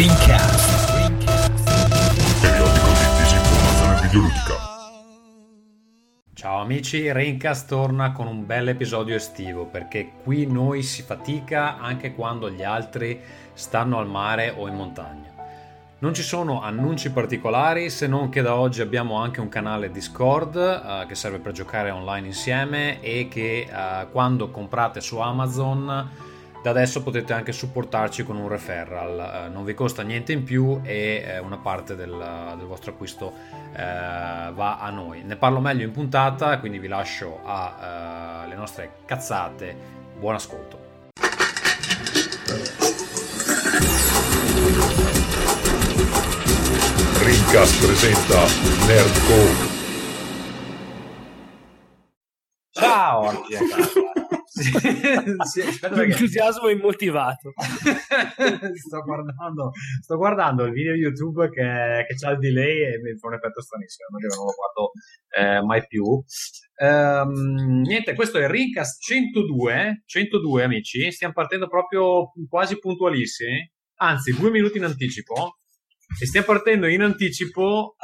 Raincast. Periodico di disinformazione videoludica. Ciao amici, Raincast torna con un bel episodio estivo, perché qui noi si fatica anche quando gli altri stanno al mare o in montagna. Non ci sono annunci particolari, se non che da oggi abbiamo anche un canale Discord che serve per giocare online insieme e che quando comprate su Amazon da adesso potete anche supportarci con un referral, non vi costa niente in più e una parte del vostro acquisto va a noi. Ne parlo meglio in puntata, quindi vi lascio alle nostre cazzate. Buon ascolto. Raincast presenta Nerdcore. Ciao, l'entusiasmo è immotivato. sto guardando il video YouTube che c'ha il delay e mi fa un effetto stranissimo, non l'ho guardato mai più. Niente, questo è Raincast 102 amici, stiamo partendo proprio quasi puntualissimi, anzi 2 minuti in anticipo. E stiamo partendo in anticipo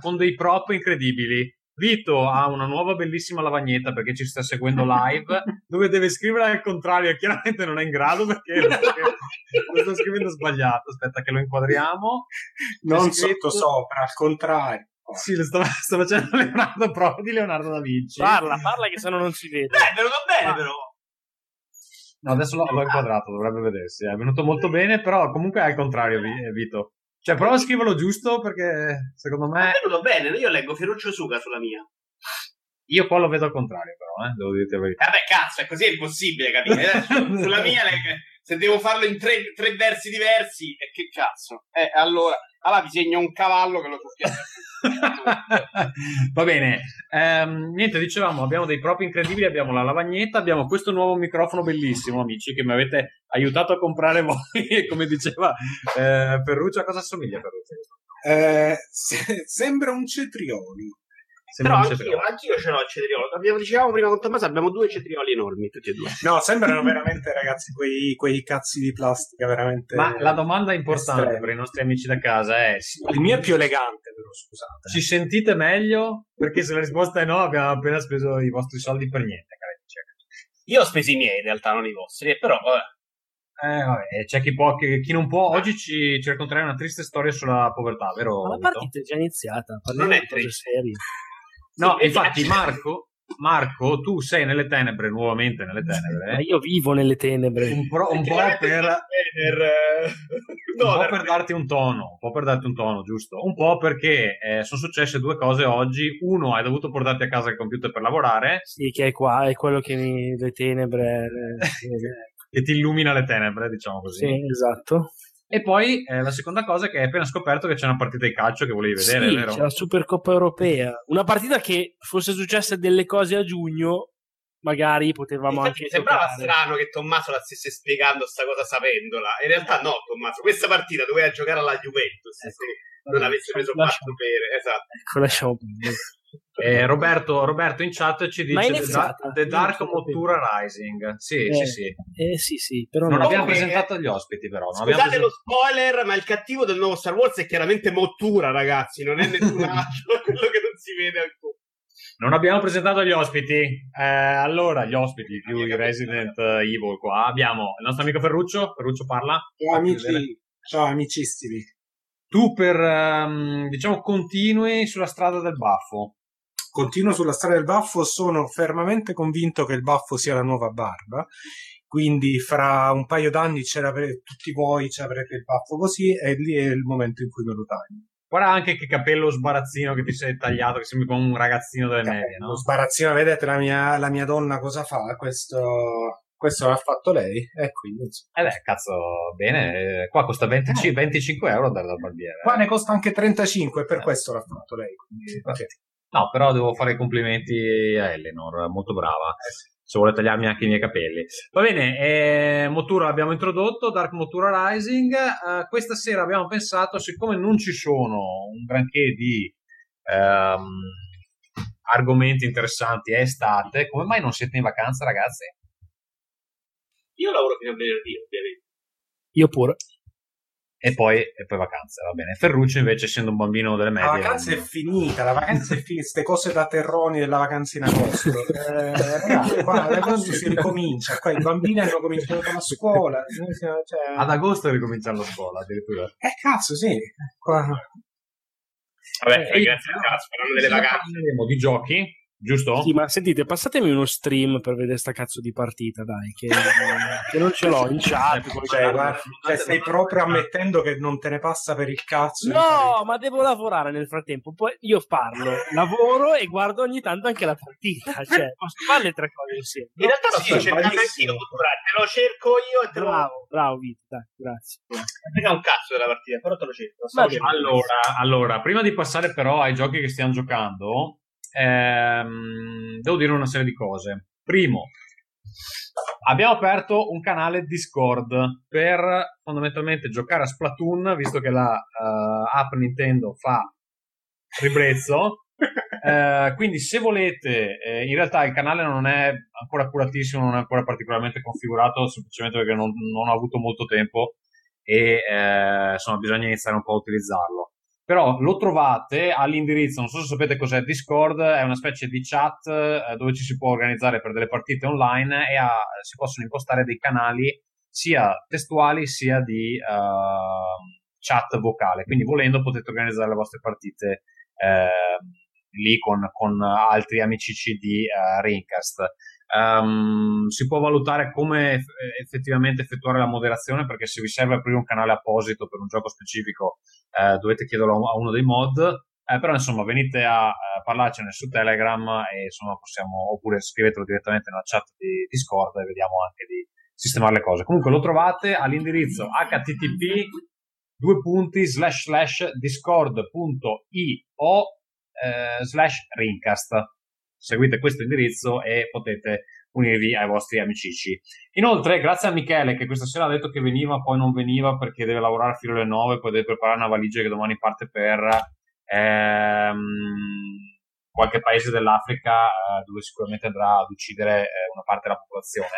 con dei prop incredibili. Vito ha una nuova bellissima lavagnetta perché ci sta seguendo live, dove deve scrivere al contrario e chiaramente non è in grado perché lo sto scrivendo sbagliato. Aspetta che lo inquadriamo. Non sotto sopra, al contrario. Sì, lo sto facendo Leonardo, proprio di Leonardo da Vinci. Parla che se no non si vede. Beh, però. No, adesso l'ho inquadrato, dovrebbe vedersi. È venuto molto bene, però comunque è al contrario, Vito. Cioè, prova a scriverlo giusto perché secondo me. È venuto bene, io leggo Ferruccio Suga sulla mia. Io qua lo vedo al contrario, però, devo dirti la verità. Vabbè, cazzo, è così, è impossibile capire. Sulla mia, se devo farlo in tre versi diversi, e che cazzo? Allora vi segno un cavallo che lo soffiamo. Va bene. Niente, dicevamo, abbiamo dei prop incredibili, abbiamo la lavagnetta, abbiamo questo nuovo microfono bellissimo, amici, che mi avete aiutato a comprare voi. E come diceva Ferruccio, a cosa assomiglia Ferruccio? Sembra un cetrioli. Sembra però anch'io ce l'ho il cetriolo. Dicevamo prima con Tommaso, abbiamo 2 cetrioli enormi, tutti e 2. No, sembrano veramente, ragazzi, quei cazzi di plastica veramente. Ma la domanda importante per i nostri amici da casa è: il mio è più elegante, però scusate. Ci sentite meglio? Perché se la risposta è no, abbiamo appena speso i vostri soldi per niente, cari. Io ho speso i miei in realtà, non i vostri, però vabbè. C'è chi non può. Oggi ci racconterai una triste storia sulla povertà, vero? Ma la partita è già iniziata, parliamo di cose serie. No, infatti Marco, tu sei nelle tenebre, nuovamente nelle tenebre. Ma io vivo nelle tenebre. Un po' per darti un tono, giusto? Un po' perché sono successe 2 cose oggi. Uno, hai dovuto portarti a casa il computer per lavorare. Sì, che è qua, è quello che le tenebre... che ti illumina le tenebre, diciamo così. Sì, esatto. E poi la seconda cosa è che hai appena scoperto che c'è una partita di calcio che volevi vedere, sì, vero? C'è la Supercoppa Europea, una partita che fosse successa delle cose a giugno magari potevamo anche mi sembrava toccare. Strano che Tommaso la stesse spiegando sta cosa sapendola, in realtà no Tommaso, questa partita doveva giocare alla Juventus, ecco, se non avesse preso 4 pere, esatto, ecco, lasciamo perdere. Roberto in chat ci dice The Dark Motura Rising. Sì. Però non abbiamo presentato gli ospiti, però. Scusate, lo spoiler, ma il cattivo del nuovo Star Wars è chiaramente Motura, ragazzi. Non è nessun altro, quello che non si vede ancora. Non abbiamo presentato gli ospiti. Allora, gli ospiti più i Resident Evil qua. Abbiamo il nostro amico Ferruccio. Ferruccio parla. Ciao amicissimi. Tu continui sulla strada del baffo. Continuo sulla strada del baffo, sono fermamente convinto che il baffo sia la nuova barba, quindi fra un paio d'anni tutti voi ci avrete il baffo così e lì è il momento in cui me lo taglio. Guarda anche che capello sbarazzino che ti sei tagliato, che sembri come un ragazzino delle medie, no? Sbarazzino, vedete la mia donna cosa fa, questo l'ha fatto lei, e quindi cazzo, bene, qua costa 25 euro andare dal barbiere. Qua ne costa anche 35, per questo l'ha fatto lei, quindi okay. No, però devo fare i complimenti a Eleanor, molto brava, se vuole tagliarmi anche i miei capelli. Va bene, Motura l'abbiamo introdotto, Dark Motura Rising. Questa sera abbiamo pensato, siccome non ci sono un granché di argomenti interessanti, è estate, come mai non siete in vacanza, ragazzi? Io lavoro fino a venerdì, ovviamente. Io pure. E poi vacanze, va bene. Ferruccio invece, essendo un bambino delle medie, la vacanza è finita, queste cose da terroni della vacanza in agosto, qua le cose si ricomincia, qua i bambini hanno cominciato la scuola, cioè... ad agosto ricominciano la scuola addirittura, cazzo sì, qua. Vabbè, grazie a cazzo, parlando delle vacanze parliamo di giochi, giusto? Sì, ma sentite, passatemi uno stream per vedere sta cazzo di partita, dai, che non ce l'ho in chat. Guarda, stai proprio ammettendo che non te ne passa per il cazzo. No, ma devo lavorare nel frattempo. Poi io parlo, lavoro e guardo ogni tanto anche la partita. Cioè, posso fare le tre cose insieme. In realtà sì, io cerco il partito, te lo cerco io e te lo... Bravo, Vito, dai, grazie. Non è un cazzo della partita, però te lo cerco. Allora, prima di passare però ai giochi che stiamo giocando... devo dire una serie di cose. Primo, abbiamo aperto un canale Discord per fondamentalmente giocare a Splatoon, visto che la app Nintendo fa ribrezzo. Quindi se volete, in realtà il canale non è ancora curatissimo, non è ancora particolarmente configurato, semplicemente perché non ho avuto molto tempo e insomma bisogna iniziare un po' a utilizzarlo. Però lo trovate all'indirizzo, non so se sapete cos'è Discord, è una specie di chat dove ci si può organizzare per delle partite online e si possono impostare dei canali sia testuali sia di chat vocale. Quindi volendo potete organizzare le vostre partite lì con altri amicici di Raincast. Si può valutare come effettivamente effettuare la moderazione, perché se vi serve aprire un canale apposito per un gioco specifico dovete chiederlo a uno dei mod, però insomma venite a parlarcene su Telegram e insomma possiamo, oppure scrivetelo direttamente nella chat di Discord e vediamo anche di sistemare le cose. Comunque lo trovate all'indirizzo http://discord.io/Raincast. Seguite questo indirizzo e potete unirvi ai vostri amicici. Inoltre, grazie a Michele, che questa sera ha detto che veniva, poi non veniva perché deve lavorare fino alle 9, poi deve preparare una valigia che domani parte per qualche paese dell'Africa, dove sicuramente andrà ad uccidere una parte della popolazione.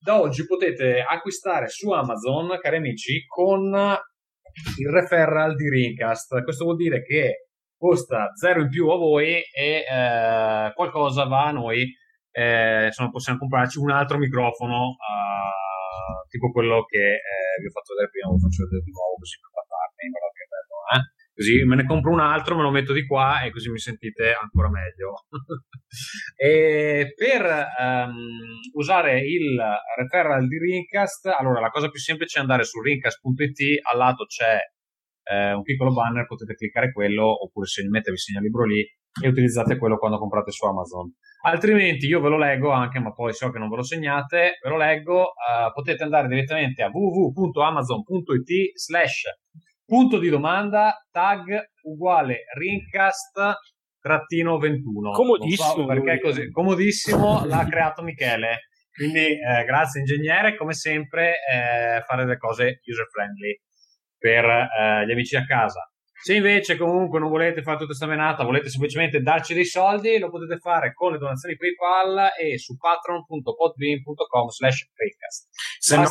Da oggi potete acquistare su Amazon, cari amici, con il referral di Raincast. Questo vuol dire che costa 0 in più a voi e qualcosa va a noi, insomma possiamo comprarci un altro microfono tipo quello che vi ho fatto vedere prima, lo faccio vedere di nuovo così per parlarne, guarda che bello, così me ne compro un altro, me lo metto di qua e così mi sentite ancora meglio. E per usare il referral di Raincast, allora la cosa più semplice è andare su raincast.it, al lato c'è un piccolo banner, potete cliccare quello, oppure se mettevi il segnalibro lì e utilizzate quello quando comprate su Amazon. Altrimenti io ve lo leggo anche, ma poi so che non ve lo segnate, ve lo leggo. Potete andare direttamente a www.amazon.it/tag=Raincast-21. Comodissimo, so perché così comodissimo l'ha creato Michele, quindi grazie ingegnere, come sempre fare delle cose user friendly per gli amici a casa. Se invece comunque non volete fare tutta questa menata, volete semplicemente darci dei soldi, lo potete fare con le donazioni PayPal e su patreon.podbean.com/Raincast. Se no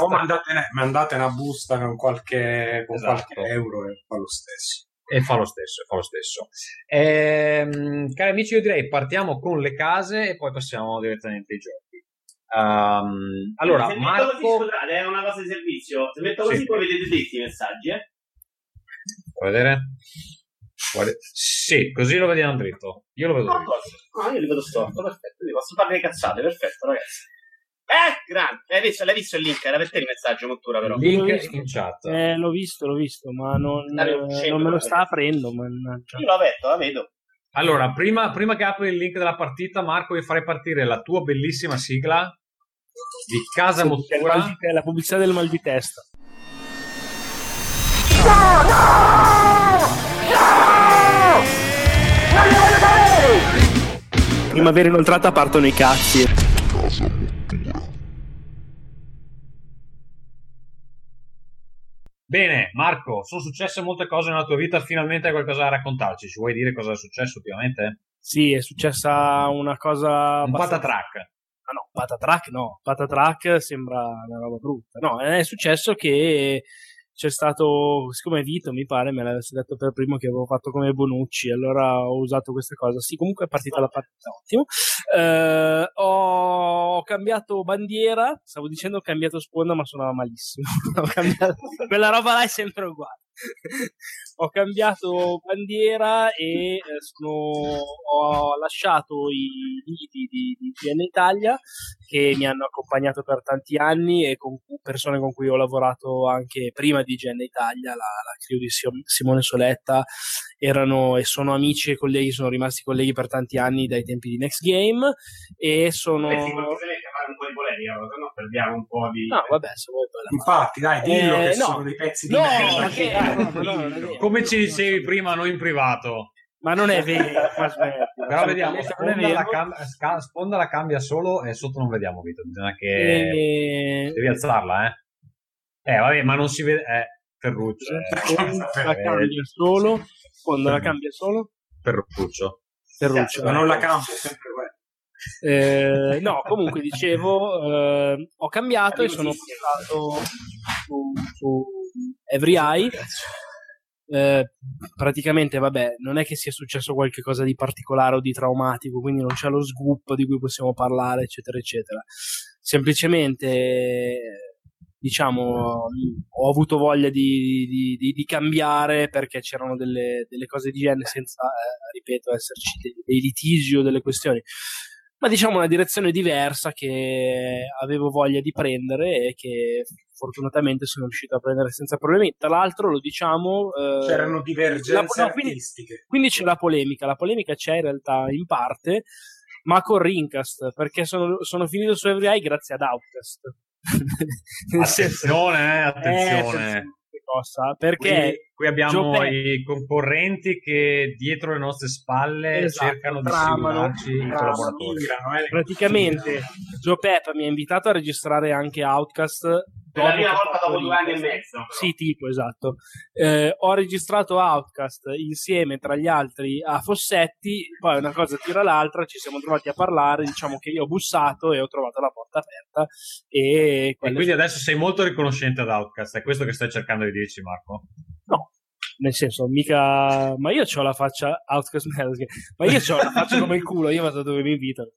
mandate una busta con qualche euro e fa lo stesso. Cari amici, io direi partiamo con le case e poi passiamo direttamente ai giochi. Allora, se Marco... metto così, scusate, è una cosa di servizio. Se metto così, sì. Poi vedete tutti i messaggi, Puoi vedere? Sì, così lo vediamo dritto. Io lo vedo dritto. Io li vedo storto, perfetto. Quindi posso fare le cazzate, perfetto, ragazzi. Grande. L'hai visto il link? Era per te il messaggio, Mottura, però. Link in chat. L'ho visto, ma non me lo sta aprendo, mannaggia. Io l'ho aperto, la vedo. Allora, prima che apri il link della partita, Marco, io farei partire la tua bellissima sigla di Casa Mottura, la pubblicità del mal di testa. No! Primavera inoltrata, partono i cazzi. Casa Mottura. Bene, Marco, sono successe molte cose nella tua vita, finalmente hai qualcosa da raccontarci. Ci vuoi dire cosa è successo ultimamente? Sì, è successa una cosa abbastanza... patatrack. Ah no, Patatrack no, Patatrack sembra una roba brutta. No, è successo che c'è stato, siccome Vito mi pare me l'avesse detto per primo che avevo fatto come Bonucci, allora ho usato questa cosa. Sì, comunque è partita la partita, ottimo. Ho cambiato bandiera, stavo dicendo ho cambiato sponda ma suonava malissimo. Quella roba là è sempre uguale. Ho cambiato bandiera e ho lasciato i lidi di GN Italia che mi hanno accompagnato per tanti anni e con persone con cui ho lavorato anche prima di GN Italia, la crew di Simone Soletta, erano e sono amici e colleghi, sono rimasti colleghi per tanti anni dai tempi di Next Game e sono... un po' di polemica, no? Perdiamo un po' di... No, vabbè, se vuoi... Infatti, dai, dillo che no, sono dei pezzi di merda. No, come ci dicevi prima, noi in privato. Ma non è vero. Però vediamo, sponda la cambia solo e sotto non vediamo, Vito. Bisogna che... Devi alzarla, eh. Vabbè, ma non si vede... Ferruccio. La cambia solo. Sponda la cambia solo. Ferruccio. Ma non la cambia, sempre quello. No, comunque dicevo, ho cambiato e sono passato su Every Eye. Praticamente, vabbè, non è che sia successo qualche cosa di particolare o di traumatico, quindi non c'è lo scoop di cui possiamo parlare, eccetera, eccetera. Semplicemente, diciamo, ho avuto voglia di cambiare perché c'erano delle cose di genere senza, ripeto, esserci dei litigi o delle questioni. Ma diciamo una direzione diversa che avevo voglia di prendere e che fortunatamente sono riuscito a prendere senza problemi. Tra l'altro, lo diciamo... c'erano divergenze artistiche. Quindi c'è la polemica. La polemica c'è in realtà in parte, ma con Raincast, perché sono finito su Every Eye grazie ad Outcast. Attenzione. Cosa, perché qui abbiamo i concorrenti che dietro le nostre spalle cercano di simularci i collaboratori. Praticamente Giopeppa mi ha invitato a registrare anche Outcast per la prima volta dopo 2 anni e mezzo. Sì, tipo, esatto. Ho registrato Outcast insieme tra gli altri a Fossetti, poi una cosa tira l'altra, ci siamo trovati a parlare, diciamo che io ho bussato e ho trovato la porta aperta e quindi adesso sei molto riconoscente ad Outcast, è questo che stai cercando di dirci, Marco? No, nel senso, mica... Ma io c'ho la faccia Outcast, ma io c'ho la faccia come il culo, io vado dove mi invitano.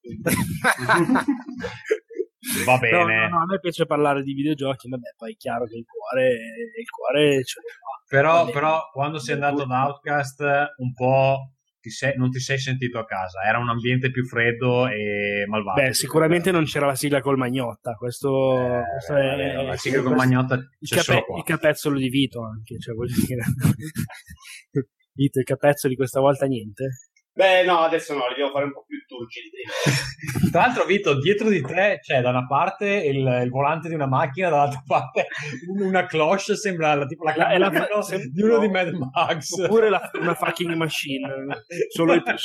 Va bene. No, a me piace parlare di videogiochi, vabbè, poi è chiaro che il cuore ce lo fa. Però quando sei andato da Outcast un po' non ti sei sentito a casa, era un ambiente più freddo e malvagio. Beh, sicuramente non c'era la sigla col Magnotta, questo è la sigla col Magnotta, il capezzolo di Vito anche, cioè vuol dire. Vito, il capezzolo di questa volta niente. Beh, no, adesso no, li devo fare un po' più turgidi. Tra l'altro, Vito, dietro di te c'è da una parte il volante di una macchina, dall'altra parte una cloche, sembra tipo la di uno di Mad Max. Oppure una fucking machine. Solo i più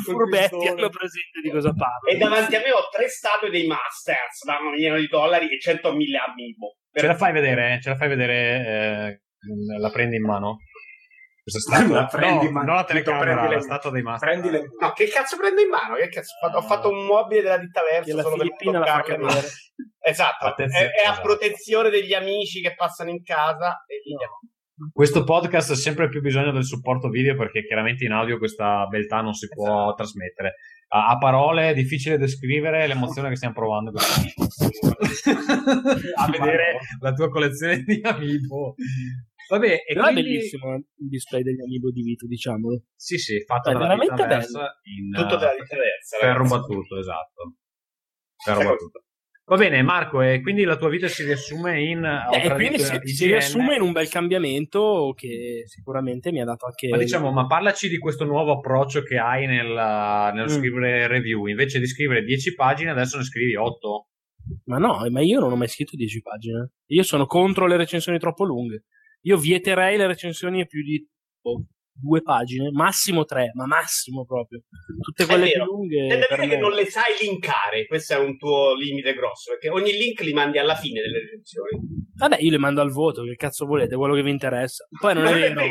furbetti hanno presente di cosa parlo. E davanti a me ho 3 statue dei Masters da $1.000.000 e 100.000 amiibo. Ce la fai vedere? La prendi in mano? La prendi, no, non la telecamera, la statua dei Master. No, che cazzo prendo in mano? Che cazzo? Ho fatto un mobile della ditta Verso, solo per toccarla. Esatto, è a protezione degli amici che passano in casa. Questo podcast ha sempre più bisogno del supporto video perché chiaramente in audio questa beltà non si può trasmettere. A parole è difficile descrivere l'emozione che stiamo provando a vedere la tua collezione di amiibo. Vabbè, e quindi... è bellissimo il display degli amiibo di Vito, diciamolo. Sì, fatto dalla ditta Versa, tutto dalla ditta Versa, ferro battuto, esatto. Va bene, Marco, e quindi la tua vita si riassume in... si riassume in un bel cambiamento che sicuramente mi ha dato anche... Ma parlaci di questo nuovo approccio che hai nello scrivere review. Invece di scrivere 10 pagine, adesso ne scrivi 8. Ma no, ma io non ho mai scritto 10 pagine. Io sono contro le recensioni troppo lunghe. Io vieterei le recensioni più di 2 pagine, massimo 3, ma massimo proprio. Tutte quelle più lunghe. Tende a dire che non le sai linkare, questo è un tuo limite grosso, perché ogni link li mandi alla fine delle recensioni. Vabbè, io le mando al voto, che cazzo volete, quello che vi interessa. Poi non è vero,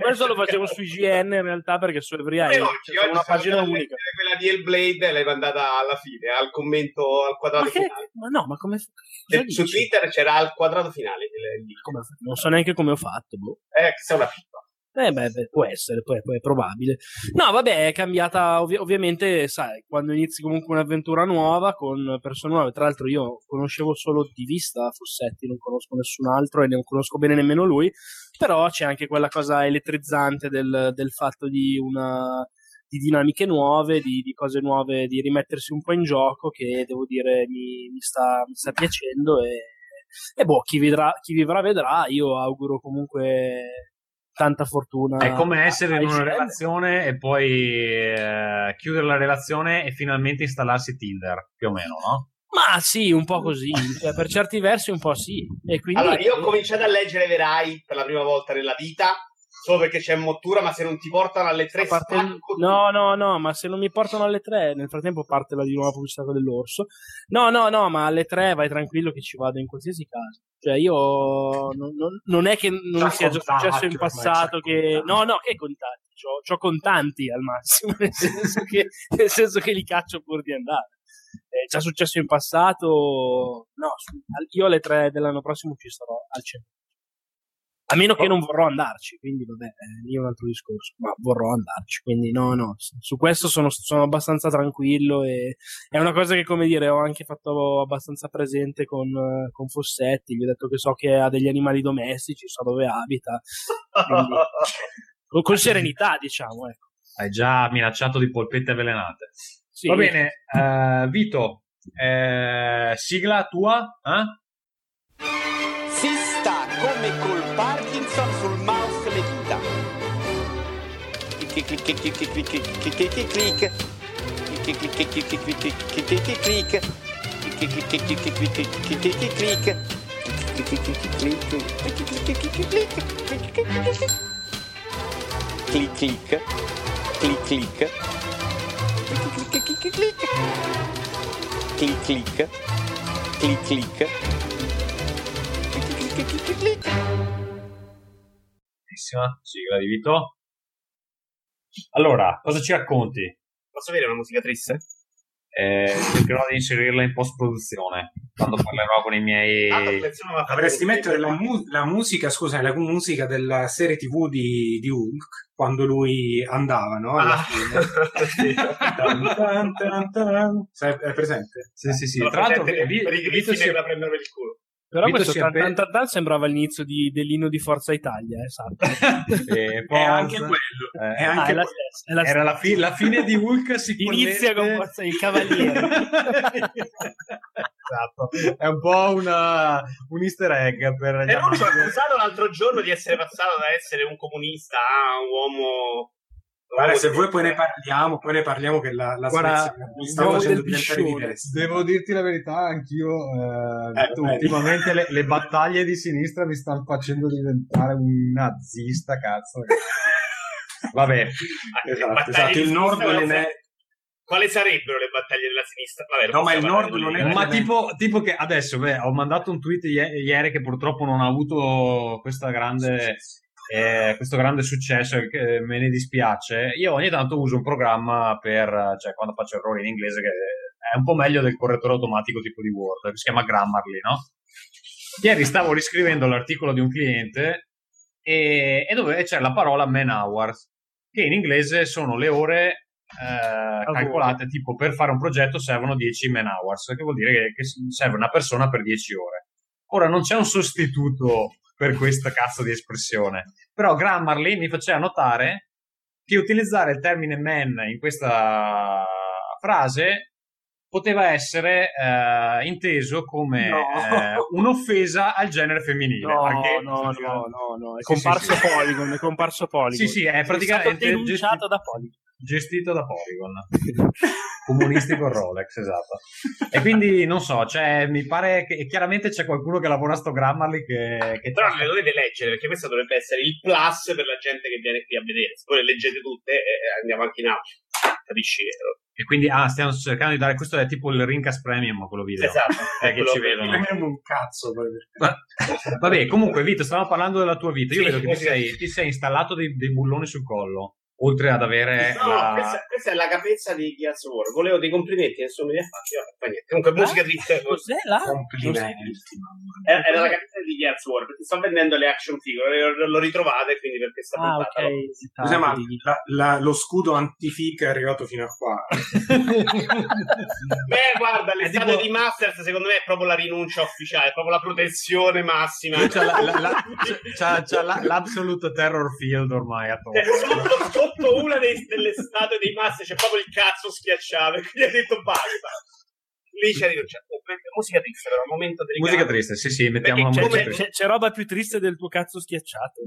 questo lo facevo su IGN in realtà, perché su Every Eye c'è una pagina unica. Quella di Hellblade l'hai mandata alla fine, al commento, al quadrato finale. Ma no, ma come... Su Twitter c'era al quadrato finale. Non so neanche come ho fatto, boh. Sei una pippa. Beh, può essere, poi è probabile. No, vabbè, è cambiata ovviamente, sai, quando inizi comunque un'avventura nuova con persone nuove. Tra l'altro io conoscevo solo di vista Fossetti, non conosco nessun altro e non conosco bene nemmeno lui, però c'è anche quella cosa elettrizzante del fatto di dinamiche nuove, di cose nuove, di rimettersi un po' in gioco, che devo dire mi sta piacendo e boh, chi vivrà vedrà. Io auguro comunque tanta fortuna. È come essere in una relazione e poi chiudere la relazione e finalmente installarsi Tinder, più o meno, no? Ma sì, un po' così, cioè, per certi versi un po' sì. E quindi... Allora, io ho cominciato a leggere Verai per la prima volta nella vita, solo perché c'è Mottura, ma se non ti portano alle 3 parte... No, ma se non mi portano alle 3, nel frattempo parte la di nuovo pubblicità dell'orso. No, ma alle 3 vai tranquillo che ci vado in qualsiasi caso. Cioè io non è che non sia già successo in passato che... No, che contanti, c'ho contanti al massimo, nel senso che li caccio pur di andare. È già successo in passato, no, io alle 3 dell'anno prossimo ci sarò al centro. A meno che non vorrò andarci, quindi vabbè, lì è un altro discorso, ma vorrò andarci, quindi no, su questo sono abbastanza tranquillo, e è una cosa che, come dire, ho anche fatto abbastanza presente con Fossetti. Gli ho detto che so che ha degli animali domestici, so dove abita, quindi, con serenità, diciamo, ecco. Hai già minacciato di polpette avvelenate. Sì. Va bene, Vito, sigla tua, eh? Come col Parkinson sul mouse le dita. Bellissima sigla di Vito. Allora, cosa ci racconti? Posso avere una musica triste? Cercherò di inserirla in post produzione quando parlerò con i miei... Dovresti mettere la musica, scusa, la musica della serie TV di Hulk, quando lui andava, no? Alla fine. È presente? Sì. Tra l'altro Vito si è da prendere il culo. Però Vito, questo tantantan sembrava l'inizio dell'inno di Forza Italia, esatto. È anche quello. È anche quello. Era la fine di Hulk, si inizia con Forza il Cavaliere. Esatto. È un po' un easter egg per gli amici. Ho accusato l'altro giorno di essere passato da essere un comunista a un uomo. Guarda, se vuoi poi ne parliamo che la Svezia stava facendo diventare diversi. Devo dirti la verità, anch'io ultimamente le battaglie di sinistra mi stanno facendo diventare un nazista, cazzo. Vabbè, esatto. Il nord non è... Quali sarebbero le battaglie della sinistra? Vabbè, no, ma il nord non è... Ma tipo che adesso, ho mandato un tweet ieri che purtroppo non ha avuto questa grande... Sì. Questo grande successo, me ne dispiace. Io ogni tanto uso un programma per, cioè, quando faccio errori in inglese, che è un po' meglio del correttore automatico tipo di Word, che si chiama Grammarly, no? Ieri stavo riscrivendo l'articolo di un cliente e dove c'è la parola man hours, che in inglese sono le ore calcolate, tipo per fare un progetto servono 10 man hours, che vuol dire che serve una persona per 10 ore. Ora non c'è un sostituto per questa cazzo di espressione, però Grammarly mi faceva notare che utilizzare il termine man in questa frase poteva essere inteso come un'offesa al genere femminile. No. È comparso Polygon, Sì, sì, è praticamente è denunciato da Polygon. Gestito da Polygon, comunisti con Rolex, esatto. E quindi non so, cioè, mi pare che chiaramente c'è qualcuno che lavora a sto Grammarly che però le dovete leggere, perché questo dovrebbe essere il plus per la gente che viene qui a vedere. Se voi le leggete tutte andiamo anche in auge, capisci? E quindi stiamo cercando di dare, questo è tipo il Rincast Premium, quello video, esatto, è che ci vedono un cazzo. Vabbè, comunque Vito, stavamo parlando della tua vita, io vedo che ti sei installato dei bulloni sul collo. Oltre ad avere. Questa è la capezza di Gears of War. Volevo dei complimenti, nessuno mi ha fatto. Niente. Comunque, musica triste. Cos'è la? Complimenti. Era la capezza di Gears of War, perché sto vendendo le action figure. Lo ritrovate, quindi perché sta puntata. Okay. Scusa, ma lo scudo antifica è arrivato fino a qua. Beh, guarda, l'estate tipo... di Masters, secondo me, è proprio la rinuncia ufficiale, è proprio la protezione massima. C'ha l'absoluto terror field ormai a Tokyo. Una delle statue dei master c'è proprio il cazzo schiacciato e quindi ha detto basta. Lì c'è musica triste, però un momento delicato. Musica triste, sì sì, mettiamo una musica triste. C'è roba più triste del tuo cazzo schiacciato.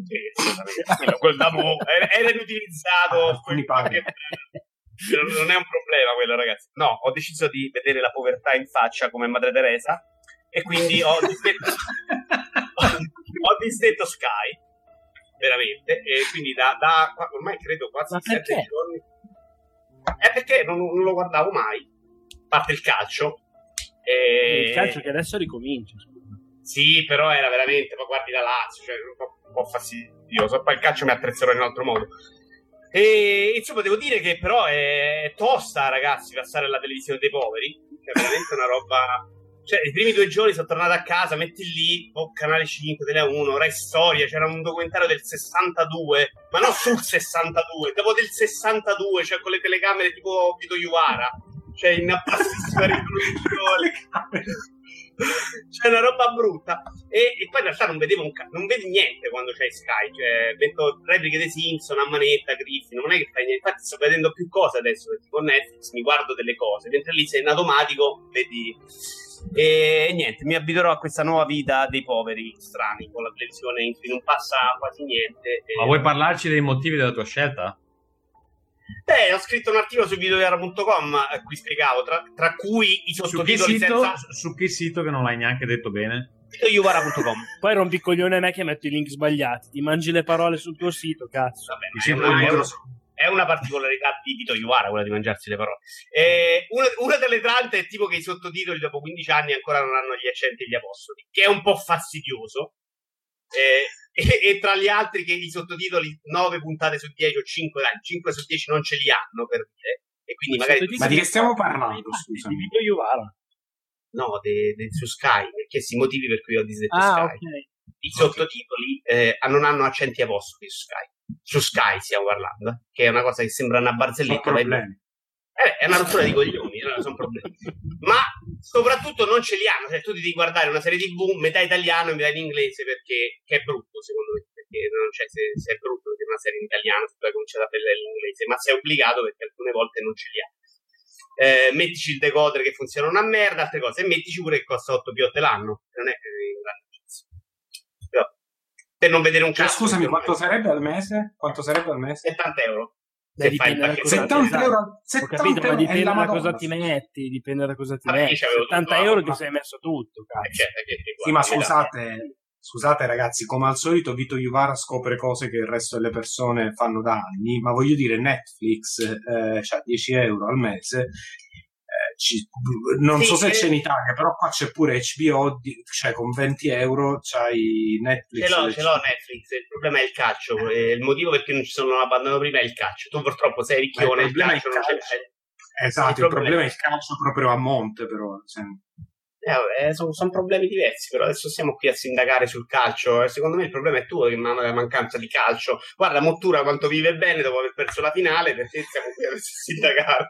Quel era inutilizzato, non è un problema quello, ragazzi. No, ho deciso di vedere la povertà in faccia come Madre Teresa e quindi ho disdetto Sky. Veramente, e quindi da ormai credo quasi 7 giorni è perché non lo guardavo mai, a parte il calcio e... il calcio che adesso ricomincia, sì, però era veramente, ma guardi la Lazio, cioè un po' fastidioso, poi il calcio mi attrezzerò in un altro modo. E insomma devo dire che però è tosta, ragazzi, passare alla televisione dei poveri, che è veramente una roba. Cioè, i primi 2 giorni sono tornato a casa, metti lì, Canale 5, Tele 1, Rai Storia, c'era un documentario del 62, ma non sul 62, dopo del 62, cioè con le telecamere tipo Vito Iuvara, cioè in bassissima risoluzione, cioè una roba brutta. E poi in realtà non vedevo non vedi niente quando c'è Sky, cioè vedo repliche dei Simpson a manetta, Griffin, non è che fai niente, infatti sto vedendo più cose adesso, perché con Netflix mi guardo delle cose, mentre lì sei in automatico, vedi... E niente, mi abituerò a questa nuova vita dei poveri strani con la televisione in cui non passa quasi niente. Ma vuoi parlarci dei motivi della tua scelta? Ho scritto un articolo su videoviara.com a cui spiegavo, tra cui i sottotitoli senza... Su che sito che non l'hai neanche detto bene? Videoviara.com. Poi rompi coglione a me che metto i link sbagliati, ti mangi le parole sul tuo sito, cazzo. Vabbè, è una particolarità di Vito Iuvara quella di mangiarsi le parole. Una delle tante è tipo che i sottotitoli dopo 15 anni ancora non hanno gli accenti e gli apostoli, che è un po' fastidioso. E tra gli altri che i sottotitoli 9 puntate su 10 o 5 su 10 non ce li hanno, per dire. E quindi magari... Ma di che stiamo parlando, scusami? Di Vito Iuvara? No, su Sky, perché si motivi per cui ho disdetto Sky. Okay. I sottotitoli non hanno accenti e apostoli su Sky. Su Sky stiamo parlando, che è una cosa che sembra una barzelletta, è una rottura di coglioni, sono problemi. Ma soprattutto non ce li hanno, cioè tu devi guardare una serie TV metà italiano e metà in inglese, perché che è brutto secondo me, perché non c'è, se è brutto perché una serie in italiano si può cominciare a parlare l'inglese, ma sei obbligato perché alcune volte non ce li hanno. Mettici il decoder che funziona una merda, altre cose, e mettici pure che costa 8 piotte l'anno, non è per non vedere un cazzo. Scusami, quanto sarebbe al mese? €70. Beh, se fai il 70 euro. €70, ma dipende da cosa ti metti. Dipende da cosa ti metti. €70 ti sei messo tutto. Cazzo. Sì, ma scusate ragazzi, come al solito Vito Iuvara scopre cose che il resto delle persone fanno da anni. Ma voglio dire, Netflix c'ha €10 al mese. Non sì, so se c'è in Italia, però qua c'è pure HBO, cioè con €20 c'hai Netflix. Ce l'ho Netflix, il problema è il calcio, il motivo perché non ci sono abbandonato prima è il calcio. Tu purtroppo sei ricchione, il calcio non c'è. Esatto, il problema è il calcio proprio a monte, però cioè. Sono problemi diversi, però adesso siamo qui a sindacare sul calcio. Secondo me il problema è tuo, che la mancanza di calcio. Guarda Mottura quanto vive bene dopo aver perso la finale, perché siamo qui a sindacare.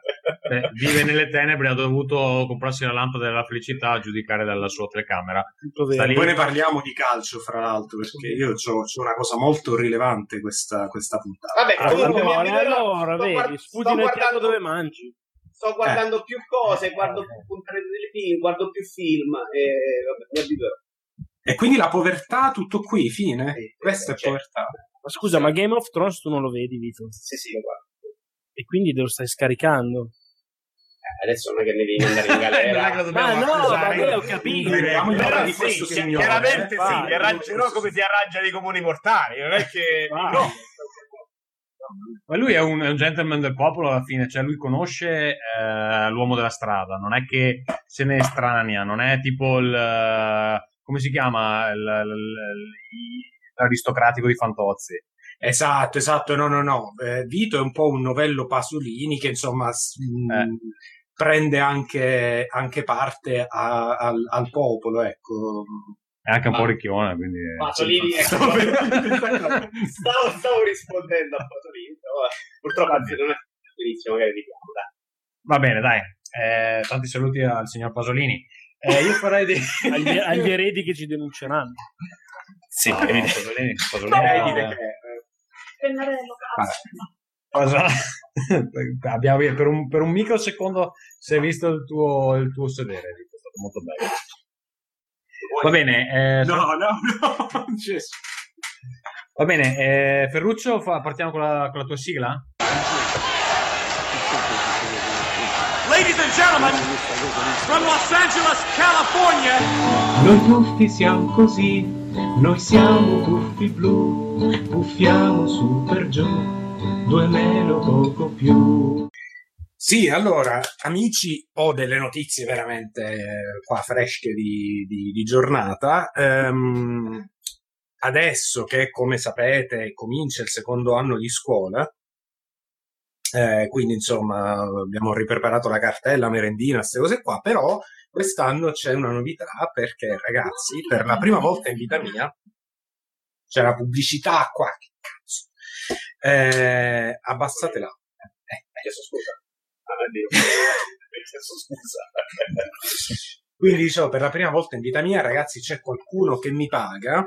Vive nelle tenebre, ha dovuto comprarsi la lampada della felicità a giudicare dalla sua telecamera. Poi ne parliamo di calcio, fra l'altro, perché io c'ho una cosa molto rilevante questa puntata. Vabbè, comunque, allora, vedi, sto guardando dove mangi. sto guardando più cose, guardo più puntate dei film, guardo più film e vabbè, e quindi la povertà tutto qui, fine. Sì, questa è povertà. Ma scusa, ma Game of Thrones tu non lo vedi, Vito? Sì, sì, lo guardo. E quindi lo stai scaricando? Adesso non è che ne devi andare in galera. Ma no, ma io ho capito. Però di questo sì, signore, chiaramente sì, arrangerò come si arrangiano i comuni mortali, non è che... No. Ma lui è un gentleman del popolo alla fine, cioè lui conosce l'uomo della strada, non è che se ne estranea, non è tipo il... come si chiama? L'aristocratico di Fantozzi. Esatto, no. Vito è un po' un novello Pasolini che insomma prende anche parte al popolo, ecco. È anche un po' ricchione, quindi... Pasolini, ecco. Stavo rispondendo a Pasolini, però purtroppo non è benissimo, magari di piano, dai. Va bene, dai. Tanti saluti al signor Pasolini. Io farei dei... agli eredi che ci denunceranno. Sì, Pasolini. Abbiamo per un microsecondo si è visto il tuo sedere, è stato molto bello. Va bene, no. Va bene, Ferruccio, partiamo con la tua sigla. Ladies and gentlemen, from Los Angeles, California. Noi tuffi siamo così, noi siamo tuffi blu, puffiamo su per giù, 2 meno poco più. Sì, allora, amici, ho delle notizie veramente qua fresche di giornata. Adesso che, come sapete, comincia il secondo anno di scuola, quindi insomma abbiamo ripreparato la cartella, merendina, queste cose qua, però quest'anno c'è una novità perché, ragazzi, per la prima volta in vita mia c'è la pubblicità qua, che cazzo, abbassatela, scusa, quindi diciamo per la prima volta in vita mia, ragazzi, c'è qualcuno che mi paga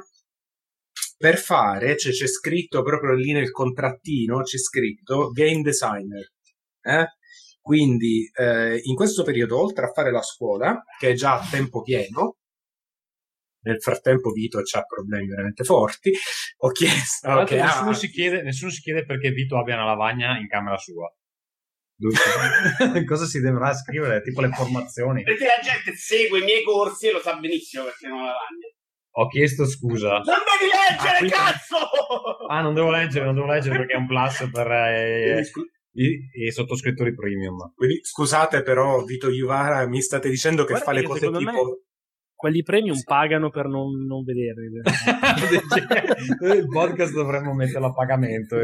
per fare, cioè c'è scritto proprio lì nel contrattino, c'è scritto game designer, quindi in questo periodo, oltre a fare la scuola che è già a tempo pieno, nel frattempo Vito c'ha problemi veramente forti, ho chiesto nessuno si chiede perché Vito abbia una lavagna in camera sua. Cosa si dovrà scrivere, tipo le formazioni, perché la gente segue i miei corsi e lo sa benissimo perché non ho la lavagna. Ho chiesto scusa. Non devi leggere, quindi... cazzo! Ah, non devo leggere perché è un plus per i sottoscrittori premium. Quindi, scusate, però, Vito Iuvara, mi state dicendo che fa le cose tipo... quelli premium pagano per non vederli. Il podcast dovremmo metterlo a pagamento.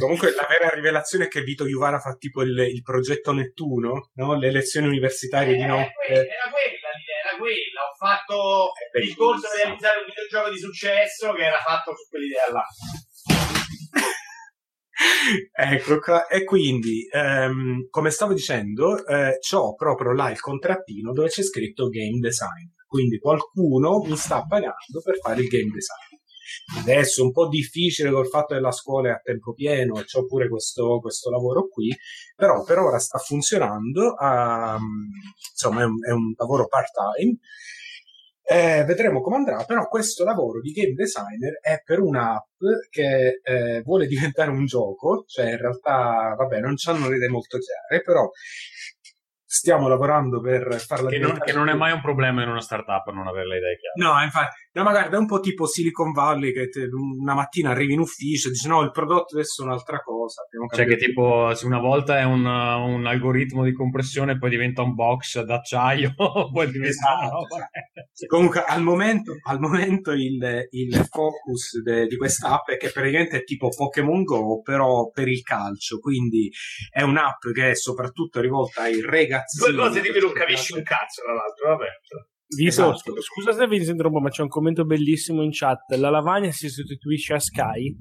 Comunque la vera rivelazione è che Vito Iuvara fa tipo il progetto Nettuno, no? Le lezioni universitarie di notte. Era quella, ho fatto il corso per realizzare un videogioco di successo che era fatto su quell'idea là. Ecco qua, e quindi come stavo dicendo c'ho proprio là il contrattino dove c'è scritto game design, quindi qualcuno mi sta pagando per fare il game design. Adesso è un po' difficile col fatto che la scuola è a tempo pieno e c'ho pure questo lavoro qui, però per ora sta funzionando, insomma è un lavoro part time. Vedremo come andrà, però questo lavoro di game designer è per un'app che vuole diventare un gioco, cioè in realtà vabbè non c'hanno le idee molto chiare, però stiamo lavorando per farla diventare, che non è mai un problema in una startup non avere le idee chiare. No, infatti, no, ma guarda, è un po' tipo Silicon Valley che una mattina arrivi in ufficio e dici no, il prodotto adesso è un'altra cosa, cioè che tipo se una volta è un algoritmo di compressione poi diventa un box d'acciaio poi diventa una roba. Comunque al momento il focus di questa app è che praticamente è tipo Pokémon Go però per il calcio, quindi è un'app che è soprattutto rivolta ai ragazzini. Due cose di cui non capisci un cazzo, tra l'altro, vabbè. Esatto. Scusa se vi interrompo, ma c'è un commento bellissimo in chat: la lavagna si sostituisce a Sky.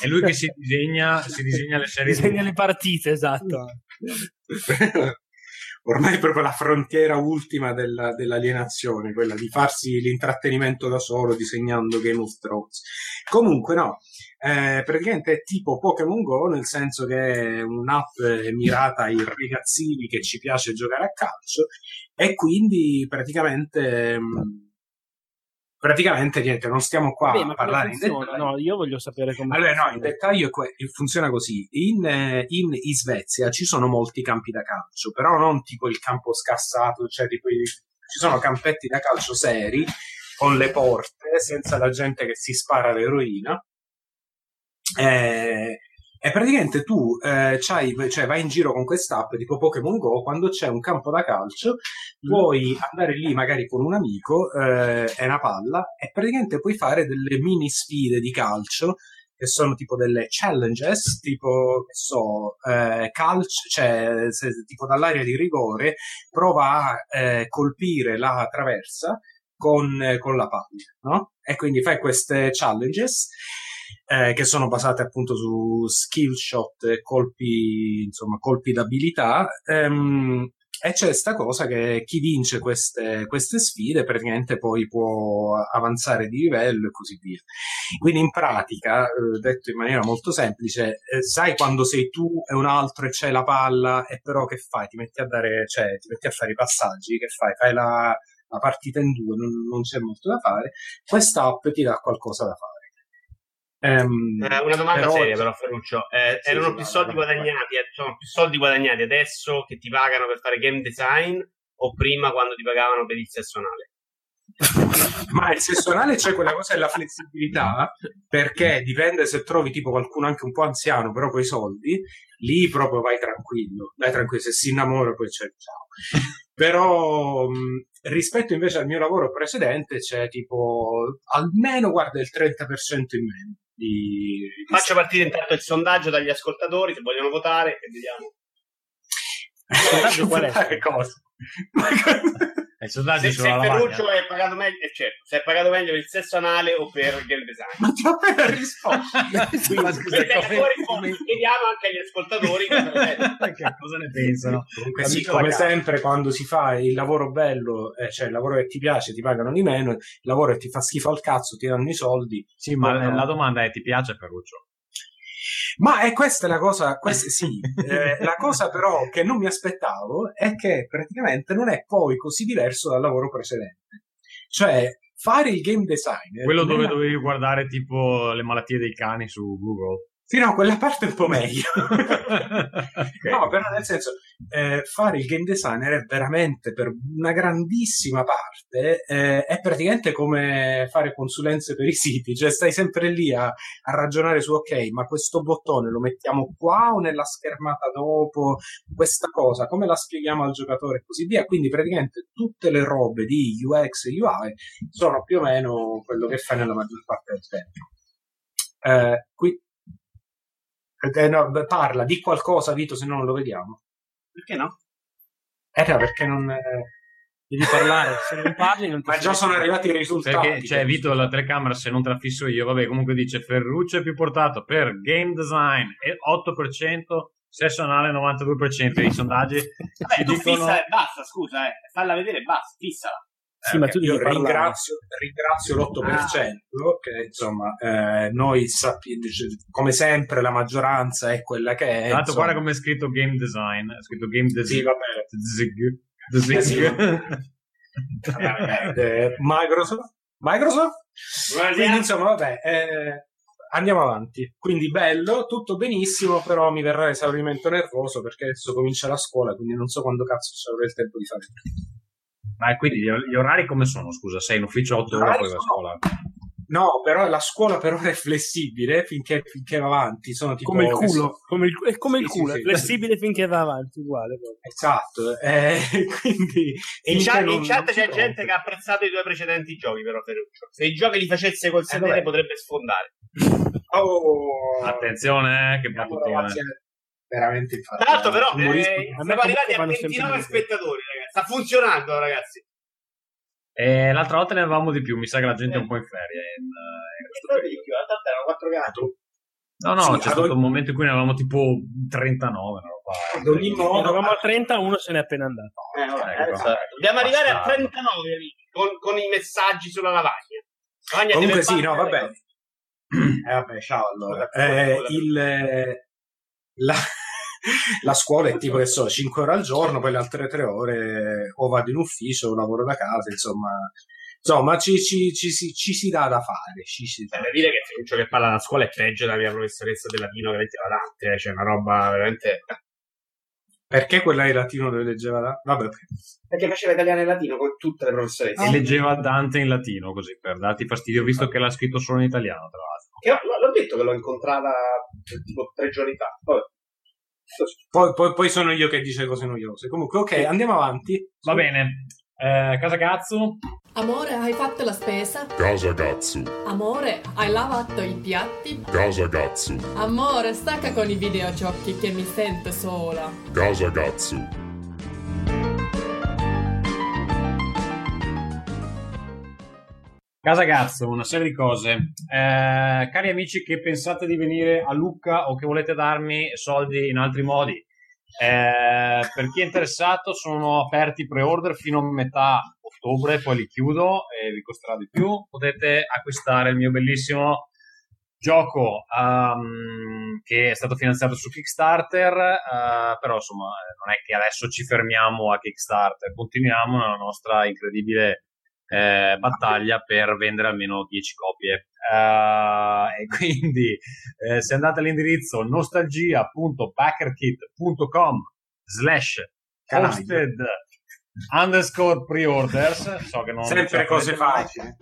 È lui che si disegna le serie, disegna le partite, esatto. ormai è proprio la frontiera ultima dell'alienazione, quella di farsi l'intrattenimento da solo disegnando Game of Thrones. Comunque no, praticamente è tipo Pokémon Go, nel senso che è un'app mirata ai ragazzini che ci piace giocare a calcio, e quindi praticamente niente, non stiamo qua a parlare in dettaglio. No, io voglio sapere come funziona. No, in dettaglio funziona così. In Svezia ci sono molti campi da calcio, però non tipo il campo scassato, cioè tipo ci sono campetti da calcio seri, con le porte, senza la gente che si spara l'eroina. E praticamente tu vai in giro con quest'app tipo Pokémon Go, quando c'è un campo da calcio puoi andare lì magari con un amico e una palla, e praticamente puoi fare delle mini sfide di calcio che sono tipo delle challenges, tipo calcio, cioè tipo dall'area di rigore prova a colpire la traversa con la palla, no? E quindi fai queste challenges che sono basate appunto su skill shot, colpi d'abilità, e c'è sta cosa che chi vince queste sfide praticamente poi può avanzare di livello e così via. Quindi in pratica, detto in maniera molto semplice, sai quando sei tu e un altro e c'è la palla, e però che fai? Ti metti a fare i passaggi, che fai? Fai la partita in due, non c'è molto da fare. Quest'app ti dà qualcosa da fare. Una domanda seria però, Ferruccio, più soldi guadagnati adesso che ti pagano per fare game design, o prima quando ti pagavano per il sessionale? Ma il sessionale c'è quella cosa della flessibilità, perché dipende se trovi tipo qualcuno anche un po' anziano però coi soldi, lì proprio vai tranquillo, se si innamora poi c'è ciao. Però rispetto invece al mio lavoro precedente c'è tipo almeno, guarda, il 30% in meno. Faccio partire intanto il sondaggio dagli ascoltatori, se vogliono votare, e vediamo. Il sondaggio qual è? Che cosa? Il sondaggio se Ferruccio è pagato meglio, certo, se è pagato meglio per il sesso anale o per il game design. Ma ti ho appena risposto. Chiediamo anche agli ascoltatori cosa ne pensano. Comunque sì, come sempre, quando si fa il lavoro bello, cioè il lavoro che ti piace, ti pagano di meno; il lavoro che ti fa schifo al cazzo, ti danno i soldi. Sì, ma la domanda è: ti piace Ferruccio? Ma questa è la cosa, sì, la cosa però che non mi aspettavo è che praticamente non è poi così diverso dal lavoro precedente. Cioè, fare il game designer, quello dove dovevi guardare tipo le malattie dei cani su Google. Sì, no, quella parte è un po' meglio. No, però nel senso, fare il game designer è veramente, per una grandissima parte, è praticamente come fare consulenze per i siti, cioè stai sempre lì a ragionare su, ok, ma questo bottone lo mettiamo qua o nella schermata dopo, questa cosa, come la spieghiamo al giocatore e così via. Quindi praticamente tutte le robe di UX e UI sono più o meno quello che fai nella maggior parte del tempo. Qui no, parla di qualcosa, Vito, se no non lo vediamo. Perché no? No, perché non devi parlare, se non parli non ti... Ma già sono arrivati i risultati. Perché, cioè, Vito, la telecamera, se non trafisso io, vabbè, comunque dice: Ferruccio è più portato per game design 8%, sesso anale 92%. I sondaggi. Vabbè, tu dicono... fissa e basta, scusa, falla vedere e basta, fissala. Sì, ma tu io ringrazio l'8%, che insomma noi sappiamo, come sempre la maggioranza è quella che è. Tanto guarda come è scritto game design, è scritto game design. Sì, va bene. Microsoft? Quindi, insomma, vabbè, andiamo avanti. Quindi bello, tutto benissimo, però mi verrà esaurimento nervoso perché adesso comincia la scuola, quindi non so quando cazzo ci avrò il tempo di fare. Ma quindi gli orari come sono? Scusa, sei in ufficio 8 ore poi la scuola? No, però la scuola per ora è flessibile finché va avanti. Sono tipo come il culo, è flessibile finché va avanti, uguale. Esatto. Quindi in chat c'è gente che ha apprezzato i tuoi precedenti giochi, però Ferruccio. Se i giochi li facesse col sedere potrebbe sfondare. Oh, attenzione, che battutone. Veramente infatti. Tra l'altro, però, siamo arrivati a 29 spettatori, ragazzi. Sta funzionando, ragazzi. L'altra volta ne avevamo di più. Mi sa che la gente è un po' in ferie. Erano 4 gatti. No, sì, c'è stato un momento in cui ne avevamo tipo 39. No? Ad ogni modo, eravamo a 30, uno se n'è appena andato. Dobbiamo arrivare a 39, amici, con i messaggi sulla lavagna. Comunque sì, no, vabbè. Vabbè, ciao allora. La scuola è tipo, che so, 5 ore al giorno, poi le altre 3 ore o vado in ufficio o lavoro da casa, insomma ci si dà da fare. Per dire che ciò che parla la scuola è peggio della mia professoressa del latino che leggeva latte, cioè una roba veramente... Perché quella di latino dove leggeva Dante? Vabbè, perché faceva italiano e latino con tutte le professoresse. E leggeva Dante in latino, così, per darti fastidio, visto che l'ha scritto solo in italiano, tra l'altro. L'ho detto che l'ho incontrata tipo 3 giorni fa. Vabbè. Poi sono io che dice cose noiose. Comunque, ok, andiamo avanti. Va bene. Casagazzo. Amore, hai fatto la spesa? Casagazzo. Amore, hai lavato i piatti? Casagazzo. Amore, stacca con i videogiochi che mi sento sola. Casagazzo. Casagazzo, una serie di cose. Cari amici che pensate di venire a Lucca o che volete darmi soldi in altri modi, per chi è interessato sono aperti pre-order fino a metà ottobre, poi li chiudo e vi costerà di più. Potete acquistare il mio bellissimo gioco che è stato finanziato su Kickstarter, però insomma non è che adesso ci fermiamo a Kickstarter, continuiamo nella nostra incredibile battaglia per vendere almeno 10 copie, e quindi se andate all'indirizzo nostalgia.backerkit.com/hosted_preorders, so che non sempre cose facili,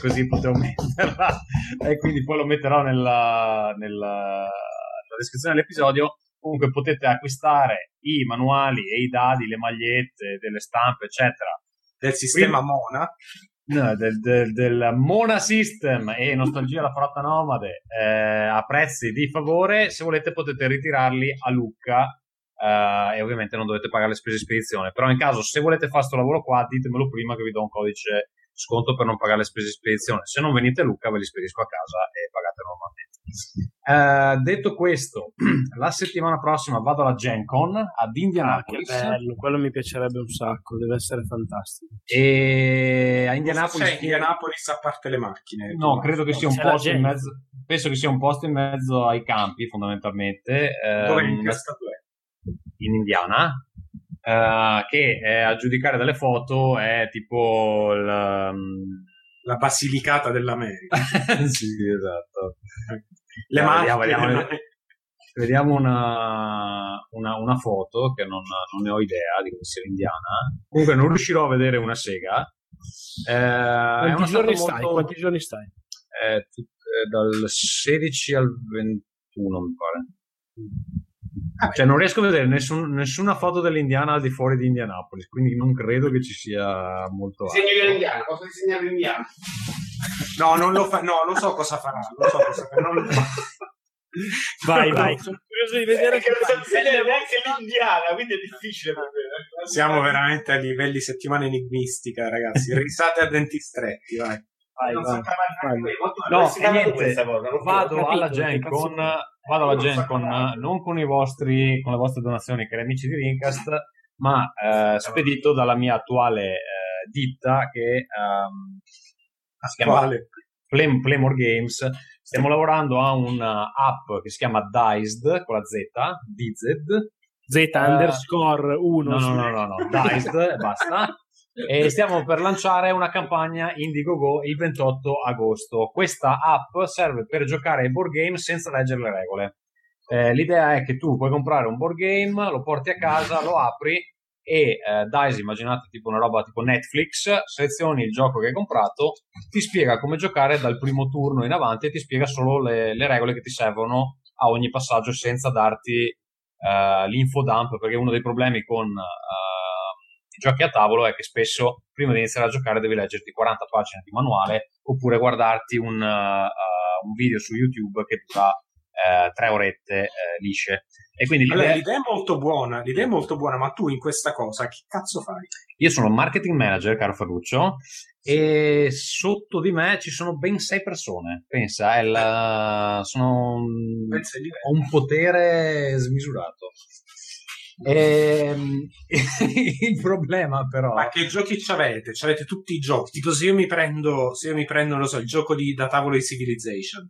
così potevo metterla e quindi poi lo metterò nella descrizione dell'episodio. Comunque potete acquistare i manuali e i dadi, le magliette, delle stampe eccetera del sistema Mona, no, del Mona System e Nostalgia la Frata Nomade, a prezzi di favore. Se volete potete ritirarli a Lucca, e ovviamente non dovete pagare le spese di spedizione, però in caso se volete fare sto lavoro qua ditemelo prima che vi do un codice sconto per non pagare le spese di spedizione. Se non venite a Lucca ve li spedisco a casa e pagate normalmente. Detto questo, la settimana prossima vado alla Gen Con ad Indianapolis. Che bello, quello mi piacerebbe un sacco, deve essere fantastico. E a Indianapolis, a parte le macchine, no, credo che sia un posto in mezzo, penso che sia un posto in mezzo ai campi fondamentalmente. Dove in Indiana. Che a giudicare dalle foto è tipo la Basilicata dell'America. Sì, esatto. Le vediamo una foto che non ne ho idea di come sia l'Indiana. Comunque non riuscirò a vedere una sega. Quanti giorni stai? Dal 16 al 21 mi pare. Cioè non riesco a vedere nessuna foto dell'Indiana al di fuori di Indianapolis, quindi non credo che ci sia molto altro. Disegno l'Indiana, posso disegnare l'Indiana? No, non lo fa, no, lo so cosa farà, non lo fa. Vai. Sono curioso di vedere che non so disegnare neanche l'Indiana, quindi è difficile per me. Siamo veramente a livelli settimana enigmistica, ragazzi, risate a denti stretti, vai. Vado alla Gen Con, non con le vostre donazioni, cari amici di Raincast, ma spedito dalla mia attuale ditta che si chiama Playmore Games. Stiamo lavorando a un'app che si chiama Diced con la Z, DZ_1. No, Diced e basta. E stiamo per lanciare una campagna Indiegogo il 28 agosto. Questa app serve per giocare ai board game senza leggere le regole. L'idea è che tu puoi comprare un board game, lo porti a casa, lo apri e Dice, immaginate tipo una roba tipo Netflix, selezioni il gioco che hai comprato, ti spiega come giocare dal primo turno in avanti e ti spiega solo le regole che ti servono a ogni passaggio senza darti l'infodump, perché uno dei problemi con... giochi a tavolo è che spesso prima di iniziare a giocare devi leggerti 40 pagine di manuale oppure guardarti un video su YouTube che dura 3 orette lisce. E quindi l'idea è molto buona, ma tu in questa cosa che cazzo fai? Io sono marketing manager, caro Ferruccio, e sotto di me ci sono ben 6 persone. Pensa, ho un potere smisurato. Il problema però... Ma che giochi c'avete? C'avete tutti i giochi. Tipo se io mi prendo, non lo so, il gioco da tavolo di Civilization.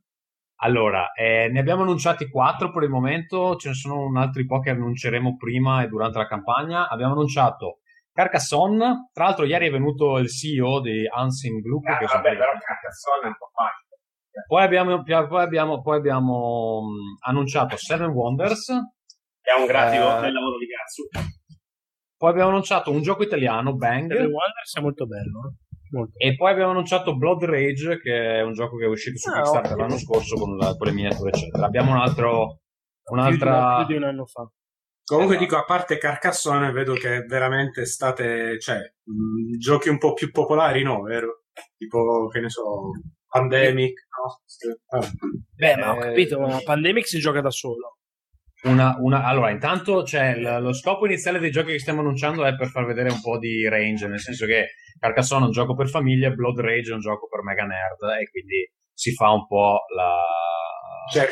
Allora, ne abbiamo annunciati 4 per il momento, ce ne sono un altri po' che annunceremo prima e durante la campagna. Abbiamo annunciato Carcassonne, tra l'altro ieri è venuto il CEO di Hansen Group. Ah, vabbè, però Carcassonne è un po' facile. Poi abbiamo annunciato Seven Wonders. È un gratico bel lavoro di cazzo. Poi abbiamo annunciato un gioco italiano, Bang. Seven Wonders è molto bello. Molto. E poi abbiamo annunciato Blood Rage, che è un gioco che è uscito su Kickstarter l'anno scorso con le miniature eccetera. Abbiamo più di un anno fa. Comunque dico, a parte Carcassonne, vedo che veramente state, cioè, giochi un po' più popolari, no, vero? Tipo, che ne so, Pandemic, no? Beh, ma ho capito, ma Pandemic si gioca da solo. Allora, intanto lo scopo iniziale dei giochi che stiamo annunciando è per far vedere un po' di range, nel senso che Carcassonne è un gioco per famiglia, Blood Rage è un gioco per mega nerd, e quindi si fa un po' la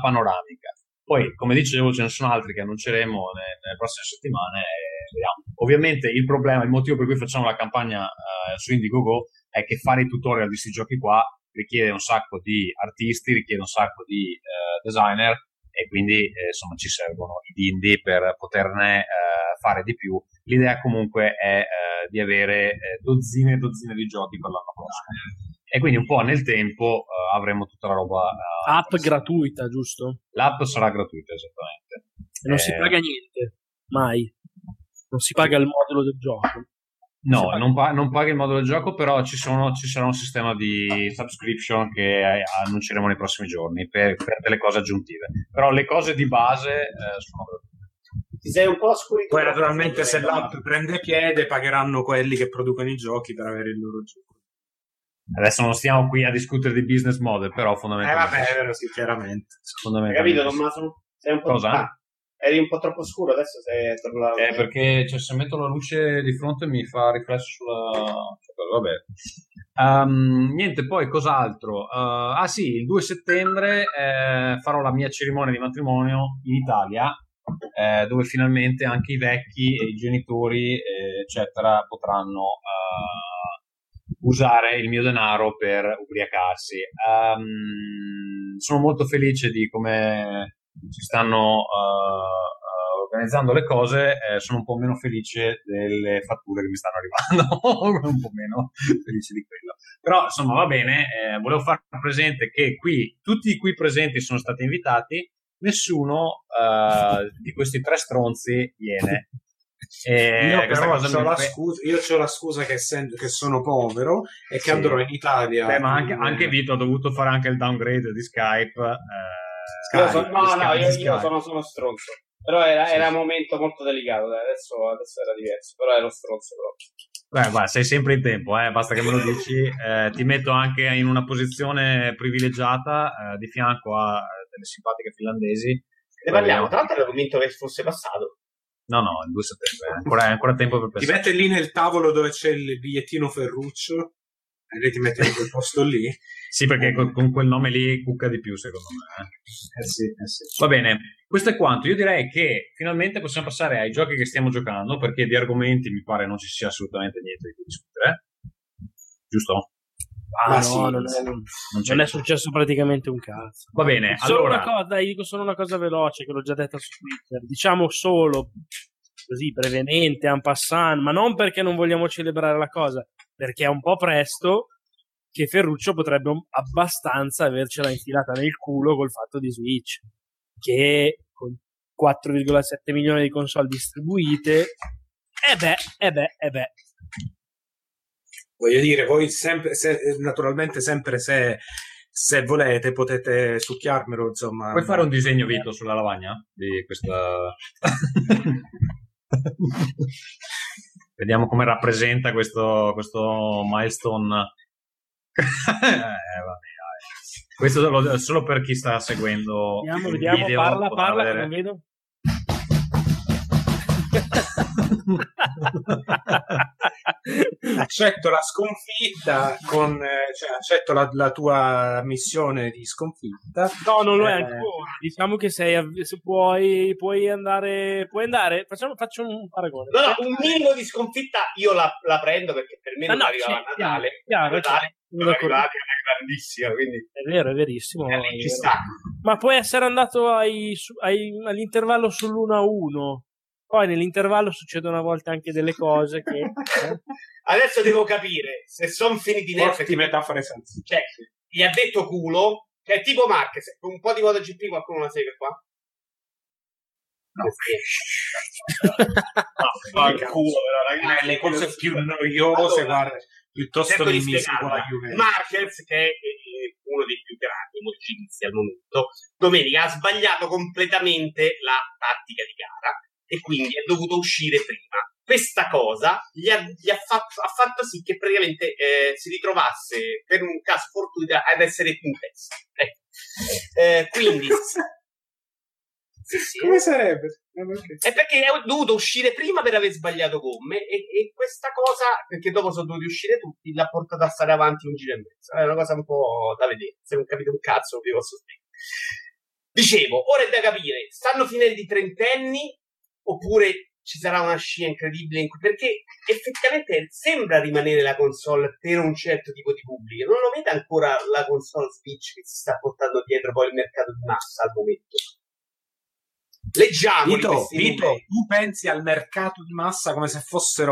panoramica. Poi, come dicevo, ce ne sono altri che annunceremo nelle prossime settimane e vediamo. Ovviamente il motivo per cui facciamo la campagna su Indiegogo è che fare i tutorial di questi giochi qua richiede un sacco di artisti, richiede un sacco di designer, e quindi insomma ci servono i dindi per poterne fare di più. L'idea comunque è di avere dozzine e dozzine di giochi per l'anno prossimo. E quindi un po' nel tempo avremo tutta la roba... app gratuita, giusto? L'app sarà gratuita, esattamente. E non si paga niente, mai. Non si paga il modulo del gioco. No, non paga il modulo del gioco, però ci sarà un sistema di subscription che annunceremo nei prossimi giorni per delle cose aggiuntive. Però le cose di base sono gratuite. Ti sei un po' oscurito. Poi naturalmente se l'app prende piede pagheranno quelli che producono i giochi per avere il loro gioco. Adesso non stiamo qui a discutere di business model, però fondamentalmente vabbè, è vero, sì, chiaramente. Fondamentalmente. Hai capito, Tommaso? Sei un po' cosa? Eri un po' troppo scuro adesso, sei tornato. Perché se metto la luce di fronte mi fa riflesso sulla... Vabbè. Niente, poi cos'altro? Sì, il 2 settembre farò la mia cerimonia di matrimonio in Italia, dove finalmente anche i vecchi e i genitori eccetera potranno usare il mio denaro per ubriacarsi. Sono molto felice di come si stanno organizzando le cose, sono un po' meno felice delle fatture che mi stanno arrivando, un po' meno felice di quello. Però insomma va bene, volevo far presente che qui tutti i qui presenti sono stati invitati, nessuno di questi tre stronzi viene. Io però ho la scusa che sono povero e che sì, andrò in Italia. Beh, ma anche Vito ha dovuto fare anche il downgrade di Skype. Io sono stronzo. Però era un momento molto delicato. Adesso era diverso. Però ero stronzo proprio. Beh, sei sempre in tempo, basta che me lo dici. Ti metto anche in una posizione privilegiata di fianco a delle simpatiche finlandesi. Ne parliamo. Tra l'altro ero convinto che fosse passato. No, il 2 settembre ancora tempo per pensare. Ti mette lì nel tavolo dove c'è il bigliettino Ferruccio e lei ti mette in quel posto lì. Sì, perché con quel nome lì cucca di più, secondo me. Sì. Va bene, questo è quanto. Io direi che finalmente possiamo passare ai giochi che stiamo giocando, perché di argomenti mi pare non ci sia assolutamente niente di cui discutere, giusto? Non è successo praticamente un cazzo. Va bene, allora io dico solo una cosa veloce che l'ho già detta su Twitter. Diciamo solo così brevemente, en passant, ma non perché non vogliamo celebrare la cosa, perché è un po' presto, che Ferruccio potrebbe abbastanza avercela infilata nel culo col fatto di Switch, che con 4,7 milioni di console distribuite e beh voglio dire, voi sempre, se volete potete succhiarmelo, insomma. Puoi fare un disegno, Vito, sulla lavagna di questa? Vediamo come rappresenta questo milestone. Vabbè, questo lo, solo per chi sta seguendo. Vediamo, video, parla, che non vedo. Accetto la sconfitta, accetto la tua missione di sconfitta. No, non lo è ancora. Diciamo che se puoi andare. Faccio un paragone. No, un minimo di sconfitta io la prendo, perché per me non arrivava a Natale. Chiaro. È grandissima, quindi è vero, è verissimo. È vero. Ci sta. Ma puoi essere andato all'intervallo sull'1-1. Poi nell'intervallo succedono a volte anche delle cose che adesso devo capire se sono finiti forti metafore senza. Cioè, gli ha detto culo, cioè tipo Marquez, un po' di MotoGP qualcuno la segue qua? No, il culo, però, le cose più noiose, allora, guarda. Piuttosto certo limitato la Juventus. Marquez, che è uno dei più grandi motociclisti al momento, domenica ha sbagliato completamente la tattica di gara e quindi è dovuto uscire prima. Questa cosa gli ha fatto sì che praticamente si ritrovasse per un caso fortuito ad essere in testa. Quindi sì. Come sarebbe? È perché ho dovuto uscire prima per aver sbagliato gomme e questa cosa, perché dopo sono dovuti uscire tutti, l'ha portata a stare avanti un giro e mezzo. È una cosa un po' da vedere. Se non capite un cazzo, vi posso spiegare. Dicevo, ora è da capire, stanno finendo i trentenni oppure ci sarà una scia incredibile perché effettivamente sembra rimanere la console per un certo tipo di pubblico. Non lo vede ancora la console Switch che si sta portando dietro poi il mercato di massa al momento. Leggiamo Vito, tu pensi al mercato di massa come se fosse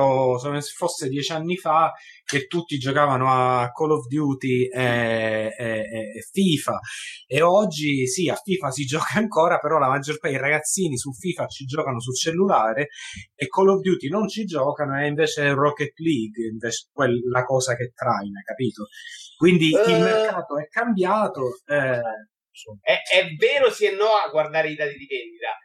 10 anni fa, che tutti giocavano a Call of Duty e FIFA, e oggi sì, a FIFA si gioca ancora, però la maggior parte dei ragazzini su FIFA ci giocano sul cellulare e Call of Duty non ci giocano, e invece Rocket League invece quella cosa che traina, capito? Quindi il mercato è cambiato, è vero sì e no a guardare i dati di vendita.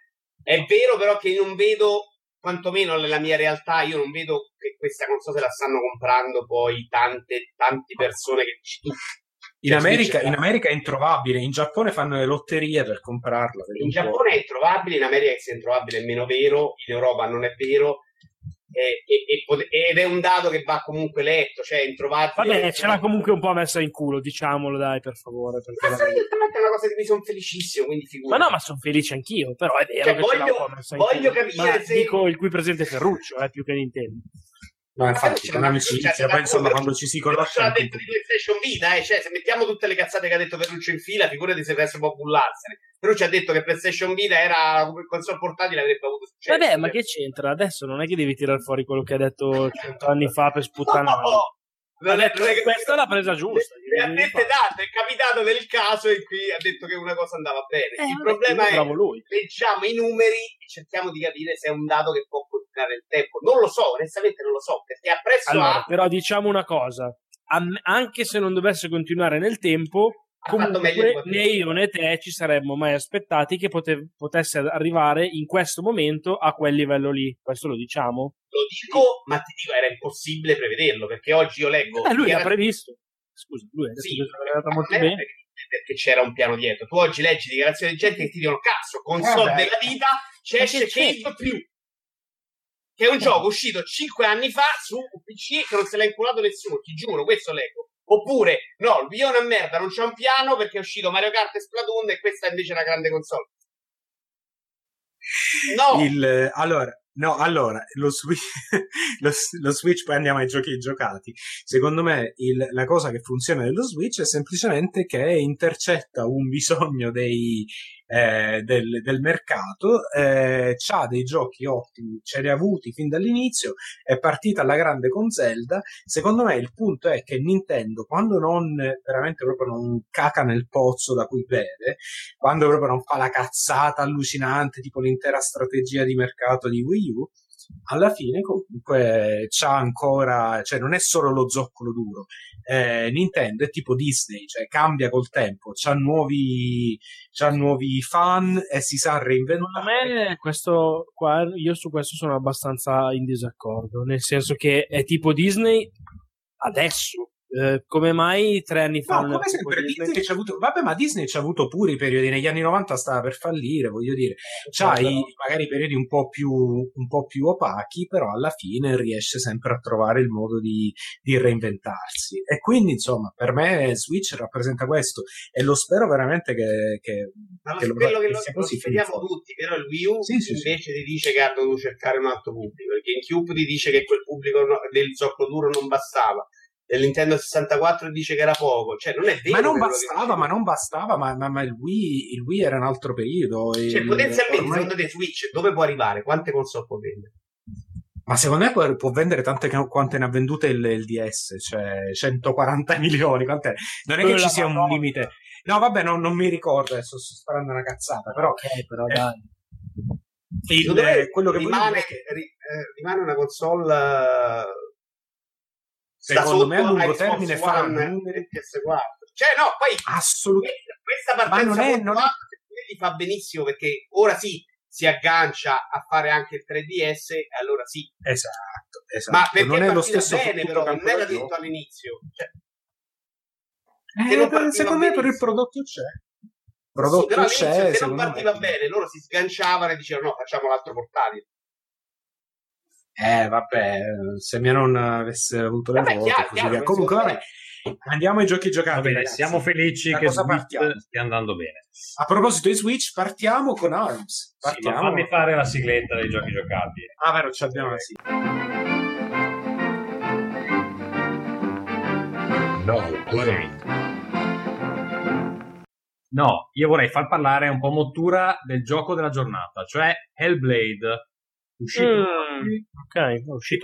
È vero però che non vedo, quantomeno nella mia realtà, io non vedo che questa console la stanno comprando poi tante persone che in America è introvabile, in Giappone fanno le lotterie per comprarla. In Giappone è introvabile, in America è introvabile, è meno vero, in Europa non è vero. Ed è un dato che va comunque letto, cioè introvabile. Vabbè, ce l'ha comunque un po' messa in culo, diciamolo, dai, per favore. Ma sai, è una cosa di cui sono felicissimo, quindi figurati. Ma no, ma sono felice anch'io, però è vero, cioè, che ce l'ha un po' messa in culo. Voglio capire se... Dico il qui presente Ferruccio, più che Nintendo. No, infatti, con amicizia, poi insomma, quando ci si conosce... L'ha detto di PlayStation Vita, cioè, se mettiamo tutte le cazzate che ha detto Ferruccio in fila, figurati se adesso può bullarsene. Ferruccio ha detto che PlayStation Vita era un console portatile, avrebbe avuto successo. Vabbè, ma che c'entra? Adesso non è che devi tirar fuori quello che ha detto 100 anni fa per sputtanare. No. Questa è la presa giusta. Le ha dette tante, è capitato nel caso in cui ha detto che una cosa andava bene. Il problema è, leggiamo i numeri e cerchiamo di capire se è un dato che può continuare il tempo. Non lo so, onestamente non lo so, perché appresso allora, però diciamo una cosa, anche se non dovesse continuare nel tempo... Comunque né io né te ci saremmo mai aspettati che potesse arrivare in questo momento a quel livello lì. Questo lo diciamo? Lo dico, ma ti dico, era impossibile prevederlo, perché oggi io leggo... lui l'ha previsto. Scusa, lui sì, era molto bene. Perché c'era un piano dietro. Tu oggi leggi dichiarazioni di gente che ti dicono cazzo, console della vita, c'è più. Che è un gioco uscito 5 anni fa su un PC che non se l'ha inculato nessuno, ti giuro, questo leggo. Oppure, no, il video è una merda, non c'è un piano perché è uscito Mario Kart e Splatoon e questa invece è una grande console. No! Allora, lo Switch, poi andiamo ai giochi giocati. Secondo me la cosa che funziona dello Switch è semplicemente che intercetta un bisogno del mercato, c'ha dei giochi ottimi, ce li ha avuti fin dall'inizio, è partita alla grande con Zelda. Secondo me il punto è che Nintendo, quando non veramente proprio non caca nel pozzo da cui beve, quando proprio non fa la cazzata allucinante tipo l'intera strategia di mercato di Wii U, alla fine comunque c'ha ancora, cioè non è solo lo zoccolo duro. Nintendo è tipo Disney, cioè cambia col tempo, c'ha nuovi fan e si sa reinventare. A me questo qua, io su questo sono abbastanza in disaccordo, nel senso che è tipo Disney adesso, come mai 3 anni fa? No, come sempre Disney c'ha avuto, vabbè, ma Disney c'ha avuto pure i periodi, negli anni 90 stava per fallire, voglio dire, c'ha magari i periodi un po' più opachi, però alla fine riesce sempre a trovare il modo di reinventarsi, e quindi insomma per me Switch rappresenta questo, e lo spero veramente che lo speriamo tutti, però il Wii U invece ti dice che ha dovuto cercare un altro pubblico, il GameCube ti dice che quel pubblico del gioco duro non bastava, e Nintendo 64 dice che era poco, cioè non è vero, ma non bastava, il Wii era un altro periodo, cioè potenzialmente ormai... secondo te Switch dove può arrivare? Quante console può vendere? Ma secondo me può vendere tante quante ne ha vendute il DS, cioè 140 milioni, quant'è? Non è che ci sia un limite. No, vabbè, non mi ricordo, adesso sto sparando una cazzata, però dai. Quello che rimane, rimane una console secondo me a lungo termine farà numeri PS4. Cioè no, poi assolutamente questa partenza gli fa benissimo, perché ora si aggancia a fare anche il 3DS, allora sì. Esatto. Ma perché non è lo stesso bene, però non era detto all'inizio. Cioè, secondo me per il prodotto c'è. Se non partiva bene, loro si sganciavano e dicevano no, facciamo l'altro portatile. Vabbè, se mia nonna avesse avuto la via. Comunque vabbè, andiamo ai giochi giocati. Vabbè, siamo felici che stia andando bene. A proposito di Switch, partiamo con Arms. Partiamo. Sì, ma fammi fare la sigletta dei giochi giocati. Ah, vero, ci abbiamo la sigletta. No, io vorrei far parlare un po' Mottura del gioco della giornata, cioè Hellblade, uscito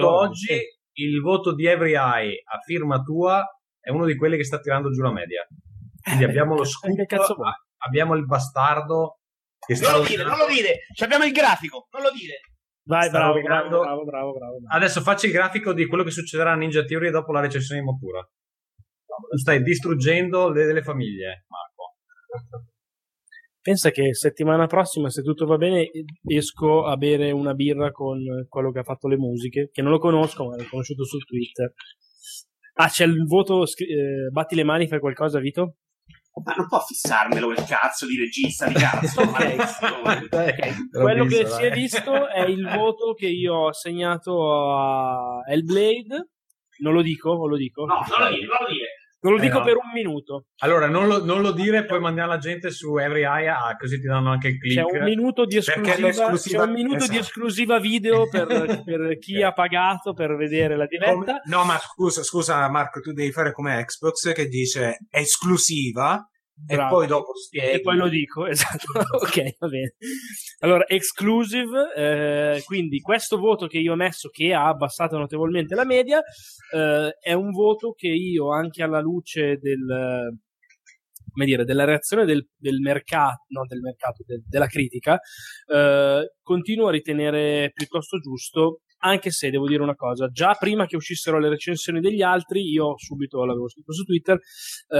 oggi. Il voto di Every Eye a firma tua è uno di quelli che sta tirando giù la media, quindi abbiamo lo scoop, abbiamo il bastardo che sta non lo dire, abbiamo il grafico, non lo dire. Vai, bravo. Adesso faccio il grafico di quello che succederà a Ninja Theory dopo la recensione di Mottura. Tu stai distruggendo delle famiglie, Marco. Pensa che settimana prossima, se tutto va bene, esco a bere una birra con quello che ha fatto le musiche, che non lo conosco ma l'ho conosciuto su Twitter. Ah, c'è il voto, batti le mani, fai qualcosa, Vito? Ma non può fissarmelo quel cazzo di regista di cazzo. Quello che si è visto è il voto che io ho assegnato a Hellblade. Non lo dico, o lo dico? No, non lo dire. Non lo dico per un minuto. Allora, non lo dire, poi mandiamo la gente su Every Eye, così ti danno anche il click. C'è un minuto di esclusiva, di esclusiva video per chi ha pagato per vedere la diretta. No, ma scusa Marco, tu devi fare come Xbox che dice esclusiva. Bravo. E poi dopo spiego. E poi lo dico, esatto. Ok, va bene. Allora, exclusive, quindi questo voto che io ho messo, che ha abbassato notevolmente la media, è un voto che io, anche alla luce della reazione della critica, continuo a ritenere piuttosto giusto. Anche se devo dire una cosa, già prima che uscissero le recensioni degli altri, io subito l'avevo scritto su Twitter,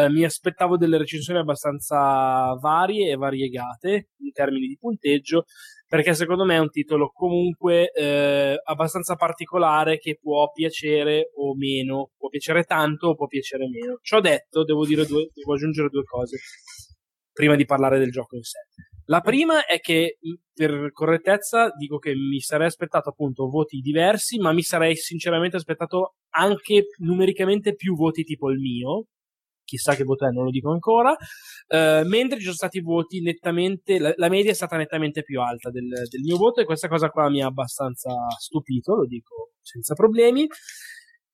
mi aspettavo delle recensioni abbastanza varie e variegate in termini di punteggio, perché secondo me è un titolo comunque abbastanza particolare, che può piacere o meno, può piacere tanto o può piacere meno. Ciò detto, devo aggiungere due cose prima di parlare del gioco in sé. La prima è che, per correttezza, dico che mi sarei aspettato appunto voti diversi, ma mi sarei sinceramente aspettato anche numericamente più voti tipo il mio, chissà che voto è, non lo dico ancora, mentre ci sono stati voti nettamente, la media è stata nettamente più alta del mio voto, e questa cosa qua mi ha abbastanza stupito, lo dico senza problemi.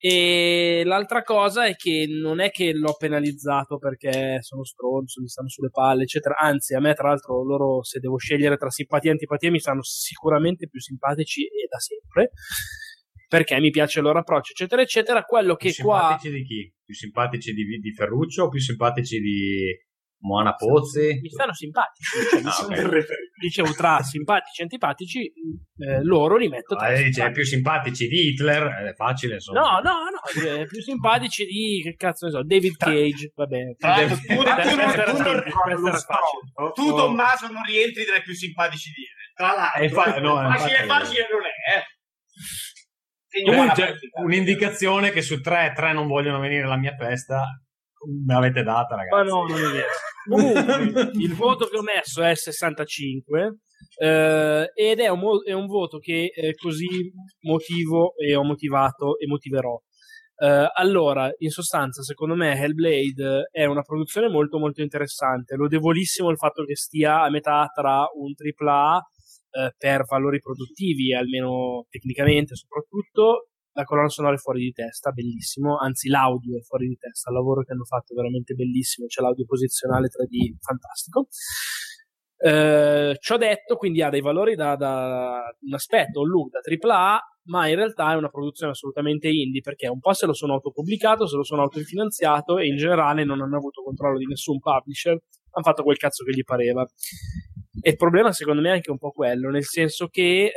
E l'altra cosa è che non è che l'ho penalizzato perché sono stronzo, mi stanno sulle palle eccetera, anzi a me tra l'altro loro, se devo scegliere tra simpatia e antipatia, mi stanno sicuramente più simpatici e da sempre, perché mi piace il loro approccio eccetera eccetera. Quello che più qua simpatici di chi? Più simpatici di Ferruccio o più simpatici di Moana Pozzi? Mi stanno simpatici, cioè, dicevo tra simpatici e antipatici, loro li metto tra dice, più simpatici di Hitler, è facile insomma. No, più simpatici di, che cazzo ne so, David Cage, va bene. Tu Tommaso non rientri tra i più simpatici di Hitler, tra l'altro, facile non è. Comunque un'indicazione che su 3 non vogliono venire la mia pesta me l'avete data, ragazzi. Ma no, non è comunque il voto che ho messo è 65 ed è un voto che così motivo e ho motivato e motiverò. Allora, in sostanza, secondo me Hellblade è una produzione molto molto interessante, lodevolissimo il fatto che stia a metà tra un AAA per valori produttivi, almeno tecnicamente soprattutto, la colonna sonora è fuori di testa, bellissimo, anzi l'audio è fuori di testa, il lavoro che hanno fatto è veramente bellissimo, c'è l'audio posizionale 3D fantastico. Ciò detto, quindi ha dei valori da un aspetto, un look da AAA, ma in realtà è una produzione assolutamente indie, perché un po' se lo sono autopubblicato, se lo sono autofinanziato e in generale non hanno avuto controllo di nessun publisher, hanno fatto quel cazzo che gli pareva. E il problema secondo me è anche un po' quello, nel senso che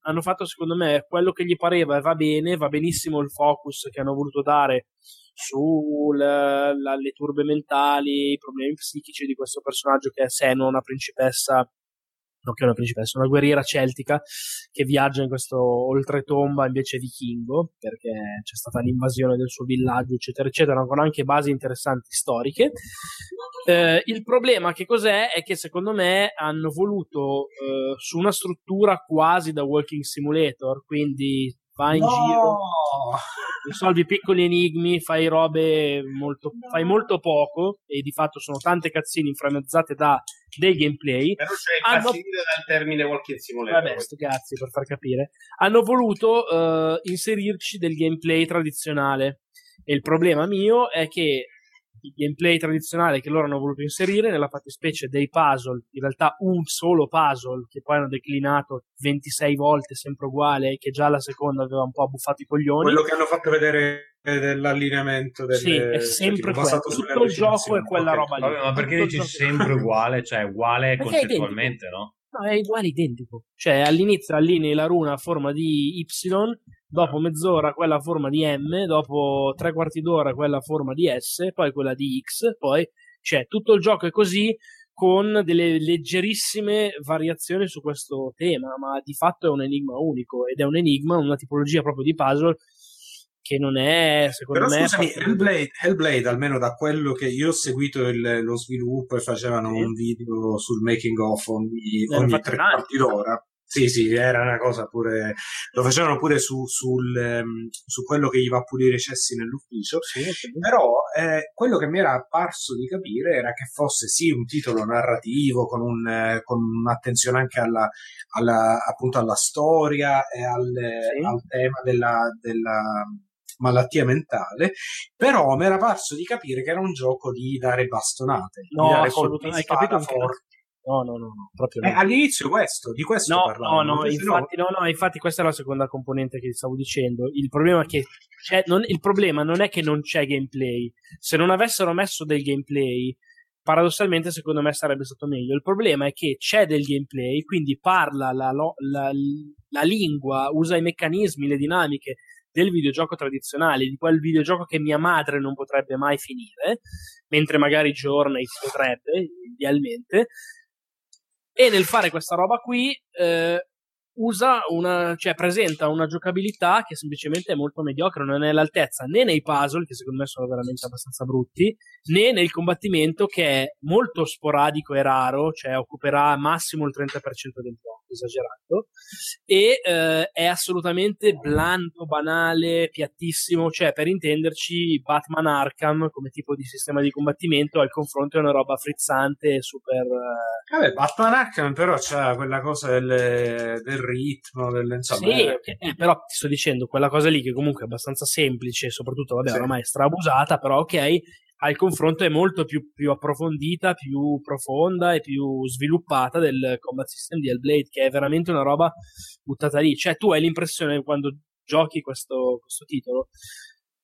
hanno fatto secondo me quello che gli pareva e va bene, va benissimo il focus che hanno voluto dare sulle turbe mentali, i problemi psichici di questo personaggio che è Senua, una principessa, non che è una principessa, una guerriera celtica che viaggia in questo oltretomba invece vichingo, perché c'è stata l'invasione del suo villaggio, eccetera eccetera, con anche basi interessanti storiche. Il problema che cos'è è che secondo me hanno voluto su una struttura quasi da walking simulator, quindi vai in giro, risolvi piccoli enigmi, fai robe molto, fai molto poco e di fatto sono tante cazzine inframmezzate da dei gameplay. Però c'è il passibile dal termine walking simulator. Vabbè, grazie per far capire. Hanno voluto inserirci del gameplay tradizionale e il problema mio è che il gameplay tradizionale che loro hanno voluto inserire, nella fattispecie dei puzzle, in realtà un solo puzzle che poi hanno declinato 26 volte sempre uguale, che già la seconda aveva un po' abbuffato i coglioni, quello che hanno fatto vedere dell'allineamento delle... Sì, è sempre quello, tutto il gioco è quella roba lì. Vabbè, ma perché tutto dici sempre uguale? Cioè uguale perché concettualmente è no? No, è uguale, identico, cioè all'inizio allinei la runa a forma di Y, dopo mezz'ora quella a forma di M, dopo 3/4 d'ora quella a forma di S, poi quella di X, poi cioè tutto il gioco è così, con delle leggerissime variazioni su questo tema, ma di fatto è un enigma unico, ed è un enigma, una tipologia proprio di puzzle che non è, secondo però, me... Scusami, Hellblade, almeno da quello che io ho seguito lo sviluppo, e facevano un video sul making of ogni 3/4 d'ora. Sì, sì, era una cosa pure... Lo facevano pure su quello che gli va a pulire i cessi nell'ufficio, sì, però quello che mi era apparso di capire era che fosse sì un titolo narrativo, con un'attenzione anche appunto alla storia e al tema della malattia mentale, però mi era apparso di capire che era un gioco di dare bastonate, no, di dare assolutamente colpi di spada forti. No, proprio no. All'inizio di questo parlavo. Infatti questa è la seconda componente che stavo dicendo. Il problema è che il problema non è che non c'è gameplay. Se non avessero messo del gameplay, paradossalmente secondo me sarebbe stato meglio. Il problema è che c'è del gameplay, quindi parla la lingua, usa i meccanismi, le dinamiche del videogioco tradizionale, di quel videogioco che mia madre non potrebbe mai finire, mentre magari Journey potrebbe, idealmente. E nel fare questa roba qui presenta una giocabilità che semplicemente è molto mediocre, non è all'altezza né nei puzzle, che secondo me sono veramente abbastanza brutti, né nel combattimento, che è molto sporadico e raro, cioè occuperà massimo il 30% del gioco, esagerato, e è assolutamente blando, banale, piattissimo, cioè per intenderci Batman Arkham come tipo di sistema di combattimento al confronto è una roba frizzante, super... Batman Arkham però c'ha quella cosa del ritmo, insomma, sì, però ti sto dicendo quella cosa lì che comunque è abbastanza semplice, soprattutto vabbè, ormai è strabusata, però ok, al confronto è molto più approfondita, più profonda e più sviluppata del combat system di Hellblade, che è veramente una roba buttata lì, cioè tu hai l'impressione quando giochi questo titolo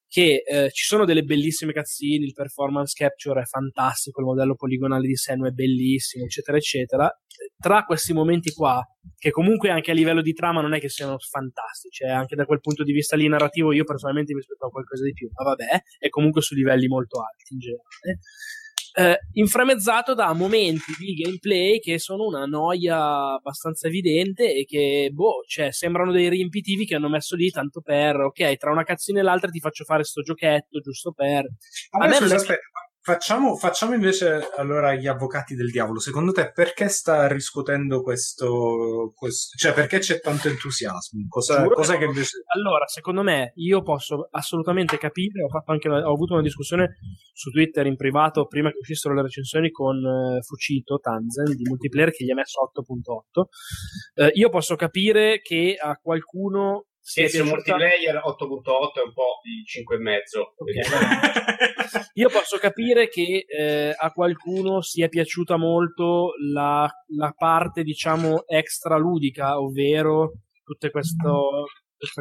che ci sono delle bellissime cazzine, il performance capture è fantastico, il modello poligonale di Senua è bellissimo, eccetera eccetera, tra questi momenti qua che comunque anche a livello di trama non è che siano fantastici, anche da quel punto di vista lì narrativo io personalmente mi aspettavo qualcosa di più, ma vabbè, è comunque su livelli molto alti in generale. inframezzato da momenti di gameplay che sono una noia abbastanza evidente e che cioè sembrano dei riempitivi che hanno messo lì tanto per ok, tra una cazzina e l'altra ti faccio fare sto giochetto giusto per... Facciamo invece allora gli avvocati del diavolo. Secondo te perché sta riscuotendo questo cioè perché c'è tanto entusiasmo? Cosa che invece... Allora, secondo me, io posso assolutamente capire, ho avuto una discussione su Twitter in privato prima che uscissero le recensioni con Fucito Tanzen di Multiplayer che gli ha messo 8.8. Io posso capire che a qualcuno... Se Multiplayer 8.8 è un po' di 5,5. Okay. Io posso capire che a qualcuno sia piaciuta molto la parte, diciamo, extra ludica, ovvero tutta questa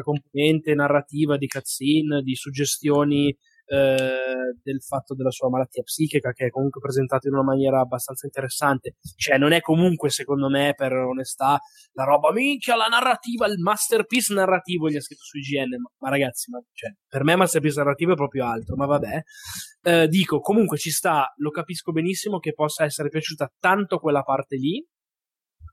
componente narrativa di cutscene, di suggestioni del fatto della sua malattia psichica, che è comunque presentato in una maniera abbastanza interessante. Cioè non è comunque, secondo me, per onestà, la roba minchia, la narrativa, il masterpiece narrativo gli ha scritto su IGN, ma ragazzi, cioè, per me masterpiece narrativo è proprio altro, ma vabbè. Dico, comunque ci sta, lo capisco benissimo che possa essere piaciuta tanto quella parte lì,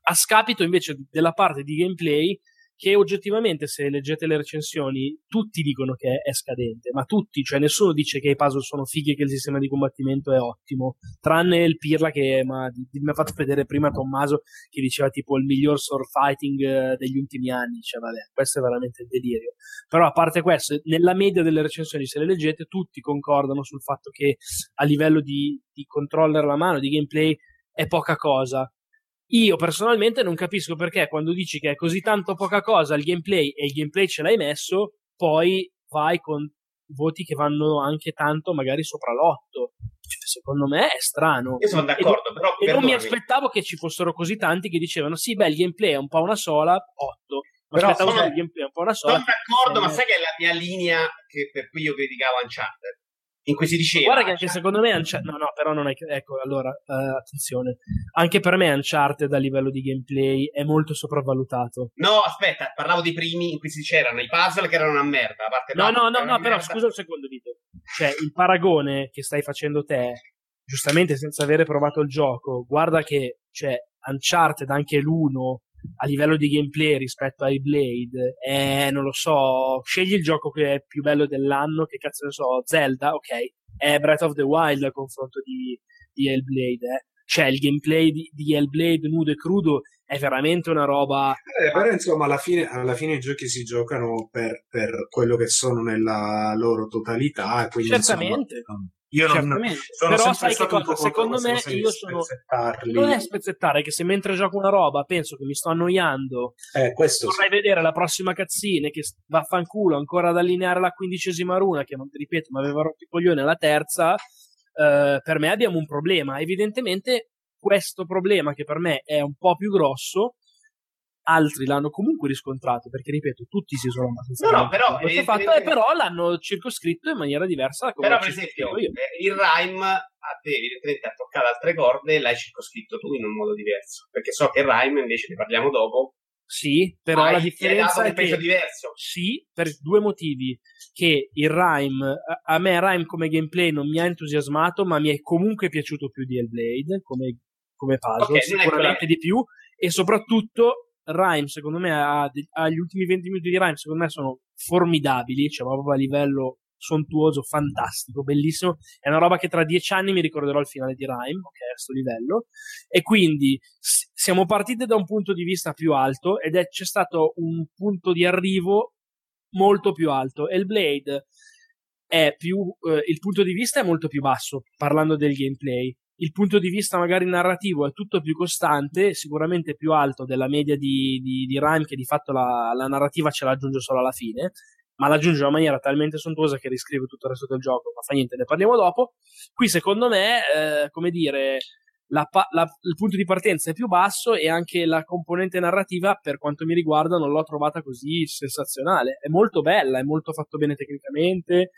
a scapito invece della parte di gameplay che oggettivamente, se leggete le recensioni, tutti dicono che è scadente, ma tutti, cioè nessuno dice che i puzzle sono fighi e che il sistema di combattimento è ottimo, tranne il Pirla che mi ha fatto vedere prima Tommaso che diceva tipo il miglior sword fighting degli ultimi anni. Cioè vabbè, questo è veramente il delirio, però a parte questo, nella media delle recensioni, se le leggete, tutti concordano sul fatto che a livello di controller alla mano, di gameplay, è poca cosa. Io personalmente non capisco perché quando dici che è così tanto poca cosa il gameplay, e il gameplay ce l'hai messo, poi vai con voti che vanno anche tanto magari sopra l'8. Cioè, secondo me è strano. Io sono d'accordo, però non mi aspettavo che ci fossero così tanti che dicevano sì, beh, il gameplay è un po' una sola, 8. Però sono d'accordo, ma sai che è la mia linea che per cui io criticavo Uncharted, in cui si diceva... Guarda che anche secondo me Uncharted... No, però non è... Ecco, allora, attenzione. Anche per me Uncharted a livello di gameplay è molto sopravvalutato. No, aspetta, parlavo dei primi in cui c'erano i puzzle che erano una merda. A parte no, però scusa un secondo, dito. Cioè, il paragone che stai facendo te, giustamente senza avere provato il gioco, guarda che, cioè, Uncharted, anche l'1, a livello di gameplay rispetto ai Blade, non lo so, scegli il gioco che è più bello dell'anno, che cazzo ne so, Zelda, ok, è Breath of the Wild al confronto di Hellblade, Cioè il gameplay di Hellblade nudo e crudo è veramente una roba... però insomma alla fine i giochi si giocano per quello che sono nella loro totalità, quindi certamente. Insomma, io non sono... Però sai che cosa? Secondo me io sono... Non è spezzettare, che se mentre gioco una roba penso che mi sto annoiando, vorrei vedere la prossima cazzina che vaffanculo ancora ad allineare la 15ª runa, che non ti ripeto, ma aveva rotto i coglioni alla terza, per me abbiamo un problema. Evidentemente questo problema, che per me è un po' più grosso, altri l'hanno comunque riscontrato, perché ripeto, tutti si sono però questo fatto, però l'hanno circoscritto in maniera diversa. Però per esempio io, il Rime a te evidentemente ha toccato altre corde e l'hai circoscritto tu in un modo diverso, perché so che il Rime invece ne parliamo dopo. Sì, però la differenza è che diverso. Sì, per due motivi, che il Rime, a me Rime come gameplay non mi ha entusiasmato, ma mi è comunque piaciuto più di Hellblade come puzzle, okay, sicuramente di più, e soprattutto Rime, secondo me, agli ultimi 20 minuti di Rime, secondo me, sono formidabili, cioè proprio a livello sontuoso, fantastico, bellissimo. È una roba che tra 10 anni mi ricorderò il finale di Rime, ok, a sto livello. E quindi siamo partiti da un punto di vista più alto, ed c'è stato un punto di arrivo molto più alto. E il Blade è più... il punto di vista è molto più basso, parlando del gameplay. Il punto di vista magari narrativo è tutto più costante, sicuramente più alto della media di Rime, che di fatto la narrativa ce la aggiunge solo alla fine, ma la aggiunge in una maniera talmente sontuosa che riscrive tutto il resto del gioco, ma fa niente, ne parliamo dopo. Qui secondo me, come dire, il punto di partenza è più basso, e anche la componente narrativa, per quanto mi riguarda, non l'ho trovata così sensazionale. È molto bella, è molto fatto bene tecnicamente.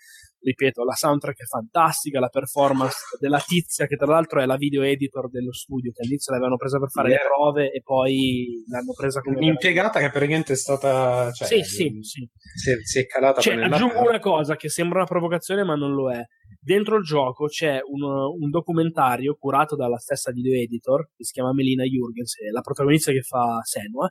Ripeto, la soundtrack è fantastica, la performance della tizia, che tra l'altro è la video editor dello studio, che all'inizio l'avevano presa per fare le prove e poi l'hanno presa come un'impiegata che per niente è stata... Cioè, sì. Si è calata, cioè, per... Aggiungo una cosa che sembra una provocazione ma non lo è. Dentro il gioco c'è un documentario curato dalla stessa video editor, che si chiama Melina Jurgens, la protagonista che fa Senua.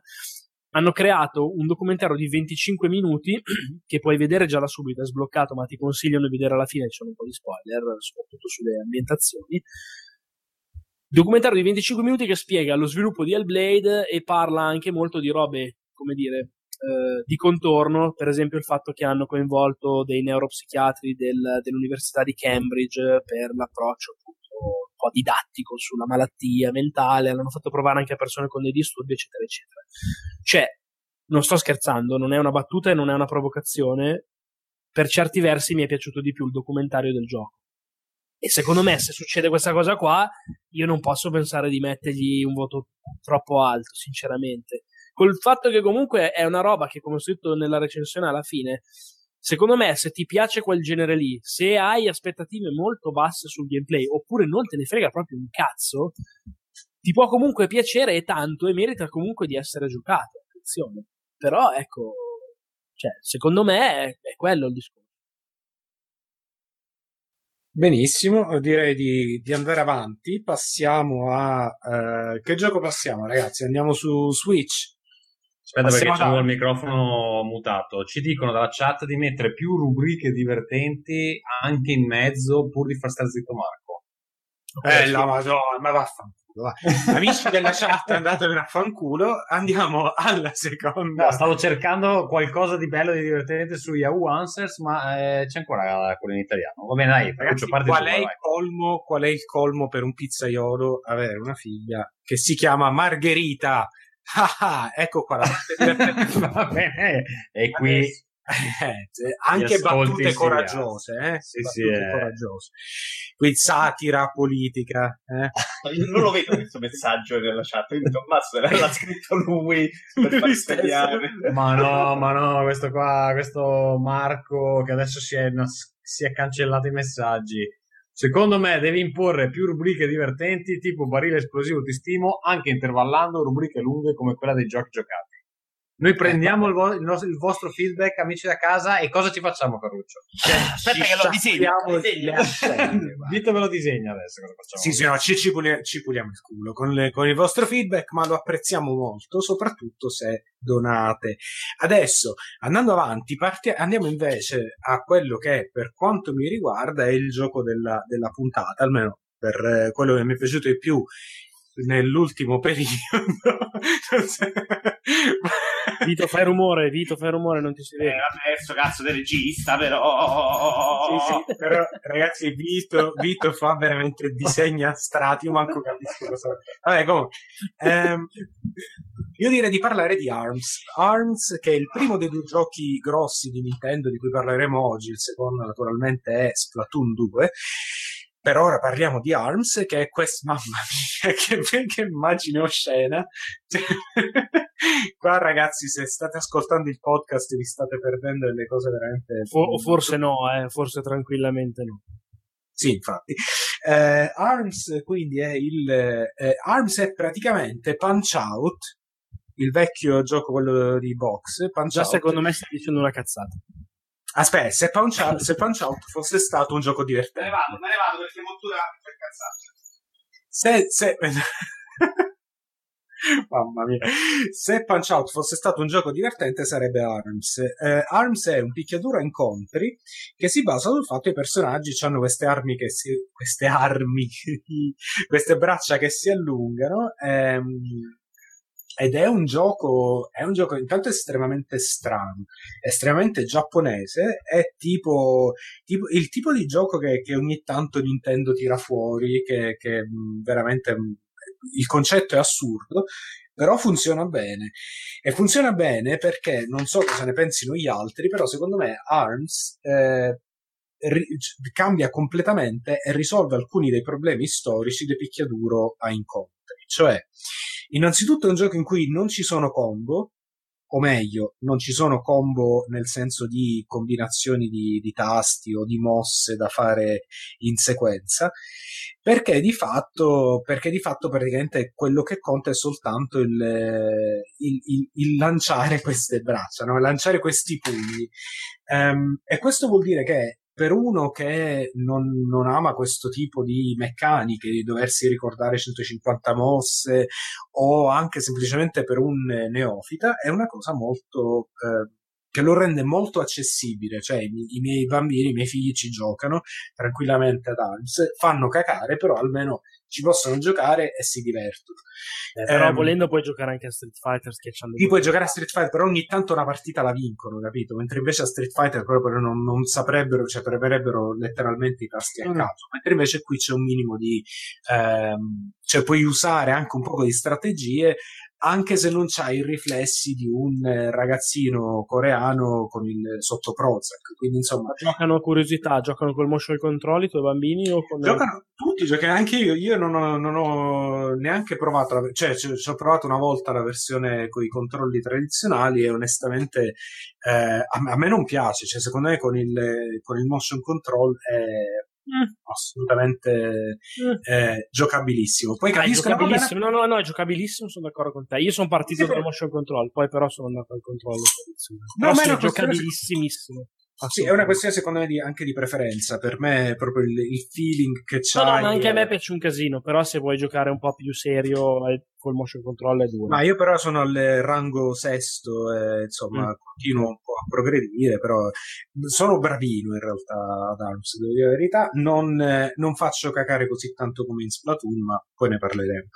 Hanno creato un documentario di 25 minuti che puoi vedere già da subito, è sbloccato, ma ti consiglio di vedere alla fine, ci sono un po' di spoiler, soprattutto sulle ambientazioni. Documentario di 25 minuti che spiega lo sviluppo di Hellblade e parla anche molto di robe, come dire, di contorno, per esempio il fatto che hanno coinvolto dei neuropsichiatri dell'Università di Cambridge per l'approccio appunto un po' didattico sulla malattia mentale, l'hanno fatto provare anche a persone con dei disturbi, eccetera, eccetera. Cioè, non sto scherzando, non è una battuta e non è una provocazione, per certi versi mi è piaciuto di più il documentario del gioco. E secondo me, se succede questa cosa qua, io non posso pensare di mettergli un voto troppo alto, sinceramente. Col fatto che comunque è una roba che, come ho scritto nella recensione alla fine, secondo me, se ti piace quel genere lì, se hai aspettative molto basse sul gameplay, oppure non te ne frega proprio un cazzo, ti può comunque piacere e tanto, e merita comunque di essere giocato, attenzione. Però, ecco, cioè, secondo me è quello il discorso. Benissimo, direi di andare avanti. Passiamo a che gioco passiamo, ragazzi? Andiamo su Switch. Aspetta, passiamo perché c'è il microfono mutato. Ci dicono dalla chat di mettere più rubriche divertenti anche in mezzo, pur di far star zitto Marco. La madonna, ma vaffanculo. Amici della chat, andatevene a fanculo. Andiamo alla seconda. No, stavo cercando qualcosa di bello e di divertente su Yahoo Answers, ma c'è ancora quello in italiano. Va bene, dai, ragazzi, qual è il colmo per un pizzaiolo avere una figlia che si chiama Margherita? Ah, ecco qua la va bene. E qui anche battute coraggiose, sì, battute coraggiose. Qui satira politica, Io non lo vedo questo messaggio nella chat, io dico, mazzo, l'ha scritto lui per far svegliare. ma no, questo Marco che adesso si è cancellato i messaggi. Secondo me devi imporre più rubriche divertenti, tipo barile esplosivo ti stimo, anche intervallando rubriche lunghe come quella dei giochi giocati. Noi prendiamo il vostro feedback, amici da casa, e cosa ci facciamo, Ferruccio? Aspetta che lo disegno. Vito me lo disegna adesso. Cosa facciamo? Sì, no, ci puliamo il culo con il vostro feedback, ma lo apprezziamo molto, soprattutto se donate. Adesso, andando avanti, andiamo invece a quello che, per quanto mi riguarda, è il gioco della puntata, almeno per quello che mi è piaciuto di più nell'ultimo periodo. Vito fai rumore, non ti si vede. Adesso cazzo del regista, però. Sì, però ragazzi, Vito fa veramente, disegna strati, io manco capisco cosa. Vabbè, comunque. Io direi di parlare di ARMS, che è il primo dei due giochi grossi di Nintendo di cui parleremo oggi. Il secondo naturalmente è Splatoon 2. Per ora parliamo di ARMS, che è questa, mamma mia, che immagine oscena. Qua ragazzi, se state ascoltando il podcast vi state perdendo delle cose veramente... O forse no, forse tranquillamente no. Sì, infatti. ARMS quindi è ARMS è praticamente Punch Out, il vecchio gioco, quello di box. Punch Out. Secondo me stai dicendo una cazzata. Aspetta, se Punch Out fosse stato un gioco divertente. Me ne vado perché montura per cazzate. Mamma mia. Se Punch Out fosse stato un gioco divertente sarebbe ARMS. ARMS è un picchiaduro a incontri che si basa sul fatto che i personaggi hanno queste braccia che si allungano. Ed è un gioco intanto estremamente strano, estremamente giapponese, è tipo il tipo di gioco che ogni tanto Nintendo tira fuori, che veramente il concetto è assurdo, però funziona bene. E funziona bene perché, non so cosa ne pensino gli altri, però secondo me ARMS cambia completamente e risolve alcuni dei problemi storici del picchiaduro a incontri. Cioè, innanzitutto è un gioco in cui non ci sono combo, o meglio, non ci sono combo nel senso di combinazioni di tasti o di mosse da fare in sequenza, perché di fatto praticamente quello che conta è soltanto il lanciare queste braccia, no? Lanciare questi pugni. E questo vuol dire che per uno che non ama questo tipo di meccaniche, di doversi ricordare 150 mosse, o anche semplicemente per un neofita, è una cosa molto che lo rende molto accessibile. Cioè i miei bambini, i miei figli ci giocano tranquillamente ad Arms, fanno cacare, però almeno ci possono giocare e si divertono. Però volendo puoi giocare anche a Street Fighter schiacciando. Sì, puoi giocare a Street Fighter, però ogni tanto una partita la vincono, capito? Mentre invece a Street Fighter proprio non saprebbero, cioè premerebbero letteralmente i tasti a caso. Mentre invece qui c'è un minimo di cioè puoi usare anche un poco di strategie, anche se non c'hai i riflessi di un ragazzino coreano con il sotto Prozac. Quindi insomma, giocano curiosità, giocano col motion control i tuoi bambini o con giocano tutti, giocano anche io non ho neanche provato cioè ci ho provato una volta la versione con i controlli tradizionali e onestamente a me non piace, cioè secondo me con il motion control è assolutamente giocabilissimo. Poi capisco, giocabilissimo. No, è giocabilissimo, sono d'accordo con te. Io sono partito dal motion control, poi però sono andato al controllo. No, ma è giocabilissimissimo. Sì, è una questione secondo me anche di preferenza. Per me è proprio il feeling che c'ha. No, anche a me piace un casino, però se vuoi giocare un po' più serio col motion control è duro. Ma io però sono al rango sesto insomma continuo un po' a progredire, però sono bravino in realtà ad Arms, devo dire la verità. Non faccio cacare così tanto come in Splatoon, ma poi ne parleremo.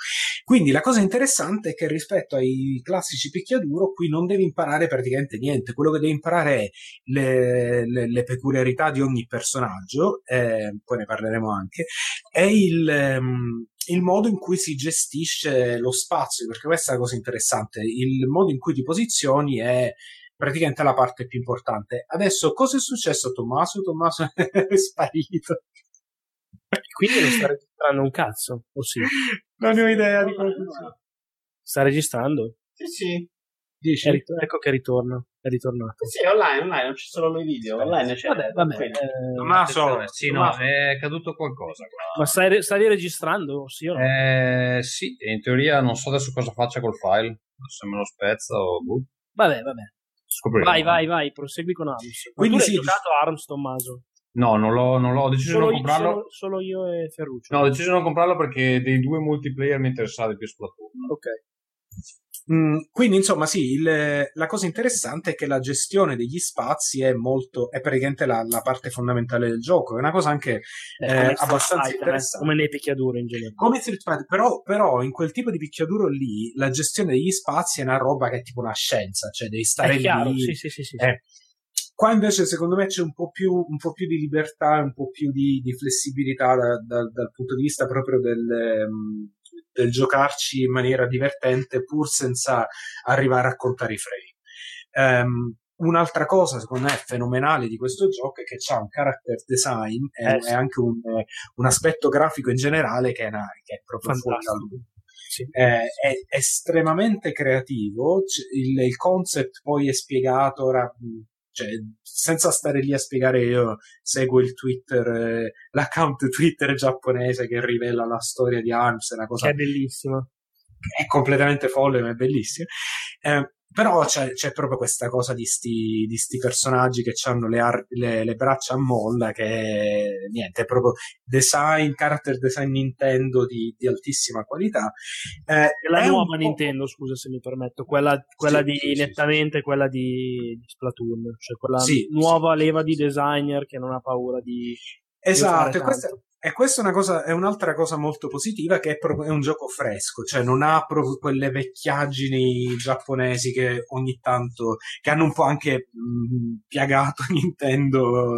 Quindi la cosa interessante è che rispetto ai classici picchiaduro qui non devi imparare praticamente niente. Quello che devi imparare è le peculiarità di ogni personaggio, poi ne parleremo anche, è il modo in cui si gestisce lo spazio, perché questa è la cosa interessante. Il modo in cui ti posizioni è praticamente la parte più importante. Adesso cosa è successo a Tommaso? Tommaso è sparito. Quindi non sta registrando un cazzo, o sì? Non ne ho idea di come funziona. Sta registrando? Sì. Dici? Ecco che ritorno. È ritornato. Sì, online, non ci sono i video. Online c'è. Vabbè. Tommaso, sì, no, è caduto qualcosa. Ma stai registrando? Sì o no? Sì, in teoria non so adesso cosa faccia col file. Se me lo spezza o... Vabbè. Scopriremo. Vai, prosegui con Arms. Quindi tu hai giocato Arms, Tommaso? No, non l'ho deciso di non comprarlo. Solo io e Ferruccio. No, ho deciso di non comprarlo perché dei due multiplayer mi interessava più Splatoon. Ok. Quindi insomma sì, la cosa interessante è che la gestione degli spazi è praticamente la parte fondamentale del gioco. È una cosa anche abbastanza interessante, come nei picchiaduro in genere, come Street Fighter, però in quel tipo di picchiaduro lì la gestione degli spazi è una roba che è tipo una scienza, cioè devi stare lì. Sì. Qua invece secondo me c'è un po' più di libertà, un po' più di flessibilità dal punto di vista proprio del giocarci in maniera divertente pur senza arrivare a contare i frame. Un'altra cosa secondo me fenomenale di questo gioco è che c'ha un character design e anche un aspetto grafico in generale che è proprio fuori da lui. Sì. È estremamente creativo, il concept poi è spiegato ora. Cioè, senza stare lì a spiegare, io seguo il Twitter, l'account Twitter giapponese che rivela la storia di Arms, è una cosa che è bellissima, è completamente folle ma è bellissima. Però c'è proprio questa cosa di sti personaggi che hanno le braccia a molla, che niente, è proprio design, character design Nintendo di altissima qualità. La nuova Nintendo, scusa se mi permetto, quella nettamente quella di Splatoon, cioè quella nuova leva di designer che non ha paura di... Esatto, e questa è una cosa, è un'altra cosa molto positiva, che è un gioco fresco, cioè non ha proprio quelle vecchiaggini giapponesi che ogni tanto, che hanno un po' anche piagato Nintendo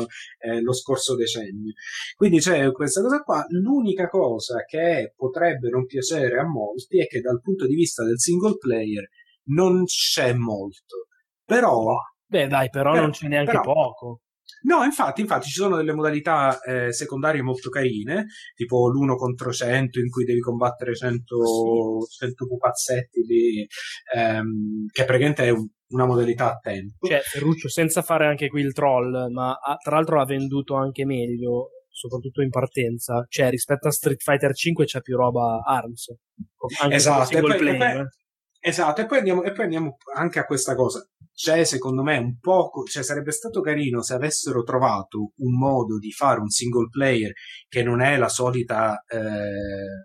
lo scorso decennio. Quindi c'è questa cosa qua. L'unica cosa che potrebbe non piacere a molti è che dal punto di vista del single player non c'è molto, però non c'è neanche poco. No, infatti ci sono delle modalità secondarie molto carine, tipo l'1 contro 100 in cui devi combattere 100 pupazzetti lì, che praticamente è una modalità a tempo. Cioè, Ferruccio, senza fare anche qui il troll, ma tra l'altro ha venduto anche meglio, soprattutto in partenza, cioè rispetto a Street Fighter 5 c'è più roba Arms. Anche esatto, Esatto, e poi andiamo anche a questa cosa. Cioè, secondo me un poco, cioè sarebbe stato carino se avessero trovato un modo di fare un single player che non è la solita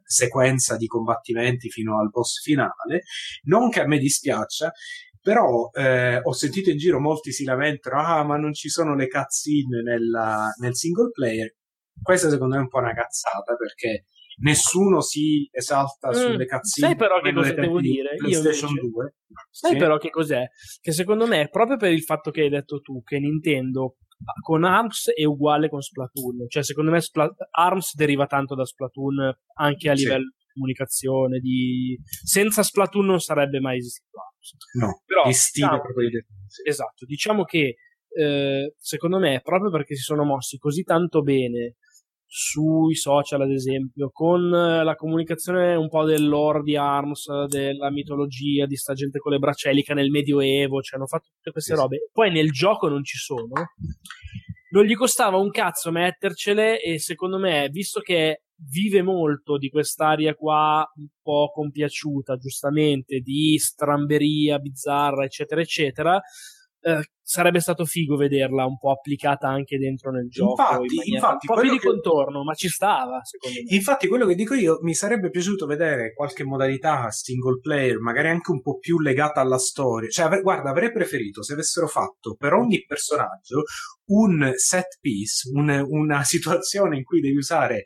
sequenza di combattimenti fino al boss finale. Non che a me dispiaccia, però ho sentito in giro molti si lamentano: ah, ma non ci sono le cutscene nel single player. Questa secondo me è un po' una cazzata, perché nessuno si esalta sulle cazzine. Sai però che cosa devo dire? PlayStation 2. Sai sì. Però che cos'è? Che secondo me, proprio per il fatto che hai detto tu, che Nintendo con ARMS è uguale con Splatoon. Cioè secondo me ARMS deriva tanto da Splatoon anche a livello di comunicazione. Senza Splatoon non sarebbe mai esistito ARMS. No, però, di stile proprio. Esatto, diciamo che secondo me, proprio perché si sono mossi così tanto bene sui social, ad esempio, con la comunicazione un po' del lore di ARMS, della mitologia di sta gente con le bracelica nel medioevo, cioè hanno fatto tutte queste robe, poi nel gioco non ci sono, non gli costava un cazzo mettercele. E secondo me, visto che vive molto di quest'area qua un po' compiaciuta, giustamente, di stramberia bizzarra eccetera eccetera, sarebbe stato figo vederla un po' applicata anche dentro nel gioco, infatti, un po' più di contorno, ma ci stava, secondo me. Infatti, quello che dico io, mi sarebbe piaciuto vedere qualche modalità single player, magari anche un po' più legata alla storia. Cioè, guarda, avrei preferito se avessero fatto per ogni personaggio un set piece, una situazione in cui devi usare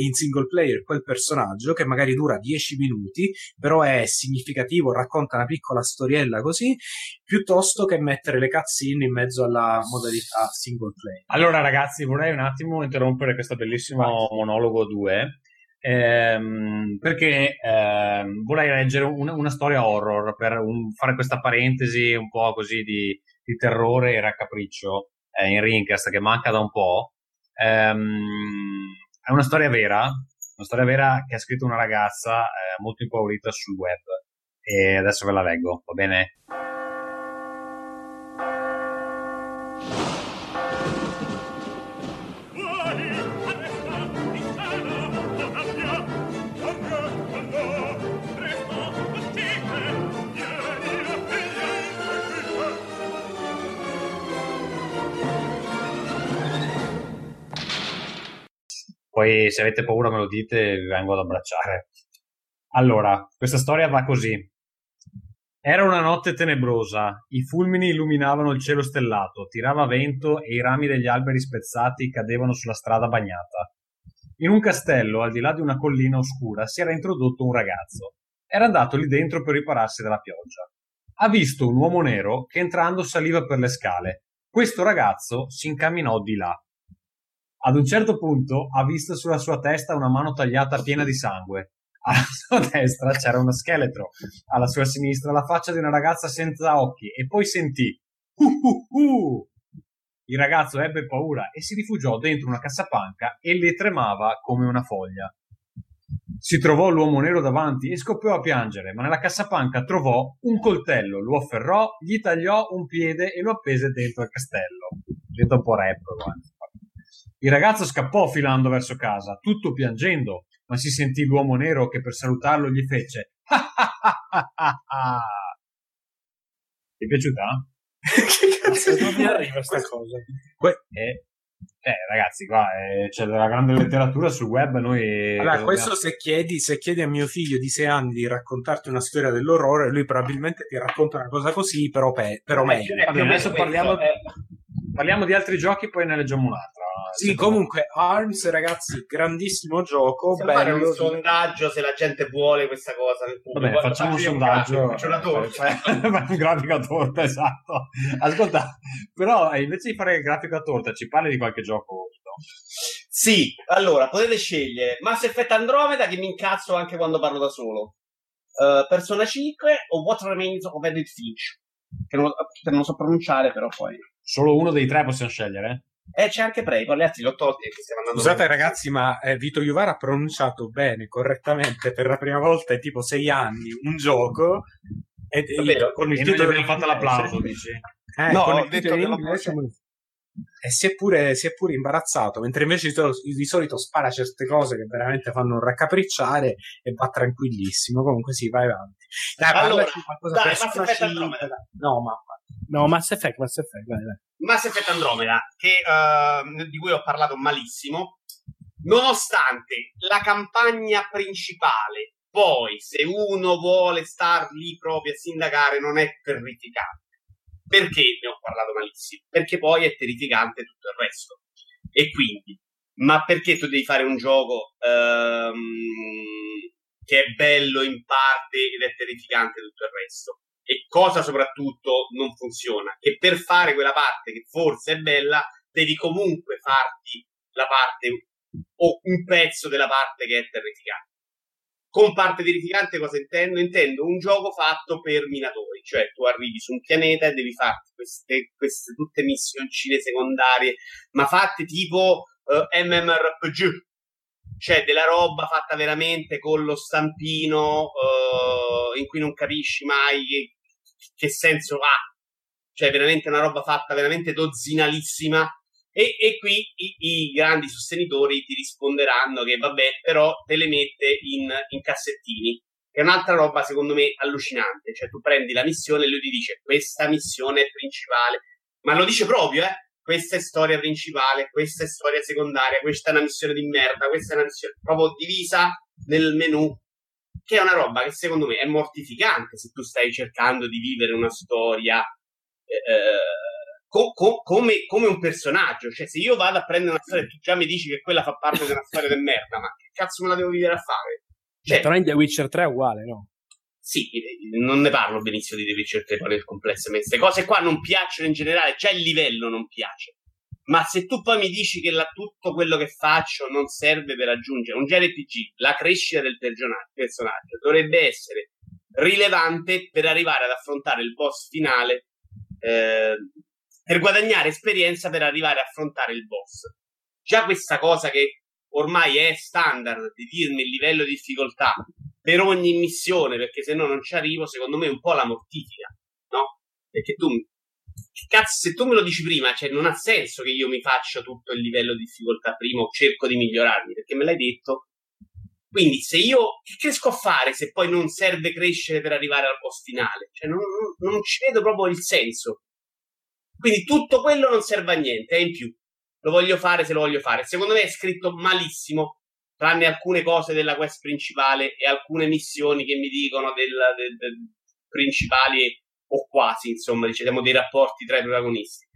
in single player quel personaggio, che magari dura 10 minuti, però è significativo, racconta una piccola storiella così, piuttosto che mettere le cutscene in mezzo alla modalità single player. Allora ragazzi, vorrei un attimo interrompere questo bellissimo monologo 2, perché vorrei leggere una storia horror per fare questa parentesi un po' così di terrore e raccapriccio in Raincast, che manca da un po'. È una storia vera che ha scritto una ragazza molto impaurita sul web, e adesso ve la leggo, va bene? Poi se avete paura me lo dite, vi vengo ad abbracciare. Allora, questa storia va così. Era una notte tenebrosa, i fulmini illuminavano il cielo stellato, tirava vento e i rami degli alberi spezzati cadevano sulla strada bagnata. In un castello, al di là di una collina oscura, si era introdotto un ragazzo. Era andato lì dentro per ripararsi dalla pioggia. Ha visto un uomo nero che entrando saliva per le scale. Questo ragazzo si incamminò di là. Ad un certo punto ha visto sulla sua testa una mano tagliata piena di sangue. Alla sua destra c'era uno scheletro, alla sua sinistra la faccia di una ragazza senza occhi, e poi sentì Il ragazzo ebbe paura e si rifugiò dentro una cassapanca e le tremava come una foglia. Si trovò l'uomo nero davanti e scoppiò a piangere, ma nella cassapanca trovò un coltello, lo afferrò, gli tagliò un piede e lo appese dentro il castello. Detto un po' rap, guarda. Il ragazzo scappò filando verso casa, tutto piangendo, ma si sentì l'uomo nero che per salutarlo gli fece Ti è piaciuta? Che cazzo, non mi arriva questa cosa. Ragazzi, qua c'è della grande letteratura sul web. Noi allora, questo abbiamo... se chiedi a mio figlio di 6 anni di raccontarti una storia dell'orrore, lui probabilmente ti racconta una cosa così, però meglio. Adesso parliamo di altri giochi, poi ne leggiamo un'altra. Sì, comunque ARMS, ragazzi, grandissimo gioco. Fare un sondaggio se la gente vuole questa cosa. Vabbè, facciamo un sondaggio. Faccio una torta. Un grafico a torta, esatto. Ascolta, però invece di fare il grafico a torta, ci parli di qualche gioco? No? Sì, allora potete scegliere Mass Effect Andromeda, che mi incazzo anche quando parlo da solo, Persona 5 o What Remains of Edith Finch, che non so pronunciare, però poi. Solo uno dei 3 possiamo scegliere? C'è anche Prey, gli altri l'ho tolti. Scusate ragazzi, ma Vito Iuvara ha pronunciato bene, correttamente, per la prima volta in tipo 6 anni un gioco. Con il titolo abbiamo fatto l'applauso, dici? No, ho detto che e si è pure imbarazzato, mentre invece di solito spara certe cose che veramente fanno raccapricciare e va tranquillissimo. Comunque sì, vai avanti. Dai, allora, Mass Effect Andromeda. Mass Effect, vai. Mass Effect Andromeda, che di cui ho parlato malissimo, nonostante la campagna principale, poi se uno vuole star lì proprio a sindacare non è terrificante. Perché ne ho parlato malissimo? Perché poi è terrificante tutto il resto. E quindi, ma perché tu devi fare un gioco che è bello in parte ed è terrificante tutto il resto? E cosa soprattutto non funziona? Che per fare quella parte che forse è bella, devi comunque farti la parte o un pezzo della parte che è terrificante. Con parte terrificante cosa intendo? Intendo un gioco fatto per minatori, cioè tu arrivi su un pianeta e devi farti queste tutte missioncine secondarie, ma fatte tipo MMORPG, cioè della roba fatta veramente con lo stampino in cui non capisci mai che senso ha, cioè veramente una roba fatta veramente dozzinalissima. E qui i grandi sostenitori ti risponderanno che vabbè, però te le mette in cassettini, che è un'altra roba secondo me allucinante, cioè tu prendi la missione e lui ti dice questa missione è principale, ma lo dice proprio, questa è storia principale, questa è storia secondaria, questa è una missione di merda, questa è una missione proprio divisa nel menu, che è una roba che secondo me è mortificante se tu stai cercando di vivere una storia come un personaggio. Cioè se io vado a prendere una storia e tu già mi dici che quella fa parte di una storia del merda, ma che cazzo me la devo vivere a fare? Cioè, però in The Witcher 3 è uguale, no? Sì, non ne parlo benissimo di The Witcher 3 nel complesso, ma queste cose qua non piacciono in generale, già il livello non piace, ma se tu poi mi dici che tutto quello che faccio non serve per raggiungere un JRPG, la crescita del personaggio dovrebbe essere rilevante per arrivare ad affrontare il boss finale, per guadagnare esperienza per arrivare a affrontare il boss. Già questa cosa che ormai è standard di dirmi il livello di difficoltà per ogni missione, perché se no non ci arrivo, secondo me un po' la mortifica, no? Perché tu, cazzo, se tu me lo dici prima, cioè non ha senso che io mi faccia tutto il livello di difficoltà prima o cerco di migliorarmi, perché me l'hai detto. Quindi se io, che riesco a fare se poi non serve crescere per arrivare al boss finale? Cioè non ci vedo proprio il senso. Quindi tutto quello non serve a niente, è in più. Lo voglio fare se lo voglio fare. Secondo me è scritto malissimo, tranne alcune cose della quest principale e alcune missioni che mi dicono del principali o quasi, insomma, diciamo dei rapporti tra i protagonisti.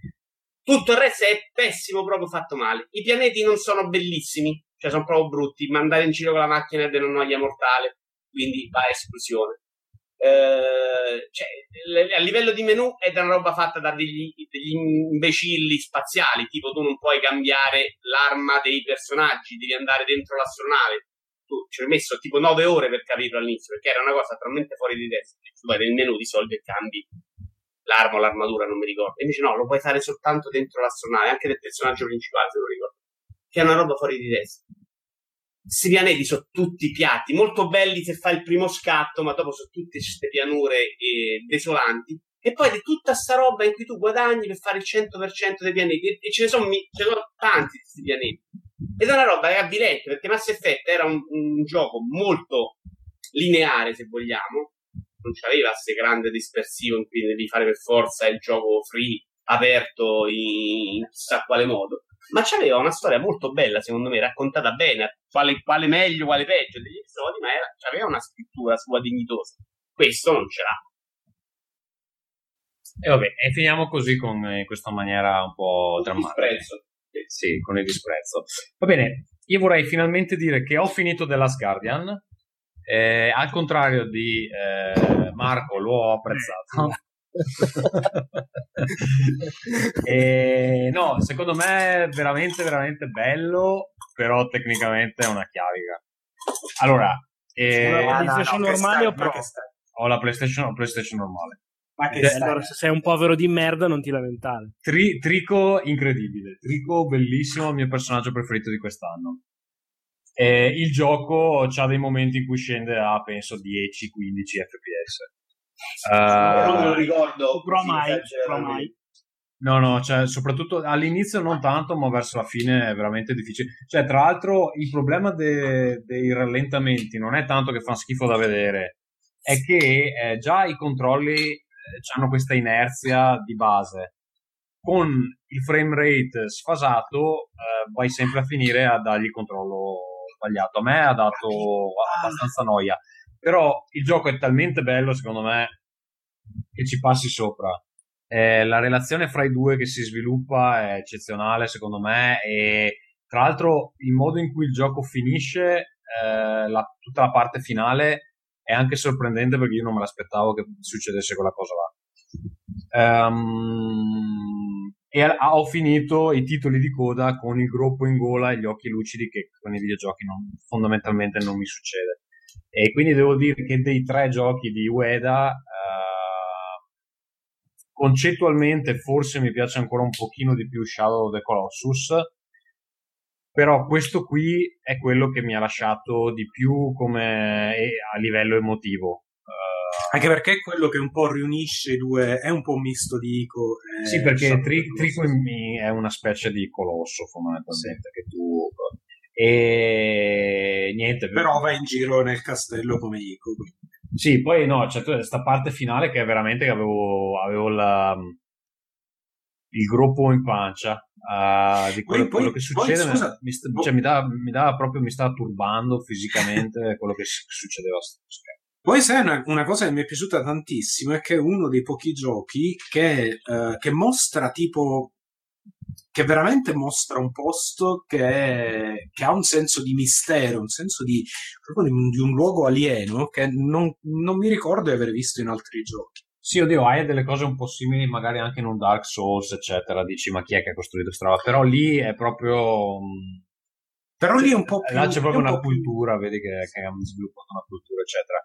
Tutto il resto è pessimo, proprio fatto male. I pianeti non sono bellissimi, cioè sono proprio brutti, ma andare in giro con la macchina è della noia mortale, quindi va a esclusione. A livello di menu è una roba fatta da degli imbecilli spaziali, tipo tu non puoi cambiare l'arma dei personaggi, devi andare dentro l'astronave. Tu ci hai messo tipo 9 ore per capirlo all'inizio, perché era una cosa talmente fuori di testa. Tu vai nel menu, risolvi e cambi l'arma o l'armatura, non mi ricordo. E invece no, lo puoi fare soltanto dentro l'astronave, anche del personaggio principale, se non ricordo, che è una roba fuori di testa. Questi pianeti sono tutti piatti, molto belli se fa il primo scatto, ma dopo sono tutte queste pianure desolanti. E poi di tutta sta roba in cui tu guadagni per fare il 100% dei pianeti, e ce ne sono tanti di questi pianeti. Ed è una roba che è avvilente, perché Mass Effect era un gioco molto lineare, se vogliamo, non c'aveva questo grande dispersivo in cui devi fare per forza il gioco free, aperto in chissà quale modo. Ma c'aveva una storia molto bella, secondo me, raccontata bene, quale meglio, quale peggio degli episodi, ma c'aveva una scrittura sua dignitosa. Questo non ce l'ha. E vabbè, e finiamo così con questa maniera un po' drammatica. Disprezzo. Sì, con il disprezzo. Va bene, io vorrei finalmente dire che ho finito The Last Guardian. Al contrario di Marco, l'ho apprezzato. No, secondo me è veramente veramente bello, però tecnicamente è una chiavica. Allora PlayStation normale o ho la PlayStation normale, ma che allora, se sei un povero di merda non ti lamentare. Trico incredibile, Trico bellissimo, il mio personaggio preferito di quest'anno. Il gioco c'ha dei momenti in cui scende a penso 10-15 fps. Non me lo ricordo. Pro mai. No, no, cioè soprattutto all'inizio non tanto, ma verso la fine è veramente difficile. Cioè, tra l'altro, il problema dei rallentamenti non è tanto che fanno schifo da vedere, è che già i controlli hanno questa inerzia di base. Con il frame rate sfasato vai sempre a finire a dargli il controllo sbagliato. A me ha dato abbastanza noia, però il gioco è talmente bello, secondo me, che ci passi sopra. La relazione fra i due che si sviluppa è eccezionale, secondo me, e tra l'altro il modo in cui il gioco finisce, tutta la parte finale è anche sorprendente, perché io non me l'aspettavo che succedesse quella cosa là. E ho finito i titoli di coda con il groppo in gola e gli occhi lucidi, che con i videogiochi fondamentalmente non mi succede, e quindi devo dire che dei tre giochi di Ueda concettualmente forse mi piace ancora un pochino di più Shadow of the Colossus, però questo qui è quello che mi ha lasciato di più come a livello emotivo. Anche perché è quello che un po' riunisce i due, è un po' un misto di Ico. Sì, perché Trico è una specie di colosso fondamentalmente, sì, che tu... E niente. Però va in giro nel castello come Ico, quindi. Sì, poi no, certo, questa parte finale che è veramente che avevo il groppo in pancia di quello che succede, poi, scusa, cioè, mi stava turbando fisicamente quello che succedeva. Poi sai, una cosa che mi è piaciuta tantissimo è che è uno dei pochi giochi che mostra tipo, che veramente mostra un posto che ha un senso di mistero, un senso di un luogo alieno che non mi ricordo di aver visto in altri giochi. Sì, oddio, hai delle cose un po' simili magari anche in un Dark Souls, eccetera, dici ma chi è che ha costruito questa roba? Però lì è proprio... Però lì è un po' più... Là c'è proprio una cultura, vedi che hanno sviluppato una cultura, eccetera.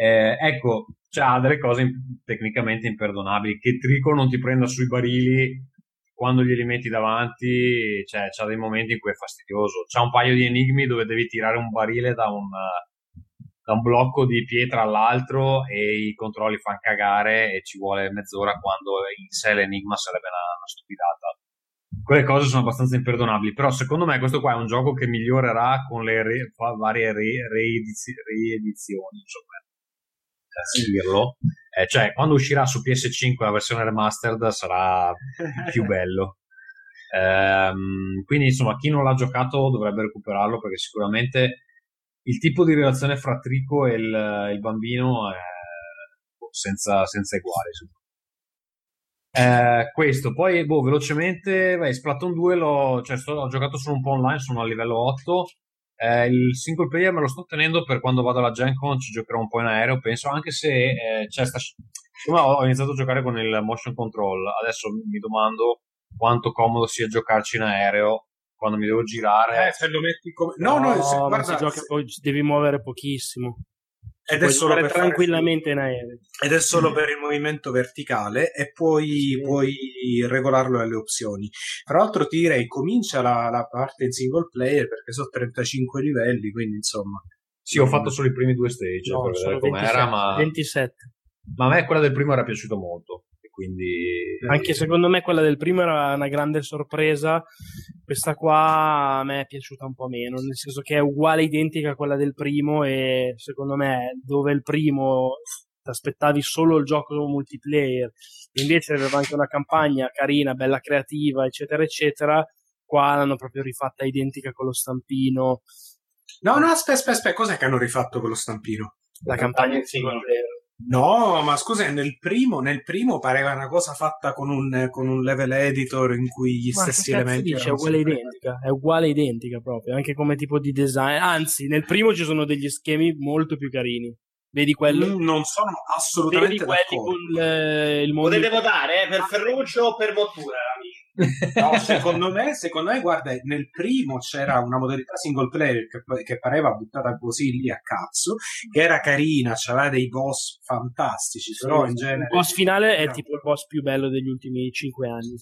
Ecco, c'ha delle cose tecnicamente imperdonabili, che Trico non ti prenda sui barili... Quando glieli metti davanti, cioè, c'ha dei momenti in cui è fastidioso. C'ha un paio di enigmi dove devi tirare un barile da un blocco di pietra all'altro e i controlli fanno cagare e ci vuole mezz'ora, quando in sé l'enigma sarebbe una stupidata. Quelle cose sono abbastanza imperdonabili, però secondo me questo qua è un gioco che migliorerà con le varie riedizioni, insomma. Sì. Dirlo. Cioè, quando uscirà su PS5 la versione remastered sarà più bello. Quindi, insomma, chi non l'ha giocato dovrebbe recuperarlo, perché sicuramente il tipo di relazione fra Trico e il bambino è senza eguali. Questo. Poi, velocemente, Splatoon 2 ho giocato solo un po' online, sono a livello 8. Il single player me lo sto tenendo per quando vado alla Gen Con, ci giocherò un po' in aereo, penso, anche se ho iniziato a giocare con il motion control. Adesso mi domando quanto comodo sia giocarci in aereo quando mi devo girare. Se lo metti come... devi muovere pochissimo. Ed è solo per tranquillamente in aereo. Ed è solo per il movimento verticale, e poi puoi regolarlo alle opzioni. Tra l'altro ti direi, comincia la parte in single player, perché sono 35 livelli, quindi insomma... Sì, ho fatto solo i primi due stage, per vedere com'era, ma... 27. Ma a me quella del primo era piaciuta molto, e quindi... Anche secondo me quella del primo era una grande sorpresa, questa qua a me è piaciuta un po' meno, nel senso che è uguale, identica a quella del primo, e secondo me dove il primo ti aspettavi solo il gioco multiplayer, invece aveva anche una campagna carina, bella creativa, eccetera eccetera, qua l'hanno proprio rifatta identica con lo stampino. No, aspetta, cos'è che hanno rifatto con lo stampino? La campagna in singolo. No, ma scusa, nel primo pareva una cosa fatta con un level editor in cui gli stessi elementi erano è uguale identica proprio, anche come tipo di design. Anzi, nel primo ci sono degli schemi molto più carini. Vedi quello? Non sono assolutamente d'accordo. Vedi quelli con il mondo. Potete votare per Ferruccio o per Mottura, amico. No, secondo me, guarda, nel primo c'era una modalità single player che pareva buttata così lì a cazzo, che era carina, c'aveva dei boss fantastici, sì, però in genere... Il boss finale è tipo il boss più bello degli ultimi 5 anni.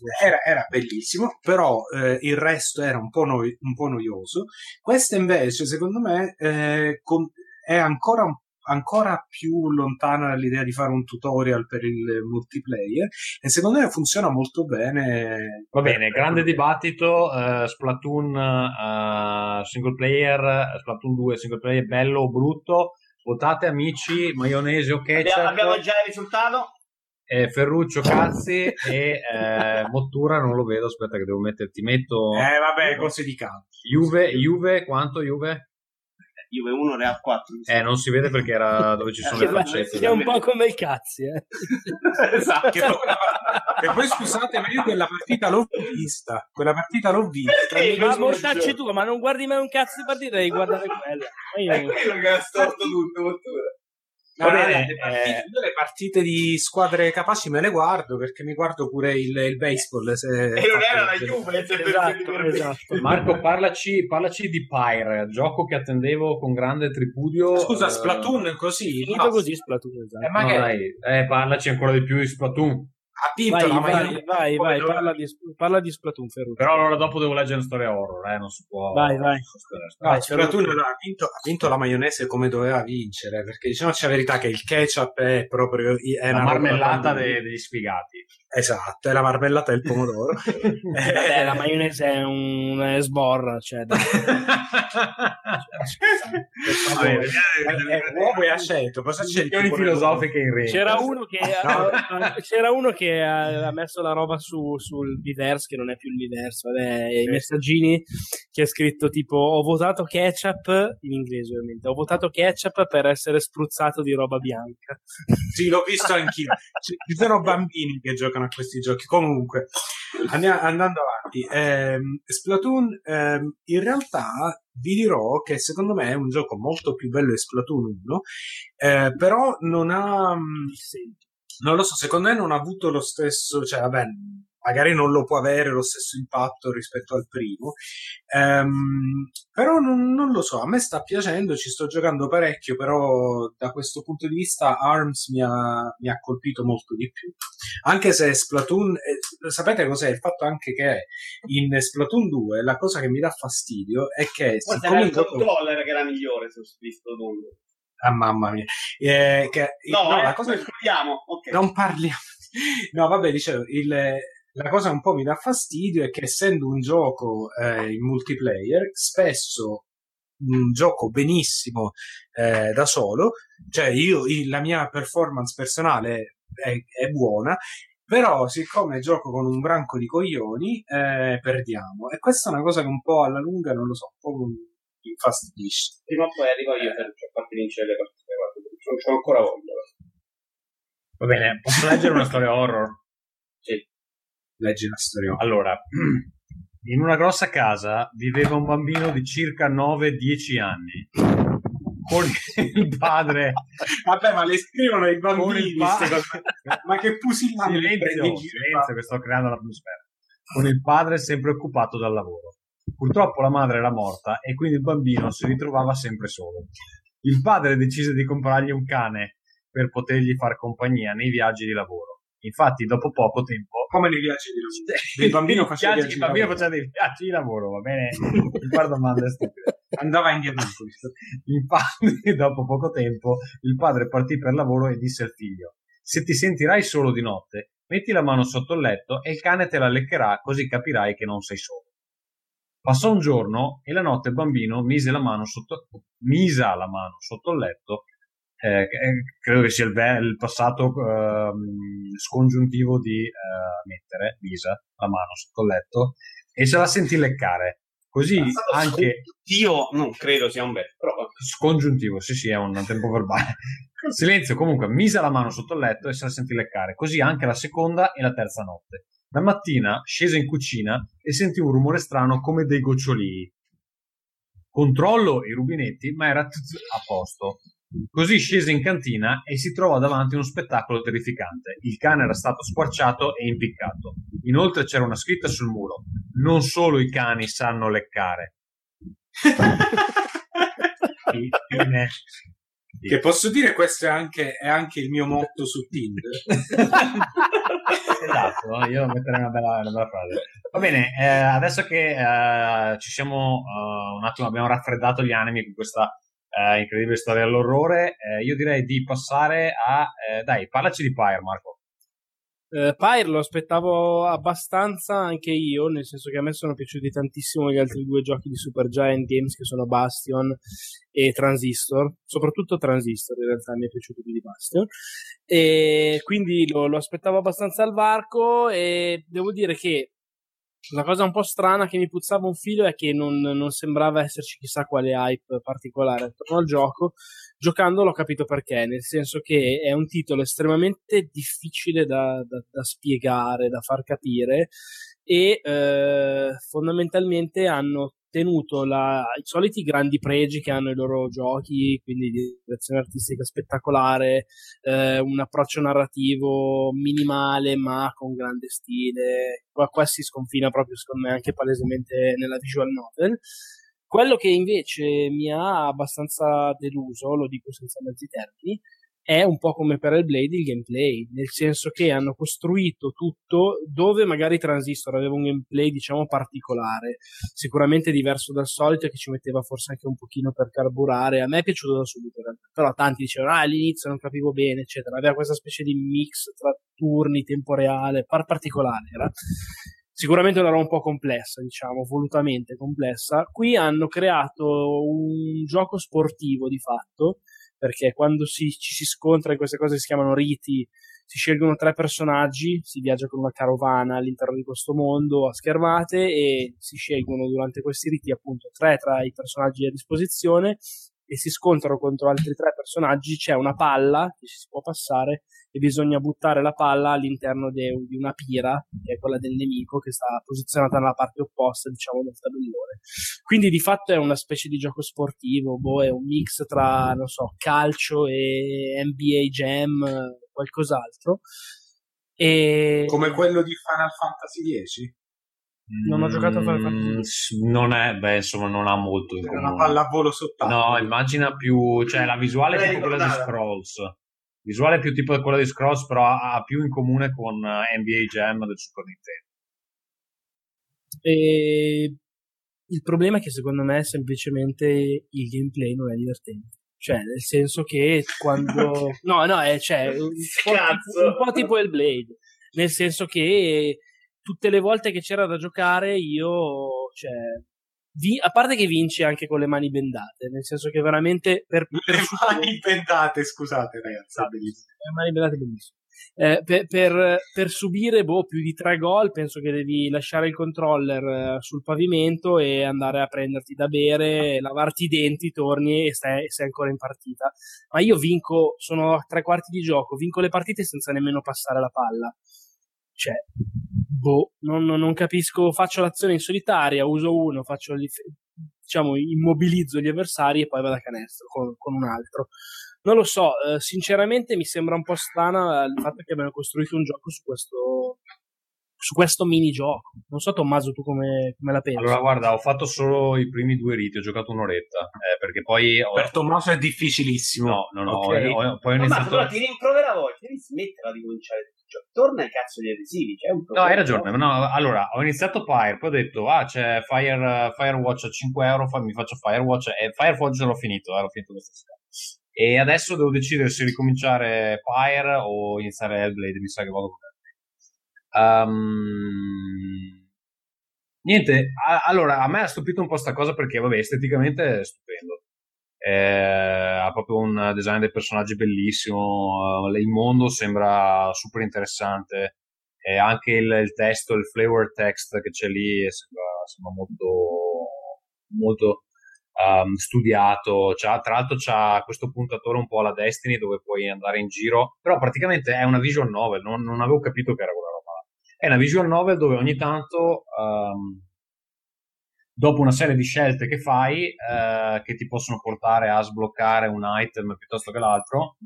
Era bellissimo, però il resto era un po' noioso. Questo invece, secondo me, è ancora un ancora più lontana dall'idea di fare un tutorial per il multiplayer, e secondo me funziona molto bene. Va bene, grande dibattito, Splatoon single player, Splatoon 2 single player, bello o brutto? Votate amici, maionese o ketchup. Abbiamo già il risultato? Ferruccio, Cazzi e Mottura non lo vedo, aspetta che devo metterti, metto... vabbè, cose di calcio. Juve, quanto Juve? Juve 1, Real 4. Non si vede perché era dove ci sono le faccette. È un po' come il Cazzi, eh. Esatto. E poi scusate, ma io quella partita l'ho vista. Ma mortacci tua, ma non guardi mai un cazzo di partita, devi guardare quella. È quello che ha storto tutto, Mottura. No, le partite di squadre capaci me le guardo, perché mi guardo pure il baseball. E non era la Juve, esatto. Marco, parlaci di Pyre, gioco che attendevo con grande tripudio. Scusa, Splatoon così? Così Splatoon, esatto. Magari no, parlaci ancora di più di Splatoon. Vai, parla di Splatoon, Ferruccio. Però allora dopo devo leggere una storia horror, non si può. Vai. No, Splatoon ha vinto la maionese come doveva vincere, perché diciamoci la verità che il ketchup è proprio è la marmellata degli sfigati. Esatto, è la marmellata del pomodoro. Vabbè, la maionese è un sborra, cioè. Uovo e aceto, cosa c'è? Questioni filosofiche in rete. C'era uno che ha messo la roba sul Miiverse, che non è più il Miiverse, vabbè, sì. I messaggini che ha scritto tipo: ho votato ketchup, in inglese ovviamente, ho votato ketchup per essere spruzzato di roba bianca. Sì, l'ho visto anch'io. Ci sono bambini che giocano a questi giochi. Comunque, andando avanti, Splatoon, in realtà vi dirò che secondo me è un gioco molto più bello di Splatoon 1, però non ha... Non lo so, secondo me non ha avuto lo stesso, cioè vabbè, magari non lo può avere lo stesso impatto rispetto al primo, però non lo so, a me sta piacendo, ci sto giocando parecchio, però da questo punto di vista ARMS mi ha colpito molto di più, anche se Splatoon, sapete cos'è? Il fatto anche che in Splatoon 2 la cosa che mi dà fastidio è che... Guarda, era il controller che era migliore su Splatoon 2. Ah, mamma mia, la cosa che okay. Non parliamo. No, vabbè, dicevo, la cosa un po' mi dà fastidio è che, essendo un gioco in multiplayer, spesso gioco benissimo da solo, cioè la mia performance personale è buona, però siccome gioco con un branco di coglioni perdiamo, e questa è una cosa che un po' alla lunga, non lo so, un po' infastidisce. Prima o poi arrivo io per farti vincere le partite, non c'ho ancora voglia. Va bene, posso leggere una storia horror? Sì, leggi una storia horror. Allora, in una grossa casa viveva un bambino di circa 9-10 anni con il padre. Vabbè, ma le scrivono i bambini, ma che pusillanime. Silenzio, che sto creando l'atmosfera. Con il padre sempre occupato dal lavoro. Purtroppo la madre era morta e quindi il bambino si ritrovava sempre solo. Il padre decise di comprargli un cane per potergli far compagnia nei viaggi di lavoro. Infatti dopo poco tempo... Come nei viaggi di lavoro? Il bambino faceva dei viaggi di lavoro, va bene? Guarda, manda stupida. Andava indietro in questo. Infatti dopo poco tempo il padre partì per lavoro e disse al figlio: se ti sentirai solo di notte, metti la mano sotto il letto e il cane te la leccherà, così capirai che non sei solo. Passò un giorno e la notte il bambino mise la mano sotto il letto, credo che sia il passato scongiuntivo di mettere, misa la mano sotto il letto, e se la sentì leccare. Così anche... Io non credo sia un bel... Però... Scongiuntivo, sì, è un tempo verbale. Silenzio, comunque, mise la mano sotto il letto e se la sentì leccare. Così anche la seconda e la terza notte. La mattina scese in cucina e sentì un rumore strano come dei gocciolii. Controllò i rubinetti, ma era tutto a posto. Così scese in cantina e si trovò davanti a uno spettacolo terrificante. Il cane era stato squarciato e impiccato. Inoltre c'era una scritta sul muro: non solo i cani sanno leccare. Che posso dire, questo è anche il mio motto su Tinder. Esatto, io metterei una bella frase. Va bene, adesso che ci siamo un attimo, abbiamo raffreddato gli animi con questa incredibile storia all'orrore. Io direi di passare a... dai, parlaci di Pyre, Marco. Pyre lo aspettavo abbastanza anche io, nel senso che a me sono piaciuti tantissimo gli altri due giochi di Supergiant Games, che sono Bastion e Transistor, soprattutto Transistor in realtà mi è piaciuto più di Bastion, e quindi lo aspettavo abbastanza al varco, e devo dire che la cosa un po' strana che mi puzzava un filo è che non sembrava esserci chissà quale hype particolare attorno al gioco. Giocandolo ho capito perché, nel senso che è un titolo estremamente difficile da spiegare, da far capire, e fondamentalmente hanno tenuto i soliti grandi pregi che hanno i loro giochi, quindi direzione artistica spettacolare, un approccio narrativo minimale ma con grande stile. Qua si sconfina proprio, secondo me, anche palesemente nella visual novel. Quello che invece mi ha abbastanza deluso, lo dico senza mezzi termini, è un po' come per Hellblade il gameplay, nel senso che hanno costruito tutto dove magari Transistor aveva un gameplay, diciamo, particolare, sicuramente diverso dal solito, che ci metteva forse anche un pochino per carburare. A me è piaciuto da subito, però tanti dicevano all'inizio non capivo bene, eccetera. Aveva questa specie di mix tra turni, tempo reale, particolare era. Sicuramente una roba un po' complessa, diciamo, volutamente complessa. Qui hanno creato un gioco sportivo di fatto, perché quando ci si scontra in queste cose, si chiamano riti, si scelgono 3 personaggi, si viaggia con una carovana all'interno di questo mondo a schermate, e si scelgono durante questi riti appunto 3 tra i personaggi a disposizione, e si scontrano contro altri 3 personaggi. C'è una palla che si può passare e bisogna buttare la palla all'interno di una pira, che è quella del nemico, che sta posizionata nella parte opposta, diciamo, del tabellone. Quindi di fatto è una specie di gioco sportivo, è un mix tra, non so, calcio e NBA Jam, qualcos'altro. E... come quello di Final Fantasy X? Non ho giocato a Final Fantasy. Non è, non ha molto in comune. È una pallavolo sott'acqua. No, immagina più, cioè la visuale è quella di Scrolls. Visuale più tipo quella di Scrolls, però ha più in comune con NBA Jam del Super Nintendo. E il problema è che secondo me semplicemente il gameplay non è divertente. Cioè, nel senso che quando... no, è, cioè, un po' tipo Hellblade. Nel senso che tutte le volte che c'era da giocare io, cioè, a parte che vince anche con le mani bendate, nel senso che veramente mani bendate, scusate ragazzi, bellissimo. Le mani bendate, bellissimo. Per subire più di 3 gol penso che devi lasciare il controller sul pavimento e andare a prenderti da bere, lavarti i denti, torni e sei ancora in partita. Ma io vinco, sono 3/4 di gioco, vinco le partite senza nemmeno passare la palla. Cioè, non capisco, faccio l'azione in solitaria, uso uno, immobilizzo gli avversari e poi vado a canestro con un altro. Non lo so, sinceramente mi sembra un po' strana il fatto che abbiano costruito un gioco su questo minigioco. Non so, Tommaso, tu come la pensi? Allora, guarda, ho fatto solo i primi 2 riti, ho giocato un'oretta, perché poi... Per Tommaso è difficilissimo. No, okay. Poi ho iniziato... Ma ti rimproveravo, devi smetterla di cominciare. Cioè, torna ai cazzo di adesivi, c'è un problema. No, hai ragione, no, allora ho iniziato Pyre, poi ho detto c'è Firewatch a 5€, mi faccio Firewatch, e Firewatch l'ho finito questo scambio, e adesso devo decidere se ricominciare Pyre o iniziare Hellblade. Mi sa che vado con Hellblade. Niente, allora a me ha stupito un po' sta cosa, perché esteticamente è stupendo. Ha proprio un design dei personaggi bellissimo, il mondo sembra super interessante, e anche il testo, il flavor text che c'è lì sembra molto studiato. Tra l'altro c'ha questo puntatore un po' alla Destiny, dove puoi andare in giro, però praticamente è una visual novel, non avevo capito che era quella roba. È una visual novel dove ogni tanto dopo una serie di scelte che fai, che ti possono portare a sbloccare un item piuttosto che l'altro,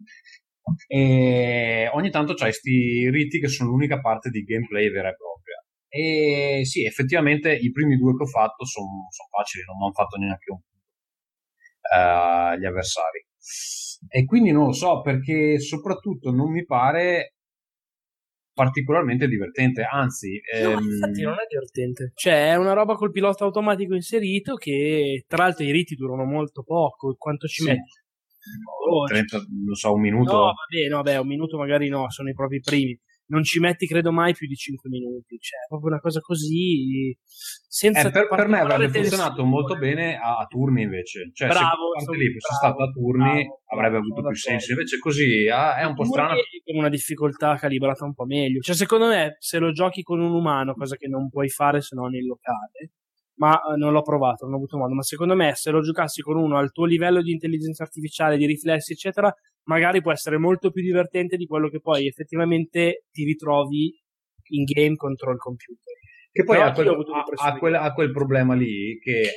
e ogni tanto c'hai sti riti che sono l'unica parte di gameplay vera e propria. E sì, effettivamente i primi 2 che ho fatto sono facili, non ho fatto neanche gli avversari, e quindi non lo so, perché soprattutto non mi pare particolarmente divertente, anzi no, infatti non è divertente, cioè è una roba col pilota automatico inserito, che tra l'altro i riti durano molto poco, quanto ci metti? 30, non so, un minuto? No, vabbè, un minuto magari no, sono i propri primi. Non ci metti, credo, mai più di 5 minuti. Cioè, proprio una cosa così. Senza per me avrebbe funzionato molto bene a turni, invece. Cioè, bravo, se lì fosse stato a turni, bravo, avrebbe avuto più senso. Invece così è un po' strano. Con una difficoltà calibrata un po' meglio. Cioè, secondo me, se lo giochi con un umano, cosa che non puoi fare se non in locale, ma non l'ho provato, non ho avuto modo, ma secondo me se lo giocassi con uno al tuo livello di intelligenza artificiale, di riflessi eccetera, magari può essere molto più divertente di quello che poi effettivamente ti ritrovi in game contro il computer, che poi ha quel problema lì, che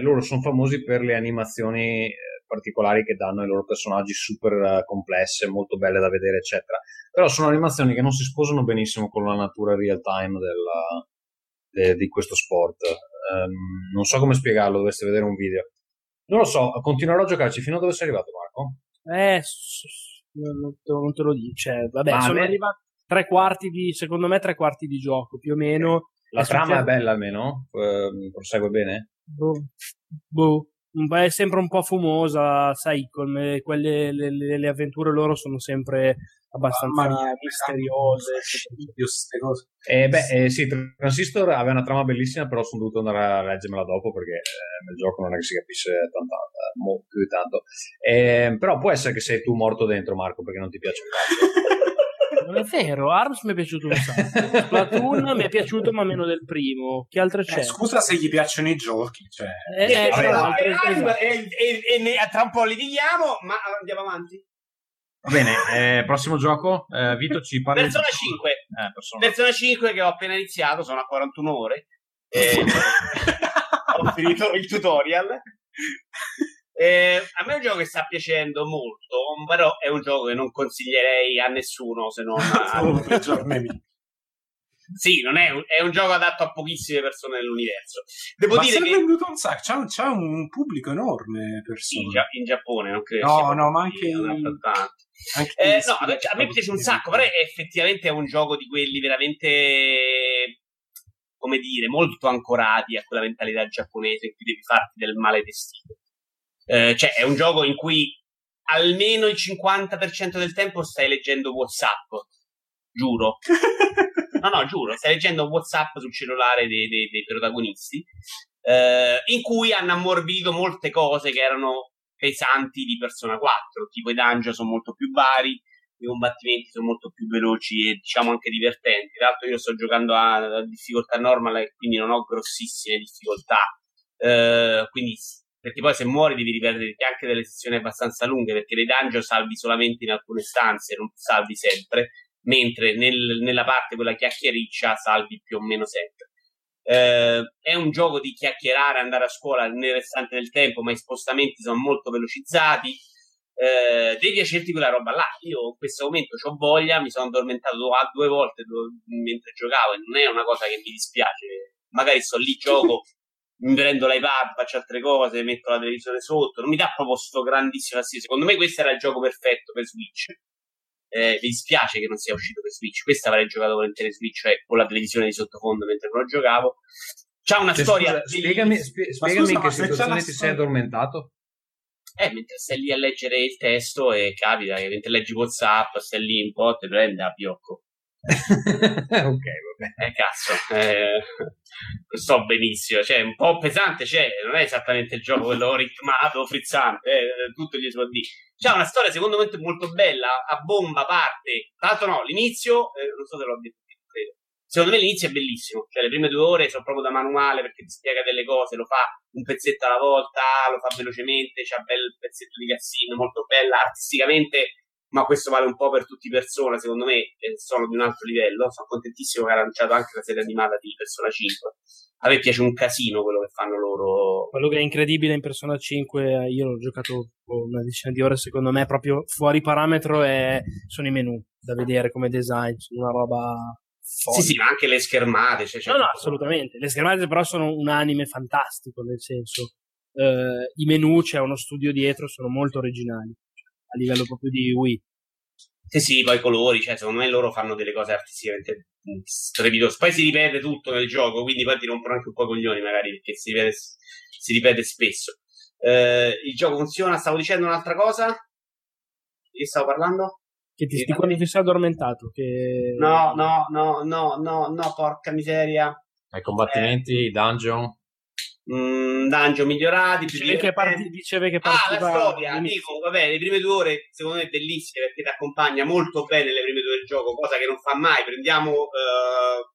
loro sono famosi per le animazioni particolari che danno ai loro personaggi, super complesse, molto belle da vedere eccetera, però sono animazioni che non si sposano benissimo con la natura real time di questo sport. Non so come spiegarlo, dovreste vedere un video. Non lo so, continuerò a giocarci fino a dove sei arrivato, Marco? Non te lo dico, cioè, vabbè, sono arrivato secondo me tre quarti di gioco, più o meno. Okay. La trama è bella almeno? Prosegue bene? Boh. È sempre un po' fumosa, sai, come quelle le avventure loro sono sempre abbastanza misteriose, queste cose. Sì, Transistor aveva una trama bellissima, però sono dovuto andare a leggermela dopo perché nel gioco non è che si capisse tanto, più di tanto. Però può essere che sei tu morto dentro, Marco, perché non ti piace il Non è vero, Arms mi è piaciuto un sacco, Splatoon mi è piaciuto ma meno del primo. Che altre c'è? Scusa se gli piacciono i giochi, cioè. Tra un po' li litighiamo, ma andiamo avanti. Va bene, prossimo gioco, Vito ci parla. Persona 5. Persona 5 che ho appena iniziato, sono a 41 ore. Ho finito il tutorial. A me è un gioco che sta piacendo molto, però è un gioco che non consiglierei a nessuno, se non a... Sì, non è un gioco adatto a pochissime persone nell'universo. Devo dire che è venduto un sacco, c'è un pubblico enorme persone. In Giappone, non credo. No, ma anche a me piace un sacco, però effettivamente è un gioco di quelli veramente, come dire, molto ancorati a quella mentalità giapponese in cui devi farti del male destino. Cioè è un gioco in cui almeno il 50% del tempo stai leggendo WhatsApp, giuro. No, giuro, stai leggendo WhatsApp sul cellulare dei protagonisti, in cui hanno ammorbidito molte cose che erano pesanti di Persona 4, tipo i dungeon sono molto più vari, i combattimenti sono molto più veloci e diciamo anche divertenti. Tra l'altro io sto giocando a difficoltà normale, quindi non ho grossissime difficoltà, quindi perché poi se muori devi ripetere anche delle sezioni abbastanza lunghe, perché dei dungeon salvi solamente in alcune stanze, non salvi sempre, mentre nella parte quella chiacchiericcia salvi più o meno sempre. È un gioco di chiacchierare, andare a scuola nel restante del tempo, ma i spostamenti sono molto velocizzati, devi piacerti quella roba là. Io in questo momento c'ho voglia, mi sono addormentato 2 volte mentre giocavo, e non è una cosa che mi dispiace, magari sto lì, gioco, mi prendo l'iPad, faccio altre cose, metto la televisione sotto, non mi dà proprio sto grandissimo fastidio. Secondo me questo era il gioco perfetto per Switch. Mi dispiace che non sia uscito per Switch, questa avrei giocato volentieri Switch, cioè con la televisione di sottofondo mentre lo giocavo. C'ha una storia. Scusa, spiegami in che situazione ti sei addormentato? Mentre stai lì a leggere il testo, e capita che mentre leggi WhatsApp stai lì un po', te prende a piocco. Ok, vabbè. Cazzo, sto benissimo, cioè un po' pesante, cioè non è esattamente il gioco quello ritmato, frizzante, tutto gli esodì. C'è una storia secondo me molto bella, a bomba parte, tanto no, l'inizio, non so se l'ho detto, credo. Secondo me l'inizio è bellissimo, cioè le prime 2 ore sono proprio da manuale, perché ti spiega delle cose, lo fa un pezzetto alla volta, lo fa velocemente, c'ha un bel pezzetto di cazzino, molto bella artisticamente, ma questo vale un po' per tutti i Persona, secondo me sono di un altro livello. Sono contentissimo che ha lanciato anche la serie animata di Persona 5. A me piace un casino quello che fanno loro. Quello che è incredibile in Persona 5, io l'ho giocato una decina di ore, secondo me proprio fuori parametro, sono i menu da vedere come design, sono una roba folle. Sì, ma anche le schermate. Cioè, no, assolutamente. Le schermate però sono un anime fantastico, nel senso, i menu, c'è uno studio dietro, sono molto originali a livello proprio di Wii. sì, poi i colori, cioè secondo me loro fanno delle cose artisticamente strepitose. Poi si ripete tutto nel gioco, quindi poi ti rompono anche un po' i coglioni magari, perché si ripete spesso. Il gioco funziona, stavo dicendo un'altra cosa? Che stavo parlando? Che ti quando sei addormentato che... No, porca miseria. Ai combattimenti, dungeon? Dungeon migliorati, diceva che partiva la storia, dico, vabbè, le prime 2 ore secondo me bellissime, perché ti accompagna molto bene le prime 2 del gioco, cosa che non fa mai. Prendiamo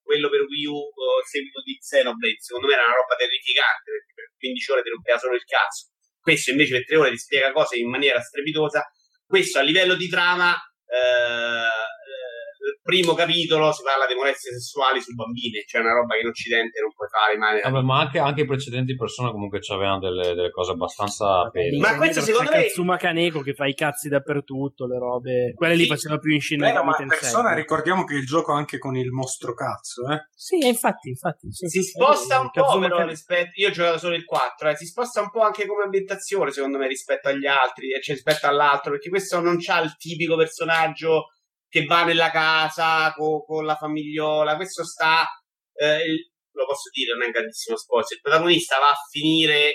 quello per Wii U, seguito di Xenoblade, secondo me era una roba terrificante, perché per 15 ore ti rompeva solo il cazzo. Questo invece per 3 ore ti spiega cose in maniera strepitosa. Questo a livello di trama, il primo capitolo si parla di molestie sessuali su bambine, cioè una roba che in Occidente non puoi fare mai. Vabbè, ma anche i precedenti Persona comunque c'avevano delle cose abbastanza pere. Ma questo secondo me Katsuma Kaneko che fa i cazzi dappertutto, le robe quelle sì, lì faceva più in scena. Ma Persona ricordiamo che il gioco anche con il mostro cazzo, eh? Sì, infatti si sposta un po', però rispetto, io ho giocato solo il 4, si sposta un po' anche come ambientazione secondo me rispetto agli altri, cioè rispetto all'altro, perché questo non c'ha il tipico personaggio che va nella casa con la famigliola. Questo sta, lo posso dire, non è un grandissimo spoiler, il protagonista va a finire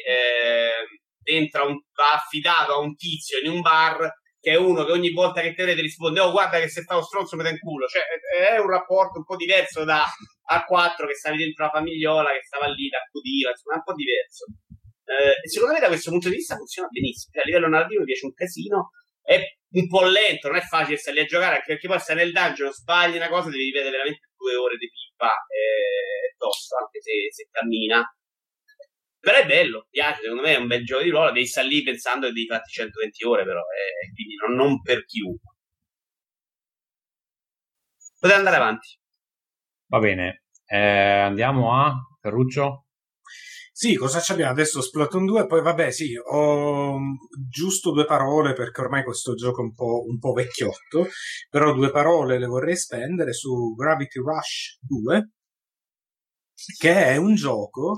va affidato a un tizio in un bar che è uno che ogni volta che te vede risponde: oh, guarda che se fa lo stronzo me dà in culo. Cioè è un rapporto un po' diverso da A4 che stavi dentro la famigliola che stava lì da accudiva, insomma è un po' diverso. Secondo me da questo punto di vista funziona benissimo, cioè, a livello narrativo mi piace un casino. È un po' lento, non è facile stare lì a giocare, anche perché poi stare nel dungeon, sbagli una cosa, devi ripetere veramente 2 ore di pippa, tosta, anche se cammina. Però è bello, piace, secondo me è un bel gioco di ruolo, devi stare lì pensando che devi farti 120 ore però, quindi non per chiunque. Potete andare avanti. Va bene, andiamo a Ferruccio. Sì, cosa ci abbiamo adesso? Splatoon 2, poi vabbè, sì, ho giusto 2 parole perché ormai questo gioco è un po' vecchiotto, però 2 parole le vorrei spendere su Gravity Rush 2, che è un gioco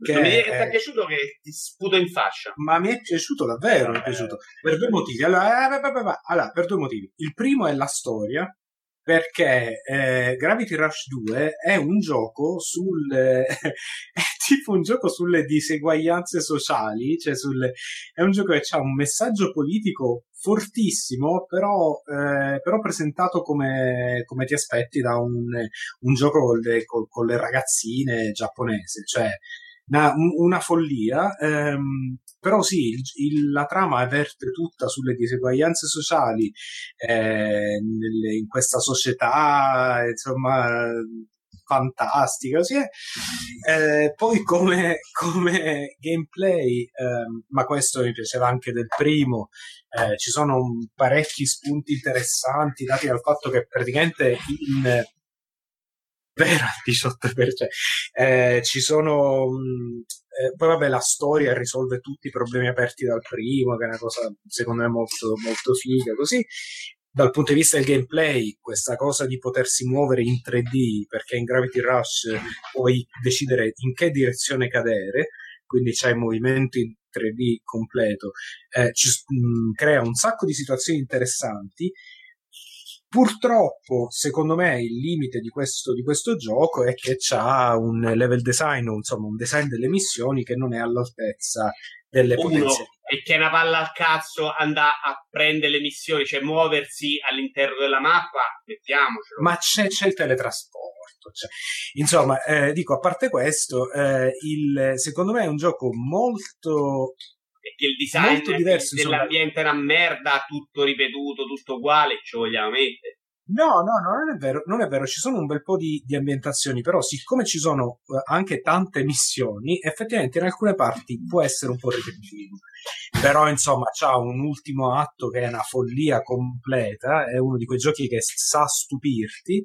che... Non mi dire che ti è piaciuto, che ti sputo in fascia. Ma mi è piaciuto davvero, mi è piaciuto, per 2 motivi. Allora, per 2 motivi. Il primo è la storia, perché Gravity Rush 2 è un gioco è tipo un gioco sulle diseguaglianze sociali, cioè è un gioco che ha un messaggio politico fortissimo, però presentato come ti aspetti da un gioco con le ragazzine giapponese, cioè una follia. Però sì, la trama avverte tutta sulle diseguaglianze sociali in questa società, insomma, fantastica. Sì. Poi come gameplay, ma questo mi piaceva anche del primo, ci sono parecchi spunti interessanti dati dal fatto che praticamente in... Vero, 18%. Ci sono. Poi vabbè, la storia risolve tutti i problemi aperti dal primo, che è una cosa secondo me molto, molto figa. Così, dal punto di vista del gameplay, questa cosa di potersi muovere in 3D, perché in Gravity Rush puoi decidere in che direzione cadere, quindi c'hai movimenti 3D completo, crea un sacco di situazioni interessanti. Purtroppo, secondo me, il limite di questo gioco è che c'ha un level design, o insomma un design delle missioni che non è all'altezza delle potenzialità. E che è una palla al cazzo andare a prendere le missioni, cioè muoversi all'interno della mappa, mettiamocelo. Ma c'è il teletrasporto. Cioè. Insomma, dico, a parte questo, secondo me è un gioco molto... Perché il design diverso, dell'ambiente era merda, tutto ripetuto, tutto uguale, ci vogliamo mettere. No, non è vero, ci sono un bel po' di ambientazioni, però siccome ci sono anche tante missioni, effettivamente in alcune parti può essere un po' ripetitivo. Però insomma c'ha un ultimo atto che è una follia completa, è uno di quei giochi che sa stupirti,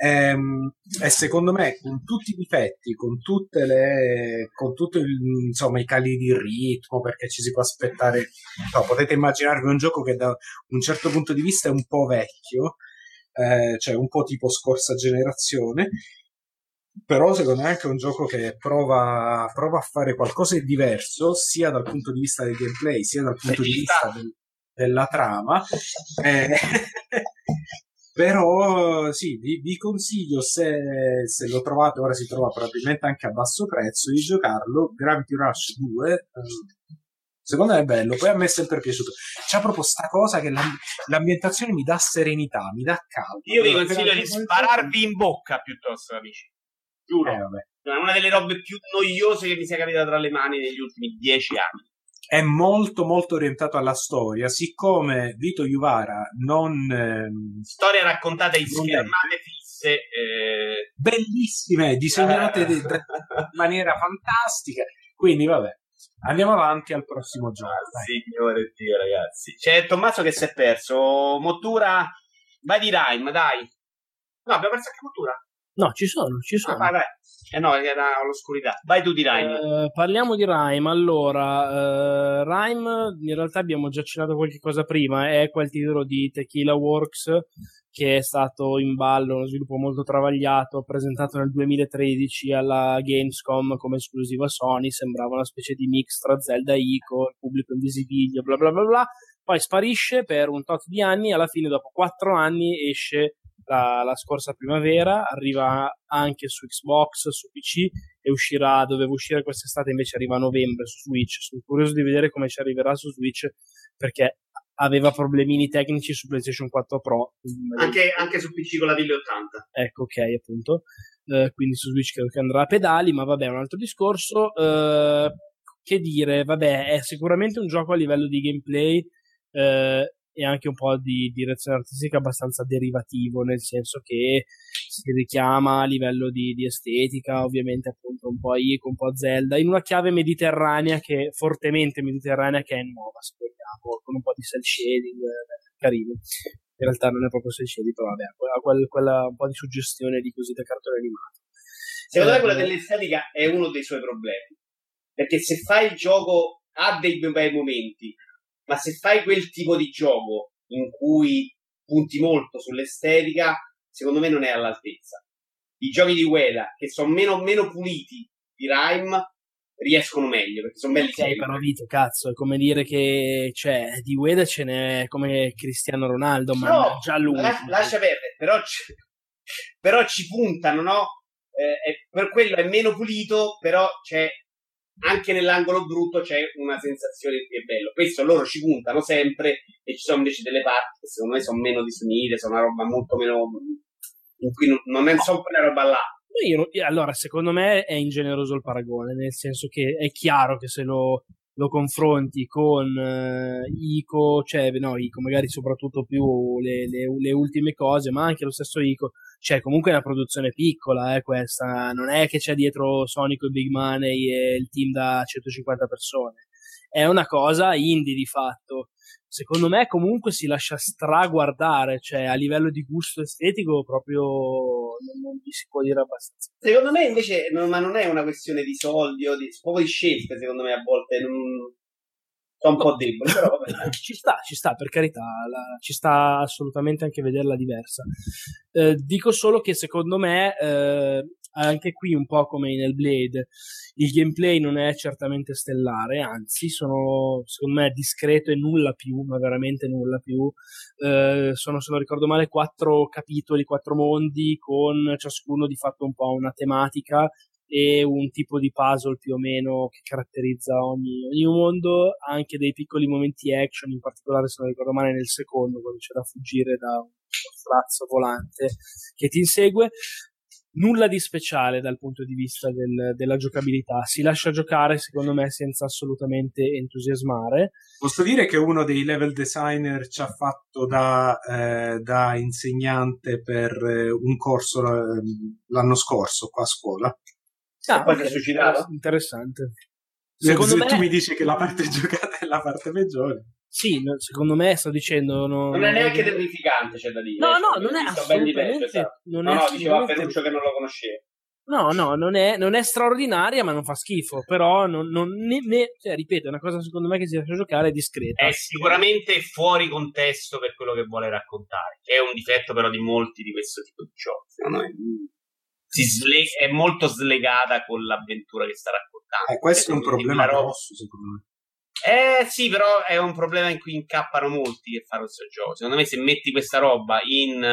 e secondo me con tutti i difetti, con tutti i cali di ritmo, perché ci si può aspettare, no, potete immaginarvi un gioco che da un certo punto di vista è un po' vecchio, cioè un po' tipo scorsa generazione, però secondo me è anche un gioco che prova a fare qualcosa di diverso sia dal punto di vista del gameplay sia dal punto di vista della trama Però sì, vi consiglio, se lo trovate, ora si trova probabilmente anche a basso prezzo, di giocarlo, Gravity Rush 2, secondo me è bello, poi a me è sempre piaciuto. C'ha proprio sta cosa che l'ambientazione mi dà serenità, mi dà calma. Io vi consiglio di spararvi in bocca piuttosto, amici, giuro, è una delle robe più noiose che mi sia capitata tra le mani negli ultimi 10 anni. È molto molto orientato alla storia, siccome Vito Iuvara non... storie raccontate in schermate fisse... bellissime, disegnate in maniera fantastica, quindi vabbè, andiamo avanti al prossimo gioco. Signore Dio, ragazzi, c'è Tommaso che si è perso. Mottura, vai di Rime, dai. No, abbiamo perso anche Mottura? No, ci sono. Ah, vai, vai. Eh no, era all'oscurità. Vai tu di Rime. Parliamo di Rime. Allora, Rime, in realtà abbiamo già accennato qualche cosa prima. È quel titolo di Tequila Works che è stato in ballo, uno sviluppo molto travagliato, presentato nel 2013 alla Gamescom come esclusiva Sony. Sembrava una specie di mix tra Zelda e Ico, il pubblico invisibile, bla bla bla bla. Poi sparisce per un tot di anni. Alla fine, dopo 4 anni, esce la scorsa primavera, arriva anche su Xbox, su PC, e uscirà, doveva uscire quest'estate, invece arriva a novembre su Switch. Sono curioso di vedere come ci arriverà su Switch, perché aveva problemini tecnici su PlayStation 4 Pro. Anche su PC con la 1080. Ecco, ok, appunto. Quindi su Switch credo che andrà a pedali, ma vabbè, un altro discorso. Che dire, vabbè, è sicuramente un gioco a livello di gameplay e anche un po' di direzione artistica abbastanza derivativo, nel senso che si richiama a livello di estetica, ovviamente appunto un po' Ico, un po' Zelda, in una chiave mediterranea, che fortemente mediterranea, che è nuova, se vogliamo, con un po' di cel shading, carino. In realtà non è proprio cel shading, però vabbè, quella un po' di suggestione di così da cartone animato. Secondo me quella dell'estetica è uno dei suoi problemi, perché se fai il gioco ha dei bei momenti, ma se fai quel tipo di gioco in cui punti molto sull'estetica, secondo me non è all'altezza. I giochi di Ueda, che sono meno puliti di Rime, riescono meglio, perché sono belli. Ok, però Vito, cazzo, è come dire che, cioè, di Ueda ce n'è come Cristiano Ronaldo, ma no, già lui. Lascia perdere, però ci puntano, no? Per quello è meno pulito, però c'è... anche nell'angolo brutto c'è una sensazione che è bello. Questo loro ci puntano sempre, e ci sono invece delle parti che secondo me sono meno disunite, sono una roba molto meno, in cui non è solo quella roba là. Allora, secondo me è ingeneroso il paragone, nel senso che è chiaro che se lo confronti con Ico, cioè no, Ico magari soprattutto più le ultime cose, ma anche lo stesso Ico, cioè comunque è una produzione piccola, questa non è che c'è dietro Sonic e Big Money e il team da 150 persone, è una cosa indie di fatto. Secondo me comunque si lascia straguardare, cioè a livello di gusto estetico proprio non si può dire abbastanza. Secondo me invece ma non è una questione di soldi o di proprio di scelte, secondo me a volte non sono un po' debole, però vabbè. ci sta, per carità, ci sta assolutamente anche vederla diversa. Dico solo che secondo me anche qui un po' come in Hellblade il gameplay non è certamente stellare, anzi sono secondo me discreto e nulla più, ma veramente nulla più. Sono, se non ricordo male, 4 capitoli, 4 mondi, con ciascuno di fatto un po' una tematica e un tipo di puzzle più o meno che caratterizza ogni mondo, anche dei piccoli momenti action, in particolare se non ricordo male nel secondo, quando c'è da fuggire da un frazzo volante che ti insegue. Nulla di speciale dal punto di vista della giocabilità, si lascia giocare secondo me senza assolutamente entusiasmare. Posso dire che uno dei level designer ci ha fatto da insegnante per un corso l'anno scorso qua a scuola. Ah, qualche suicidato? Interessante. Secondo me... tu mi dici che la parte giocata è la parte peggiore. Sì, secondo me, sto dicendo... non è neanche terrificante, c'è da dire. No, non è assolutamente... No, diceva Ferruccio che non lo conosceva. No, non è straordinaria, ma non fa schifo. Però, cioè, ripeto, è una cosa secondo me che si lascia giocare, è discreta. È sicuramente fuori contesto per quello che vuole raccontare, che è un difetto però di molti di questo tipo di giochi. È molto slegata con l'avventura che sta raccontando. Questo è un problema grosso, secondo me. Sì, però è un problema in cui incappano molti che fanno questo gioco. Secondo me, se metti questa roba in The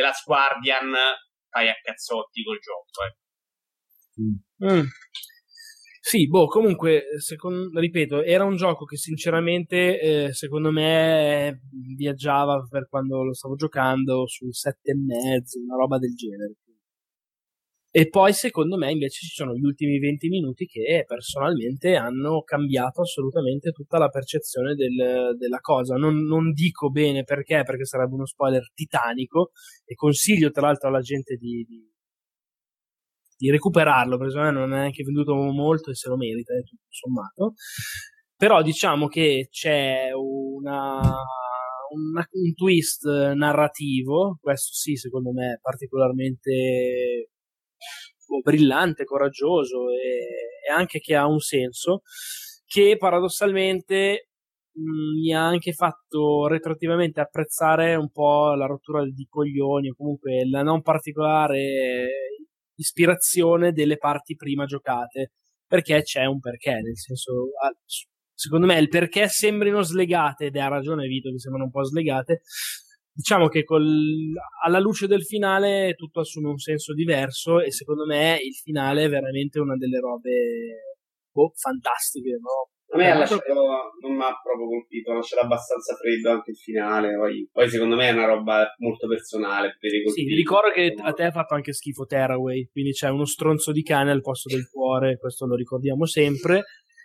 Last Guardian, fai a cazzotti col gioco. Sì, boh, comunque, ripeto, era un gioco che sinceramente, secondo me, viaggiava per quando lo stavo giocando sul 7,5, una roba del genere. E poi secondo me invece ci sono gli ultimi 20 minuti che personalmente hanno cambiato assolutamente tutta la percezione della cosa. Non dico bene perché sarebbe uno spoiler titanico, e consiglio tra l'altro alla gente di recuperarlo, perché secondo me non è neanche venduto molto e se lo merita, tutto sommato. Però diciamo che c'è un twist narrativo, questo sì, secondo me particolarmente brillante, coraggioso e anche che ha un senso, che paradossalmente mi ha anche fatto retroattivamente apprezzare un po' la rottura di coglioni, o comunque la non particolare ispirazione delle parti prima giocate, perché c'è un perché, nel senso, secondo me il perché sembrino slegate, ed ha ragione Vito che sembrano un po' slegate. Diciamo che alla luce del finale tutto assume un senso diverso, e secondo me il finale è veramente una delle robe fantastiche, no? A me non mi ha proprio colpito, ha lasciato abbastanza freddo anche il finale. Poi secondo me è una roba molto personale. Sì, mi ricordo che a te ha fatto anche schifo Tearaway, quindi c'è uno stronzo di cane al posto del cuore, questo lo ricordiamo sempre.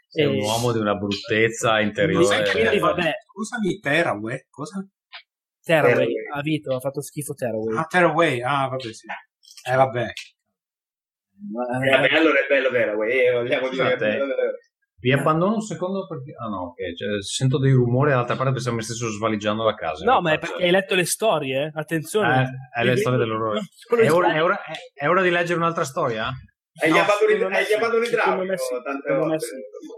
È un uomo di una bruttezza interiore. Quindi, vabbè. Scusami, Tearaway, cosa? Tearaway, a Vito ha fatto schifo Tearaway. Ah, Tearaway, ah vabbè sì. Vabbè. Vabbè, allora è bello Tearaway, vogliamo dire che è bello. Vi abbandono un secondo perché okay. Cioè, sento dei rumori dall'altra parte, pensavo mi stessero svaligiando la casa. No, ma è perché hai letto le storie, attenzione. È le storie dell'orrore. È ora di leggere un'altra storia? Hai chiamato l'idraulico tante volte.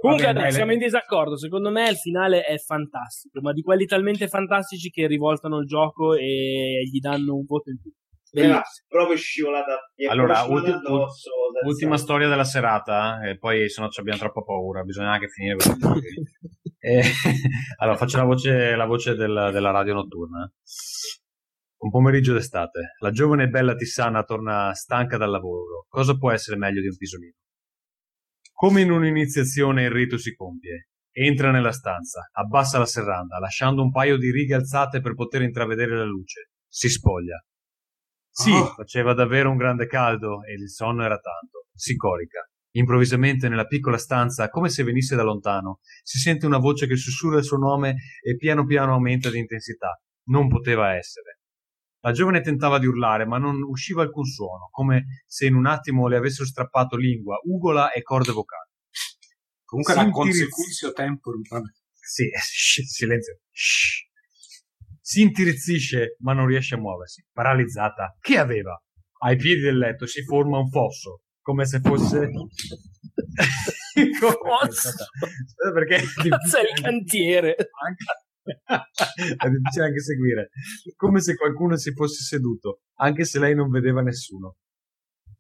Comunque adesso siamo in disaccordo. Secondo me il finale è fantastico, ma di quelli talmente fantastici che rivoltano il gioco e gli danno un voto in più. Proprio scivolata. Allora, ultima storia della serata, e poi se no ci abbiamo troppa paura, bisogna anche finire. Allora faccio la voce della radio notturna. Un pomeriggio d'estate. La giovane e bella Tissana torna stanca dal lavoro. Cosa può essere meglio di un pisolino? Come in un'iniziazione il rito si compie. Entra nella stanza, abbassa la serranda, lasciando un paio di righe alzate per poter intravedere la luce. Si spoglia. Sì, faceva davvero un grande caldo e il sonno era tanto. Si corica. Improvvisamente nella piccola stanza, come se venisse da lontano, si sente una voce che sussurra il suo nome e piano piano aumenta di intensità. Non poteva essere. La giovane tentava di urlare, ma non usciva alcun suono, come se in un attimo le avessero strappato lingua, ugola e corde vocali. Comunque era consecutio temporum. Sì, silenzio. Shh. Si intirizzisce, ma non riesce a muoversi. Paralizzata. Che aveva? Ai piedi del letto si forma un fosso, come se fosse... Perché cazzo è il cantiere? È difficile anche seguire, come se qualcuno si fosse seduto, anche se lei non vedeva nessuno.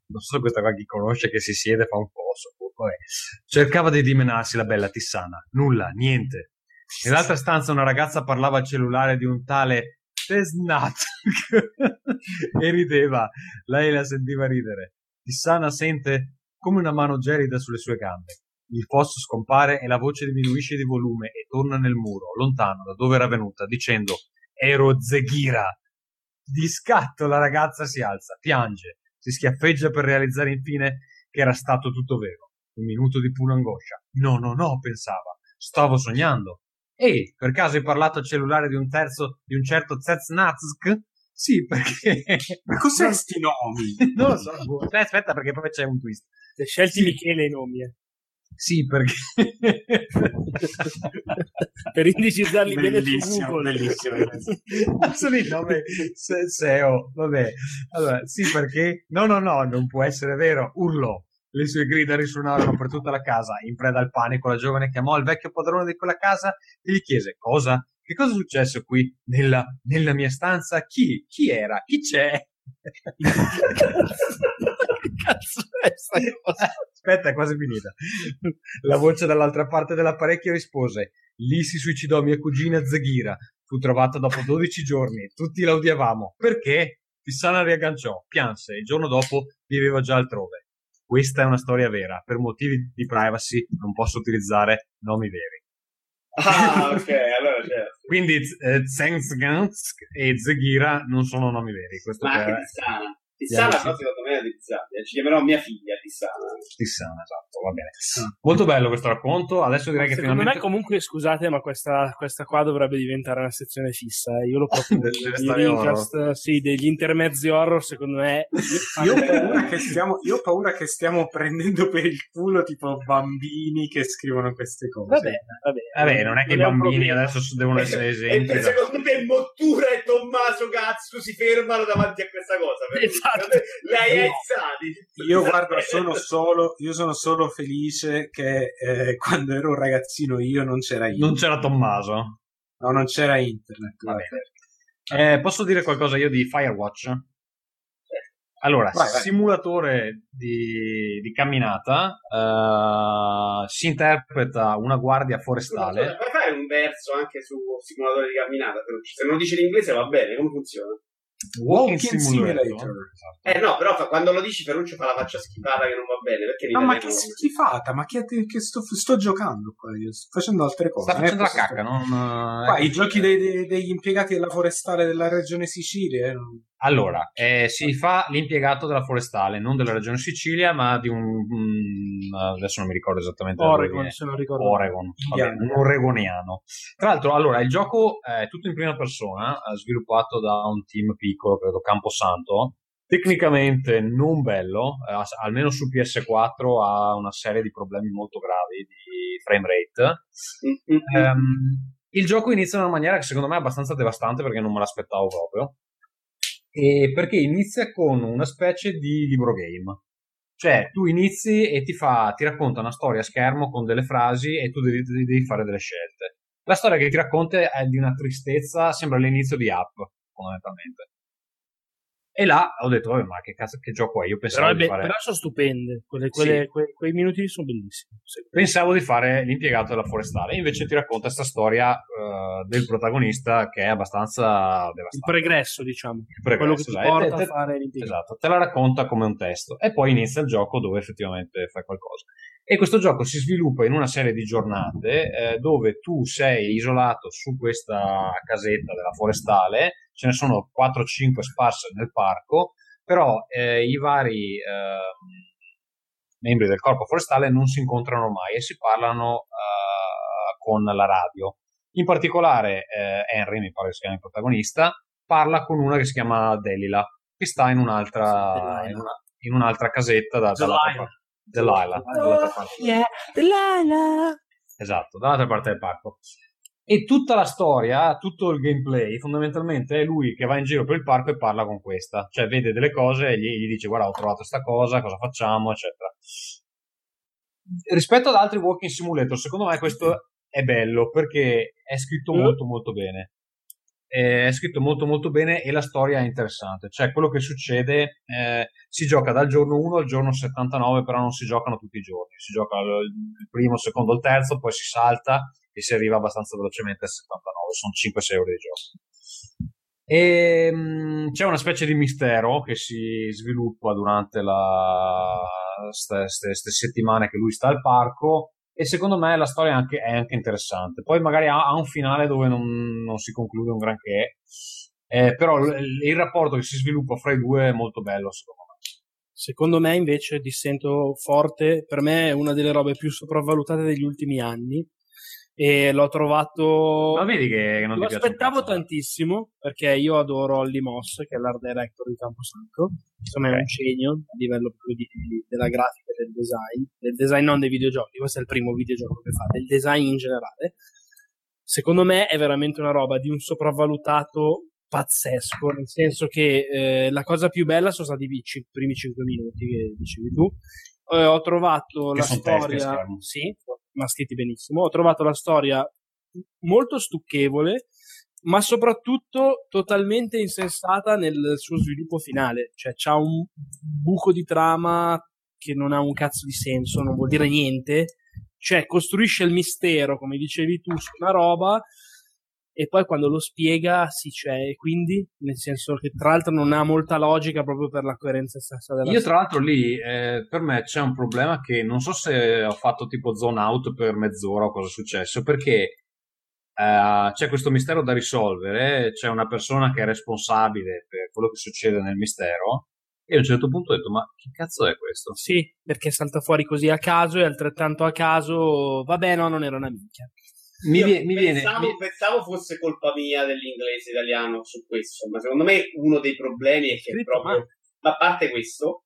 Non so, questa qua chi conosce che si siede fa un fosso. Cercava di dimenarsi la bella Tissana, nulla, niente. Nell'altra stanza una ragazza parlava al cellulare di un tale Tesnat e rideva, lei la sentiva ridere. Tissana sente come una mano gelida sulle sue gambe. Il fosso scompare e la voce diminuisce di volume e torna nel muro, lontano da dove era venuta, dicendo «Ero Zeghira!». Di scatto la ragazza si alza, piange, si schiaffeggia per realizzare infine che era stato tutto vero. Un minuto di pura angoscia. No, pensava. Stavo sognando. «Ehi, per caso hai parlato al cellulare di un terzo di un certo Zeznatsk?» «Sì, perché...» «Ma cos'è sti nomi?» «Non lo so». Aspetta, perché poi c'è un twist. Se scelti sì. Michele i nomi, Sì, perché per indicizzarli bellissimo, bene su Google. Bellissimo. SEO, vabbè. Allora, sì, perché no, non può essere vero, urlò. Le sue grida risuonarono per tutta la casa. In preda al panico, la giovane chiamò il vecchio padrone di quella casa e gli chiese cosa? Che cosa è successo qui nella mia stanza? Chi era? Chi c'è? Cazzo è sta cosa? Aspetta, è quasi finita. La voce dall'altra parte dell'apparecchio rispose: lì si suicidò mia cugina Zaghira, fu trovata dopo 12 giorni, tutti la odiavamo. Perché? Fissana riagganciò, pianse, e il giorno dopo viveva già altrove. Questa è una storia vera, per motivi di privacy non posso utilizzare nomi veri. Ah, ok, allora certo. Quindi Zengzgansk e Zaghira non sono nomi veri. Questo ma anche Tissana. Tissana fa secondo me la Tissana. Ci chiamerò mia figlia Tissana. Tissana, esatto, va bene. Molto bello questo racconto. Adesso direi ma che finalmente... Secondo me comunque, scusate, ma questa qua dovrebbe diventare una sezione fissa. Io lo proprio Raincast, sì, degli intermezzi horror, secondo me. Io ho paura che stiamo prendendo per il culo tipo bambini che scrivono queste cose. Vabbè, non è che i bambini adesso devono essere esempi. Secondo me Mottura e Tommaso Cazzo si fermano davanti a questa cosa. Esatto. Lei è io guardo, sono solo felice che quando ero un ragazzino io non c'era internet. Non c'era Tommaso? No, non c'era internet. Posso dire qualcosa io di Firewatch? Allora, vai. Simulatore di camminata, si interpreta una guardia forestale. Scusa, puoi fare un verso anche su simulatore di camminata? Se non dice l'inglese va bene, come funziona? Walking Simulator. No, però quando lo dici Ferruccio fa la faccia schifata che non va bene, perché ma che schifata, ma che sto giocando qua, io sto facendo altre cose. Sta facendo la cacca, non qua, i giochi degli impiegati della forestale della regione Sicilia. Allora, si fa l'impiegato della forestale, non della regione Sicilia, ma di un adesso non mi ricordo esattamente Oregon, se non ricordo. Oregon, vabbè, un oregoniano. Tra l'altro, allora, il gioco è tutto in prima persona, sviluppato da un team piccolo, credo Camposanto. Tecnicamente non bello, almeno su PS4 ha una serie di problemi molto gravi di frame rate. Il gioco inizia in una maniera che secondo me è abbastanza devastante, perché non me l'aspettavo proprio, e perché inizia con una specie di libro game, cioè tu inizi e ti racconta una storia a schermo con delle frasi e tu devi fare delle scelte. La storia che ti racconta è di una tristezza, sembra l'inizio di Up fondamentalmente. E là ho detto, ma che cazzo, che gioco è? Io pensavo però sono stupende, sì. Quei minuti sono bellissimi. Pensavo di fare l'impiegato della forestale, invece ti racconta questa storia del protagonista che è abbastanza devastante. Il pregresso, diciamo. Quello che ti porta a fare l'impiegato. Esatto, te la racconta come un testo. E poi inizia il gioco dove effettivamente fai qualcosa. E questo gioco si sviluppa in una serie di giornate dove tu sei isolato su questa casetta della forestale. Ce ne sono 4-5 sparse nel parco, però i vari membri del corpo forestale non si incontrano mai e si parlano con la radio. In particolare Henry, mi pare che si chiama il protagonista, parla con una che si chiama Delila, che sta in un'altra casetta dall'altra parte. Yeah, Delila! Esatto, dall'altra parte del parco. E tutta la storia, tutto il gameplay, fondamentalmente è lui che va in giro per il parco e parla con questa. Cioè vede delle cose e gli dice, guarda, ho trovato questa cosa facciamo, eccetera. Rispetto ad altri walking simulator, secondo me questo è bello, perché è scritto molto molto bene. È scritto molto molto bene e la storia è interessante. Cioè quello che succede, si gioca dal giorno 1 al giorno 79, però non si giocano tutti i giorni. Si gioca il primo, il secondo, il terzo, poi si salta e si arriva abbastanza velocemente al 79, sono 5-6 ore di gioco. E c'è una specie di mistero che si sviluppa durante queste settimane che lui sta al parco, e secondo me la storia è anche interessante. Poi magari ha un finale dove non si conclude un granché, però il rapporto che si sviluppa fra i due è molto bello, secondo me. Secondo me invece dissento forte, per me è una delle robe più sopravvalutate degli ultimi anni, e l'ho trovato. Ma vedi che non lo ti aspettavo tantissimo, perché io adoro Olly Moss, che è l'art director di Camposanto. Insomma, è un genio a livello proprio della grafica, del design non dei videogiochi. Questo è il primo videogioco che fa, del design in generale. Secondo me è veramente una roba di un sopravvalutato pazzesco, nel senso che la cosa più bella sono stati i primi 5 minuti che dicevi tu. Ho trovato che la storia, sì, ma scritti benissimo. Ho trovato la storia molto stucchevole, ma soprattutto totalmente insensata nel suo sviluppo finale. Cioè c'ha un buco di trama che non ha un cazzo di senso, non vuol dire niente. Cioè costruisce il mistero, come dicevi tu, su una roba, e poi quando lo spiega, sì, cioè, quindi, nel senso che tra l'altro non ha molta logica proprio per la coerenza stessa della storia. Io tra l'altro lì, per me c'è un problema che non so se ho fatto tipo zone out per mezz'ora o cosa è successo, perché c'è questo mistero da risolvere, c'è una persona che è responsabile per quello che succede nel mistero, e a un certo punto ho detto, ma che cazzo è questo? Sì, perché salta fuori così a caso, e altrettanto a caso, vabbè, no, non era una minchia. Pensavo fosse colpa mia dell'inglese italiano su questo, ma secondo me uno dei problemi è che è proprio, ma a parte questo,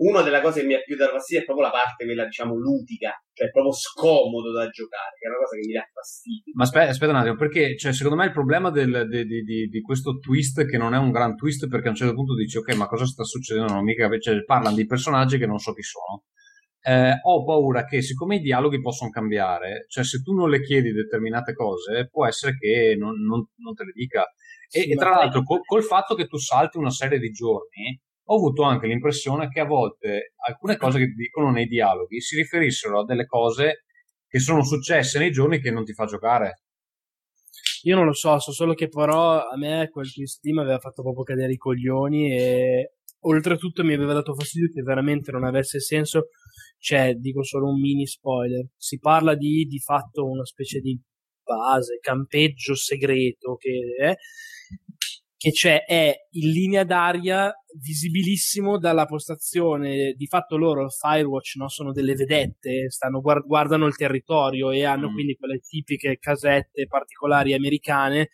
una delle cose che mi ha più dato fastidio è proprio la parte quella, diciamo, ludica, cioè proprio scomodo da giocare, che è una cosa che mi dà fastidio. Ma aspetta un attimo, perché cioè secondo me il problema di questo twist, che non è un gran twist, perché a un certo punto dici ok, ma cosa sta succedendo? Non mica, cioè, parlano di personaggi che non so chi sono. Ho paura che, siccome i dialoghi possono cambiare, cioè se tu non le chiedi determinate cose, può essere che non te le dica. Sì, e tra l'altro col fatto che tu salti una serie di giorni, ho avuto anche l'impressione che a volte alcune cose che ti dicono nei dialoghi si riferissero a delle cose che sono successe nei giorni che non ti fa giocare. Io non lo so solo che però a me quel twist mi aveva fatto proprio cadere i coglioni, e oltretutto mi aveva dato fastidio che veramente non avesse senso. Cioè, dico solo un mini spoiler, si parla di fatto una specie di base, campeggio segreto che c'è, è in linea d'aria, visibilissimo dalla postazione. Di fatto loro, Firewatch, no, sono delle vedette, stanno guardano il territorio, e hanno quindi quelle tipiche casette particolari americane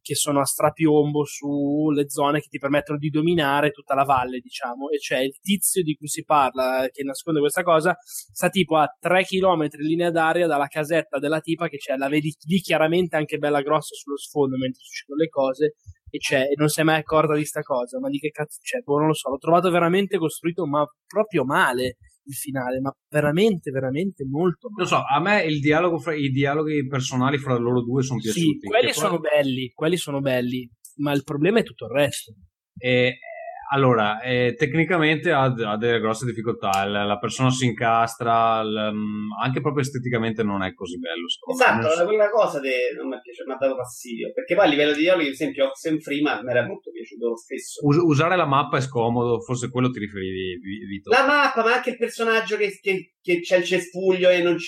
che sono a strapiombo sulle zone che ti permettono di dominare tutta la valle, diciamo. E c'è il tizio di cui si parla, che nasconde questa cosa, sta tipo a 3 km in linea d'aria dalla casetta della tipa, che c'è, la vedi lì chiaramente, anche bella grossa sullo sfondo mentre succedono le cose, e non si è mai accorta di sta cosa. Ma di che cazzo c'è? Boh, non lo so, l'ho trovato veramente costruito, ma proprio male il finale, ma veramente molto male. Lo so, a me i dialoghi personali fra loro due sono piaciuti. Sì, quelli sono belli, ma il problema è tutto il resto. Allora, tecnicamente ha delle grosse difficoltà, la persona si incastra, anche proprio esteticamente non è così bello. Esatto, quella cosa non mi piace, mi ha dato fastidio, perché poi a livello di dialoghi, ad esempio Oxenfree mi era molto piaciuto lo stesso. Usare la mappa è scomodo, forse quello ti riferivi, Vito. La mappa, ma anche il personaggio che c'è il cespuglio e non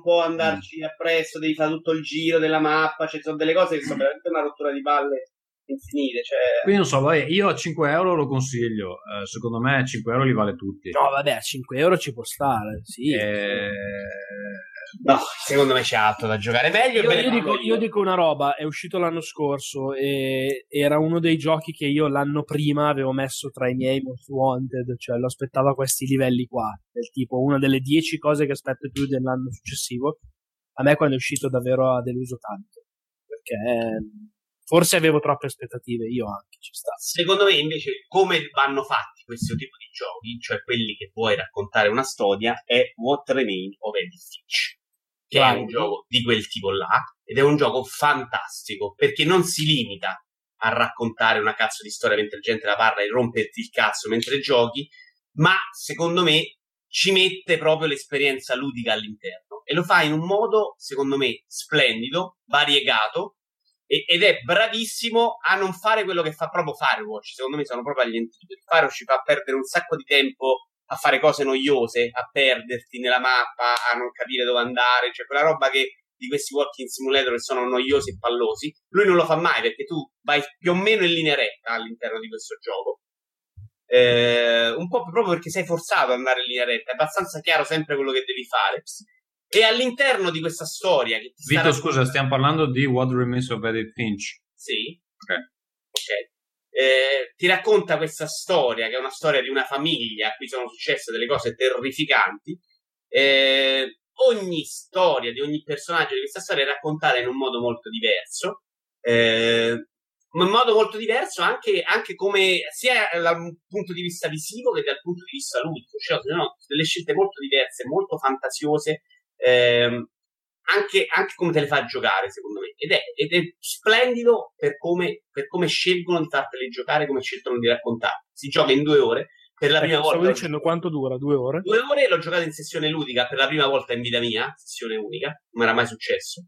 può andarci appresso, devi fare tutto il giro della mappa, cioè sono delle cose che sono veramente una rottura di palle infinite, cioè. Quindi non so, vabbè, io a 5 euro lo consiglio, secondo me 5 euro li vale tutti. No, vabbè, a 5 euro ci può stare, sì. No, secondo me c'è altro da giocare, meglio. Io dico una roba, è uscito l'anno scorso e era uno dei giochi che io l'anno prima avevo messo tra i miei Most Wanted, cioè lo aspettavo a questi livelli qua, del tipo una delle 10 cose che aspetto più dell'anno successivo. A me quando è uscito davvero ha deluso tanto, perché forse avevo troppe aspettative, io anche, ci sta. Secondo me invece come vanno fatti questo tipo di giochi, cioè quelli che vuoi raccontare una storia, è What Remains of Edith Finch, che è un gioco di quel tipo là, ed è un gioco fantastico, perché non si limita a raccontare una cazzo di storia mentre la gente la parla e romperti il cazzo mentre giochi, ma secondo me ci mette proprio l'esperienza ludica all'interno, e lo fa in un modo secondo me splendido, variegato, ed è bravissimo a non fare quello che fa proprio Firewatch. Secondo me sono proprio agli antipodi. Firewatch ci fa perdere un sacco di tempo a fare cose noiose, a perderti nella mappa, a non capire dove andare, cioè quella roba che di questi walking simulator che sono noiosi e pallosi. Lui non lo fa mai, perché tu vai più o meno in linea retta all'interno di questo gioco, un po' proprio perché sei forzato ad andare in linea retta, è abbastanza chiaro sempre quello che devi fare. E all'interno di questa storia che ti Vito, scusa, stiamo parlando di What Remains of Edith Finch? Sì. Ok. Ti racconta questa storia, che è una storia di una famiglia a cui sono successe delle cose terrificanti. Ogni storia di ogni personaggio di questa storia è raccontata in un modo molto diverso, ma in modo molto diverso anche come sia dal punto di vista visivo che dal punto di vista ludico. Cioè, sono delle scelte molto diverse, molto fantasiose. anche come te le fa giocare, secondo me, ed è splendido per come scelgono di fartele giocare, come scelgono di raccontare. Si gioca in 2 ore per la prima volta. Stavo dicendo quanto dura, 2 ore? 2 ore, l'ho giocato in sessione ludica per la prima volta in vita mia, sessione unica, non era mai successo.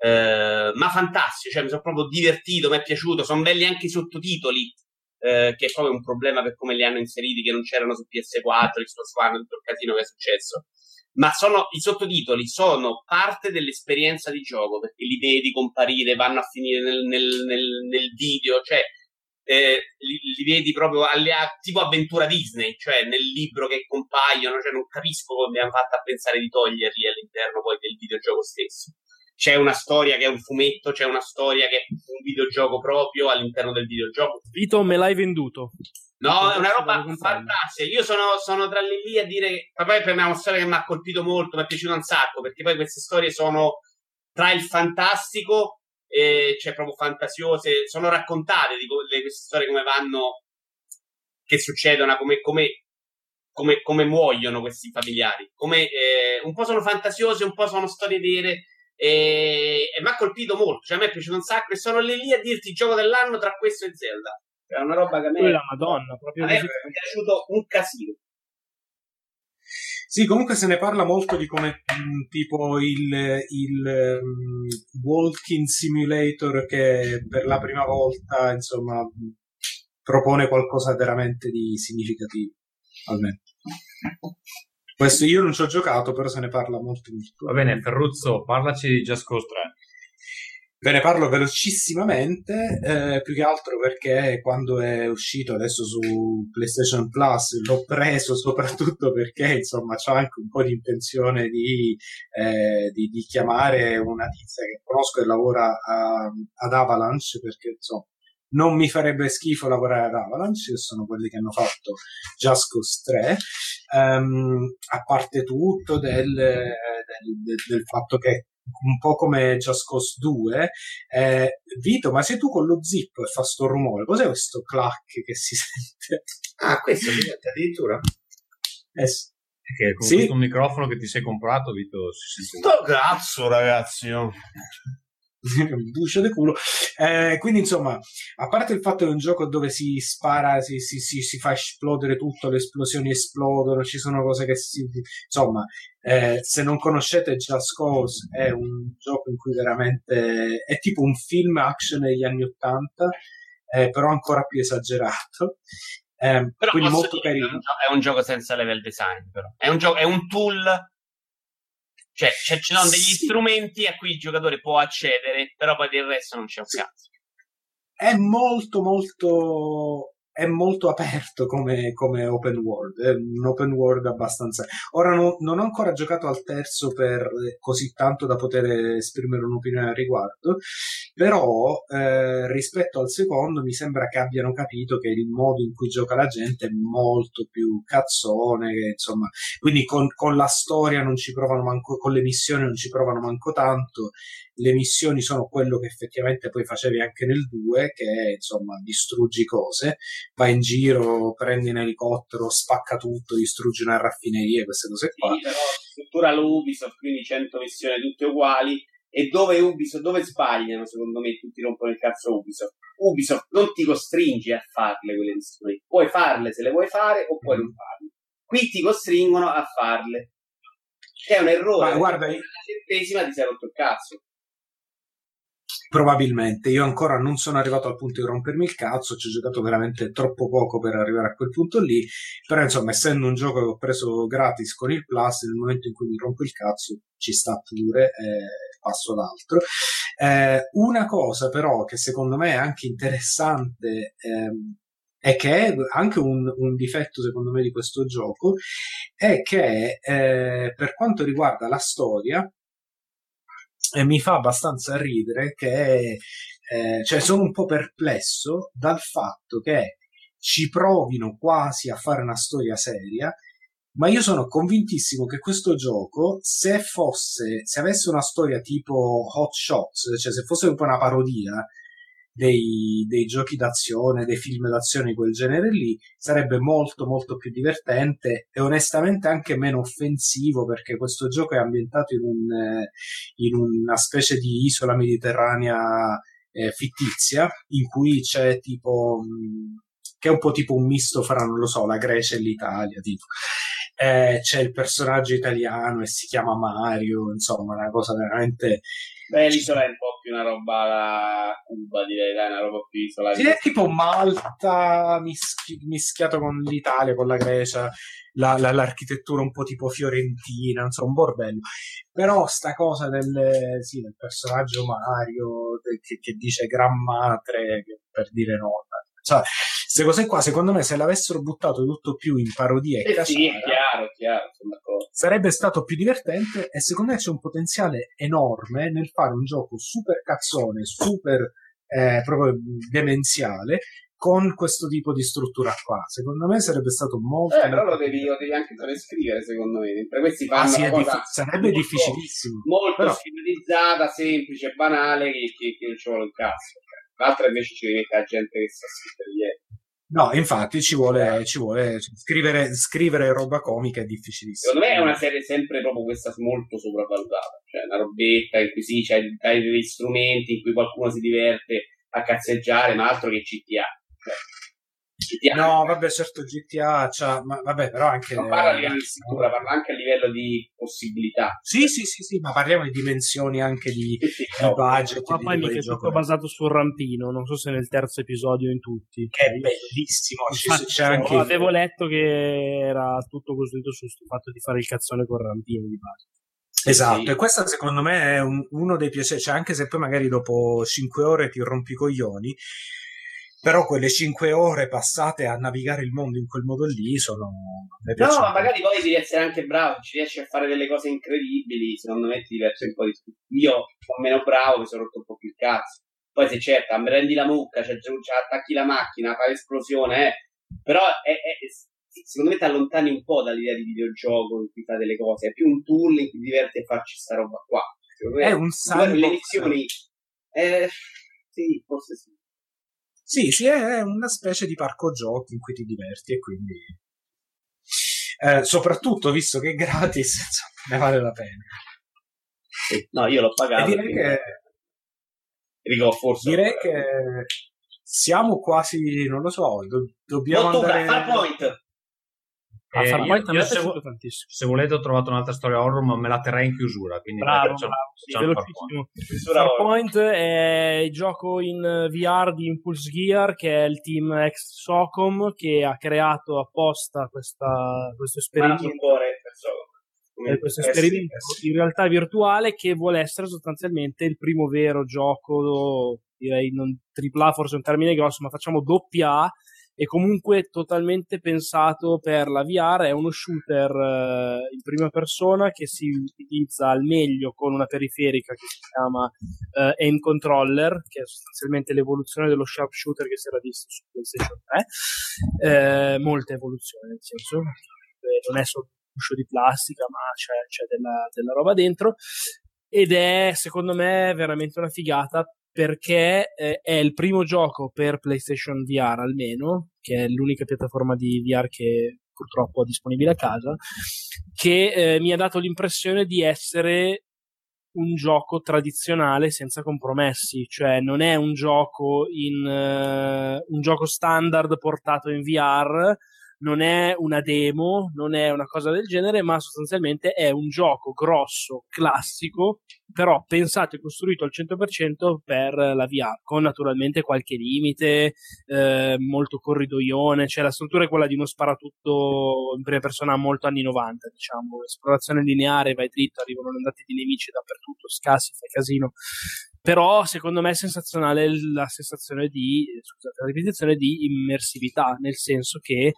Ma fantastico, cioè mi sono proprio divertito, mi è piaciuto, sono belli anche i sottotitoli, che è proprio un problema per come li hanno inseriti, che non c'erano su PS4, Xbox One, tutto il casino che è successo. Ma i sottotitoli sono parte dell'esperienza di gioco, perché li vedi comparire, vanno a finire nel video, cioè li vedi proprio tipo avventura Disney, cioè nel libro che compaiono, cioè non capisco come abbiamo fatto a pensare di toglierli all'interno poi del videogioco stesso. C'è una storia che è un fumetto, c'è una storia che è un videogioco proprio all'interno del videogioco. Vito, me l'hai venduto. No, è una roba fantastica. Io sono tra le lì a dire, ma poi per me è una storia che mi ha colpito molto, mi è piaciuta un sacco, perché poi queste storie sono tra il fantastico, cioè proprio fantasiose, sono raccontate di queste storie come vanno, che succedono, come muoiono questi familiari, come un po' sono fantasiose, un po' sono storie vere, e mi ha colpito molto, cioè a me è piaciuto un sacco, e sono lì a dirti gioco dell'anno tra questo e Zelda. È una roba che a me, la Madonna, proprio a me è piaciuto un casino. Sì, comunque se ne parla molto di come tipo il walking simulator che per la prima volta, insomma, propone qualcosa veramente di significativo, almeno. Questo io non ci ho giocato, però se ne parla molto. Va bene, Ferruzzo, parlaci di Just Cause 3. Ve ne parlo velocissimamente, più che altro perché quando è uscito adesso su PlayStation Plus l'ho preso soprattutto perché, insomma, c'ho anche un po' di intenzione di chiamare una tizia che conosco e lavora ad Avalanche, perché, insomma, non mi farebbe schifo lavorare ad Avalanche, che sono quelli che hanno fatto Just Cause 3, a parte tutto del fatto che un po' come Just Cause 2. Vito, ma sei tu con lo zip e fa sto rumore? Cos'è questo clack che si sente? Ah, questo mi sente addirittura? Sì. Perché con questo microfono che ti sei comprato, Vito, si sente... Sto cazzo, ragazzi! Buccia di culo. Quindi, insomma, a parte il fatto che è un gioco dove si spara, si fa esplodere tutto, le esplosioni esplodono, ci sono cose che si... Insomma, se non conoscete Just Cause, è un gioco in cui veramente è tipo un film action degli anni '80, però ancora più esagerato. Però quindi molto carino. È un gioco senza level design, però. È un tool... Cioè ci sono degli strumenti a cui il giocatore può accedere, però poi del resto non c'è un cazzo. È molto aperto come open world, è un open world abbastanza... Ora non ho ancora giocato al terzo per così tanto da poter esprimere un'opinione al riguardo, però rispetto al secondo mi sembra che abbiano capito che il modo in cui gioca la gente è molto più cazzone, che, insomma, quindi con la storia non ci provano manco, con le missioni non ci provano manco tanto. Le missioni sono quello che effettivamente poi facevi anche nel 2, che è, insomma, distruggi cose, vai in giro, prendi un elicottero, spacca tutto, distruggi una raffineria, queste cose qua. Sì, però struttura l'Ubisoft, quindi 100 missioni tutte uguali, e dove sbagliano, secondo me, tutti rompono il cazzo Ubisoft non ti costringe a farle quelle missioni, puoi farle se le vuoi fare o puoi non farle. Qui ti costringono a farle, che è un errore. Ma guarda, la centesima ti sei rotto il cazzo. Probabilmente, io ancora non sono arrivato al punto di rompermi il cazzo, ci ho giocato veramente troppo poco per arrivare a quel punto lì, però, insomma, essendo un gioco che ho preso gratis con il Plus, nel momento in cui mi rompo il cazzo ci sta pure, passo all'altro. Una cosa però che secondo me è anche interessante, e che è anche un difetto secondo me di questo gioco, è che per quanto riguarda la storia, e mi fa abbastanza ridere che cioè sono un po' perplesso dal fatto che ci provino quasi a fare una storia seria, ma io sono convintissimo che questo gioco, se avesse una storia tipo Hot Shots, cioè se fosse un po' una parodia, dei giochi d'azione, dei film d'azione di quel genere lì, sarebbe molto molto più divertente e onestamente anche meno offensivo, perché questo gioco è ambientato in una specie di isola mediterranea fittizia, in cui c'è tipo che è un po' tipo un misto fra, non lo so, la Grecia e l'Italia, tipo. C'è il personaggio italiano e si chiama Mario, insomma, una cosa veramente... Beh, l'isola è un po' più una roba alla Cuba, direi, dai, una roba più isolata. Sì, è tipo Malta mischiato con l'Italia, con la Grecia, l'architettura un po' tipo fiorentina, insomma, un bordello. Però sta cosa del personaggio Mario che dice gran madre per dire nonna, cioè queste cose qua, secondo me, se l'avessero buttato tutto più in parodia e cazzate, sì, chiaro, sono d'accordo, sarebbe stato più divertente, e secondo me c'è un potenziale enorme nel fare un gioco super cazzone, super proprio demenziale, con questo tipo di struttura qua. Secondo me sarebbe stato molto... però lo devi anche trascrivere, secondo me. Mentre questi fanno una cosa sarebbe molto, difficilissimo. Molto sintetizzata, semplice, banale, che non ci vuole un cazzo. L'altra invece ci diventa gente che sa scrivere. No, infatti ci vuole scrivere roba comica è difficilissimo. Secondo me è una serie sempre proprio questa molto sopravvalutata, cioè una robetta in cui sì, dai degli strumenti in cui qualcuno si diverte a cazzeggiare, ma altro che GTA. GTA. No, vabbè, certo GTA, cioè, ma vabbè, però anche... Non parla a livello di struttura, parla anche a livello di possibilità. Sì, ma parliamo di dimensioni anche di budget. Ma poi mica è tutto basato sul rampino, non so se nel terzo episodio in tutti. Che è bellissimo, c'è anche... Avevo letto che era tutto costruito sul fatto di fare il cazzone col rampino di base. Esatto, sì. E questo secondo me è uno dei piaceri, cioè anche se poi magari dopo 5 ore ti rompi i coglioni, però quelle 5 ore passate a navigare il mondo in quel modo lì sono... No, ma magari poi devi essere anche bravo, ci riesci a fare delle cose incredibili, secondo me ti diverti un po' di più. Io sono meno bravo, mi sono rotto un po' più il cazzo. Poi se cerca, mi rendi la mucca, cioè, attacchi la macchina, fai l'esplosione, Però secondo me ti allontani un po' dall'idea di videogioco in cui fai delle cose, è più un tool in cui ti diverti a farci sta roba qua. Secondo me è un salto. Le missioni... sì, forse sì. Sì, è una specie di parco giochi in cui ti diverti e quindi soprattutto visto che è gratis, insomma, ne vale la pena. Sì, no, io l'ho pagato. E direi che siamo quasi, non lo so, dobbiamo andare a Farpoint. Se volete ho trovato un'altra storia horror, ma me la terrei in chiusura, quindi Farpoint è il gioco in VR di Impulse Gear, che è il team ex Socom, che ha creato apposta questo esperimento, in realtà virtuale, che vuole essere sostanzialmente il primo vero gioco, direi non AAA, forse è un termine grosso, ma facciamo AA, e comunque totalmente pensato per la VR. È uno shooter in prima persona che si utilizza al meglio con una periferica che si chiama aim controller, che è sostanzialmente l'evoluzione dello sharpshooter che si era visto su PlayStation 3, molta evoluzione, nel senso non è solo un guscio di plastica, ma c'è della roba dentro, ed è secondo me veramente una figata, perché è il primo gioco per PlayStation VR, almeno, che è l'unica piattaforma di VR che purtroppo ho disponibile a casa, che mi ha dato l'impressione di essere un gioco tradizionale senza compromessi, cioè non è un gioco un gioco standard portato in VR, non è una demo, non è una cosa del genere, ma sostanzialmente è un gioco grosso, classico, però pensato e costruito al 100% per la VR, con naturalmente qualche limite, molto corridoione, cioè la struttura è quella di uno sparatutto in prima persona molto anni 90, diciamo, esplorazione lineare, vai dritto, arrivano le ondate di nemici dappertutto, scassi, fai casino. Però secondo me è sensazionale la sensazione la ripetizione di immersività, nel senso che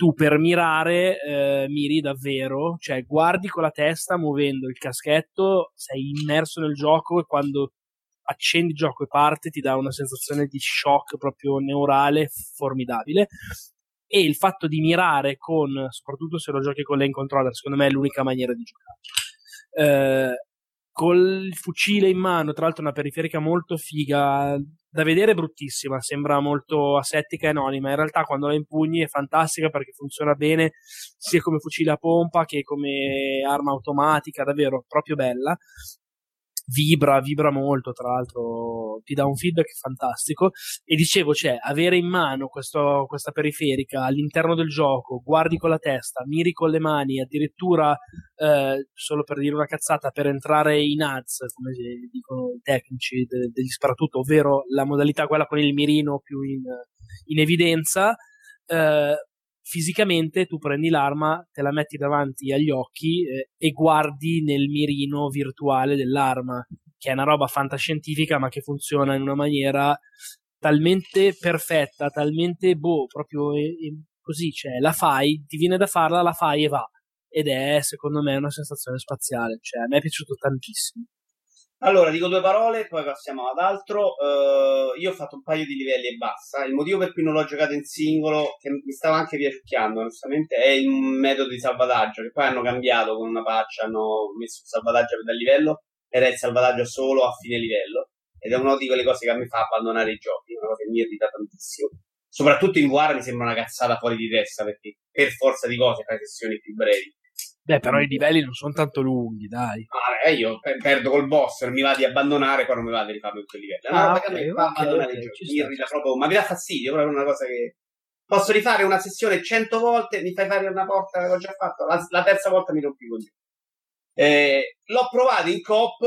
tu per mirare miri davvero, cioè guardi con la testa muovendo il caschetto, sei immerso nel gioco, e quando accendi il gioco e parte ti dà una sensazione di shock proprio neurale formidabile, e il fatto di mirare con, soprattutto se lo giochi con l'aim controller, secondo me è l'unica maniera di giocare. col fucile in mano, tra l'altro una periferica molto figa, da vedere bruttissima, sembra molto asettica e anonima, in realtà quando la impugni è fantastica perché funziona bene sia come fucile a pompa che come arma automatica, davvero proprio bella. Vibra molto, tra l'altro ti dà un feedback fantastico, e dicevo, cioè, avere in mano questa periferica all'interno del gioco, guardi con la testa, miri con le mani, addirittura solo per dire una cazzata, per entrare in ads, come dicono i tecnici degli sparatutto, ovvero la modalità quella con il mirino più in evidenza, fisicamente tu prendi l'arma, te la metti davanti agli occhi e guardi nel mirino virtuale dell'arma, che è una roba fantascientifica ma che funziona in una maniera talmente perfetta, talmente proprio così, cioè la fai, ti viene da farla, la fai e va, ed è secondo me una sensazione spaziale, cioè a me è piaciuto tantissimo. Allora, dico due parole, poi passiamo ad altro. Io ho fatto un paio di livelli e basta. Il motivo per cui non l'ho giocato in singolo, che mi stava anche piacchiando, onestamente, è il metodo di salvataggio, che poi hanno cambiato con una patch, hanno messo il salvataggio per dal livello, ed è il salvataggio solo a fine livello. Ed è una di quelle cose che a me fa abbandonare i giochi, una cosa che mi irrita tantissimo. Soprattutto in VR mi sembra una cazzata fuori di testa, perché per forza di cose fai sessioni più brevi. Beh, però i livelli non sono tanto lunghi, dai. Io perdo col boss, non mi va di abbandonare, poi non mi va di rifarlo in quel livello. Ma mi dà fastidio, proprio una cosa che... Posso rifare una sessione 100 volte, mi fai fare una volta che ho già fatto, la terza volta mi rompi con te. L'ho provato in coop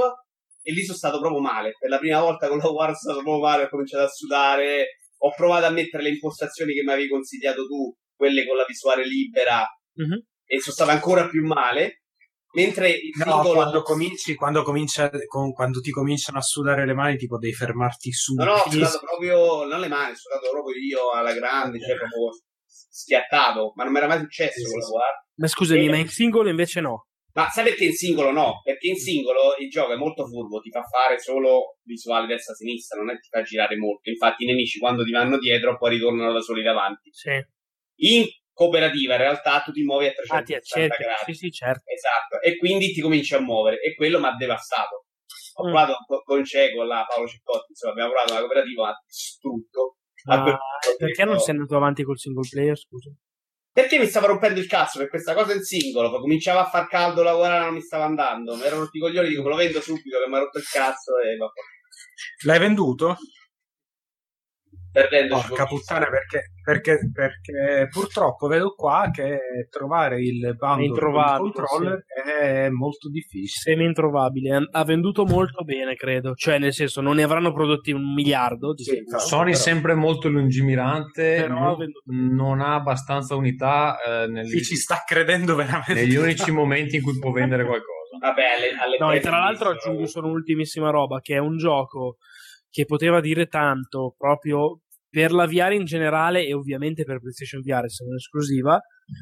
e lì sono stato proprio male. Per la prima volta con la War sono stato proprio male, ho cominciato a sudare. Ho provato a mettere le impostazioni che mi avevi consigliato tu, quelle con la visuale libera, mm-hmm. E sono stato ancora più male. Mentre il singolo... quando ti cominciano a sudare le mani, tipo devi fermarti subito. No, ho sudato proprio, non le mani, ho sudato proprio io alla grande, cioè proprio schiattato, ma non mi era mai successo. Ma scusami, ma in singolo invece no? Ma sai perché in singolo no? Perché in singolo il gioco è molto furbo, ti fa fare solo visuale destra-sinistra, non è che ti fa girare molto. Infatti i nemici quando ti vanno dietro poi ritornano da soli davanti. Sì. In cooperativa in realtà tu ti muovi a 360 gradi, sì, certo. Esatto, e quindi ti cominci a muovere, e quello mi ha devastato. Ho provato con Cieco, là, Paolo Ciccotti, insomma abbiamo provato la cooperativa, ma distrutto. Perché non sei andato avanti col single player, scusa? Perché mi stava rompendo il cazzo per questa cosa in singolo, poi cominciava a far caldo, lavorare non mi stava andando, mi ero rotto i coglioni, dico lo vendo subito che mi ha rotto il cazzo, e vabbè. L'hai venduto? Porca puttana, perché purtroppo vedo qua che trovare il bundle controller è molto difficile, semi-introvabile. Ha venduto molto bene, credo, cioè nel senso non ne avranno prodotti 1 miliardo di Sony però. Sempre molto lungimirante, però non ha abbastanza unità ci sta credendo veramente negli unici momenti in cui può vendere qualcosa. Vabbè, no, e tra l'altro aggiungo solo un'ultimissima roba, che è un gioco che poteva dire tanto proprio per la VR in generale e ovviamente per PlayStation VR, se non esclusiva.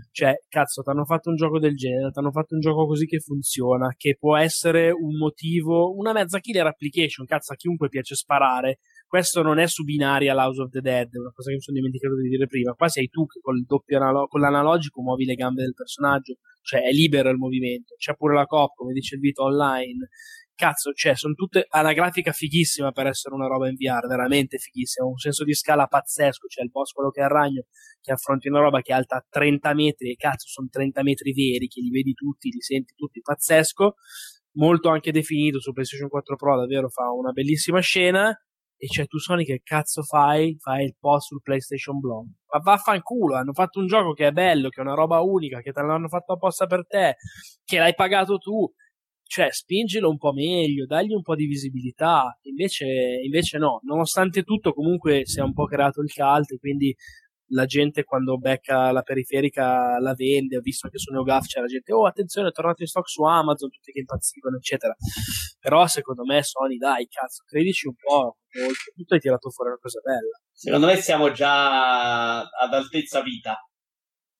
Cioè, cazzo, t'hanno fatto un gioco del genere, t'hanno fatto un gioco così che funziona, che può essere un motivo, una mezza killer application, cazzo, a chiunque piace sparare. Questo non è su binaria House of the Dead, una cosa che mi sono dimenticato di dire prima. Qua sei tu che con l'analogico muovi le gambe del personaggio, cioè è libero il movimento. C'è pure la coop, come dice il Vito, online. Cazzo, cioè, sono tutte, ha una grafica fighissima per essere una roba in VR, veramente fighissima, un senso di scala pazzesco, cioè il boss, quello che è il ragno, che affronti una roba che è alta 30 metri, e cazzo, sono 30 metri veri, che li vedi tutti, li senti tutti, pazzesco, molto anche definito su PlayStation 4 Pro, davvero fa una bellissima scena, e cioè tu Sony che cazzo fai? Fai il post sul PlayStation Blog. Ma vaffanculo, hanno fatto un gioco che è bello, che è una roba unica, che te l'hanno fatto apposta per te, che l'hai pagato tu. Cioè, spingilo un po' meglio, dagli un po' di visibilità, invece no. Nonostante tutto, comunque, si è un po' creato il cult, quindi la gente quando becca la periferica la vende. Ho visto che su NeoGAF c'è la gente, oh, attenzione, è tornato in stock su Amazon, tutti che impazzivano, eccetera. Però, secondo me, Sony, dai, cazzo, credici un po', oltretutto hai tirato fuori una cosa bella. Secondo me siamo già ad altezza vita,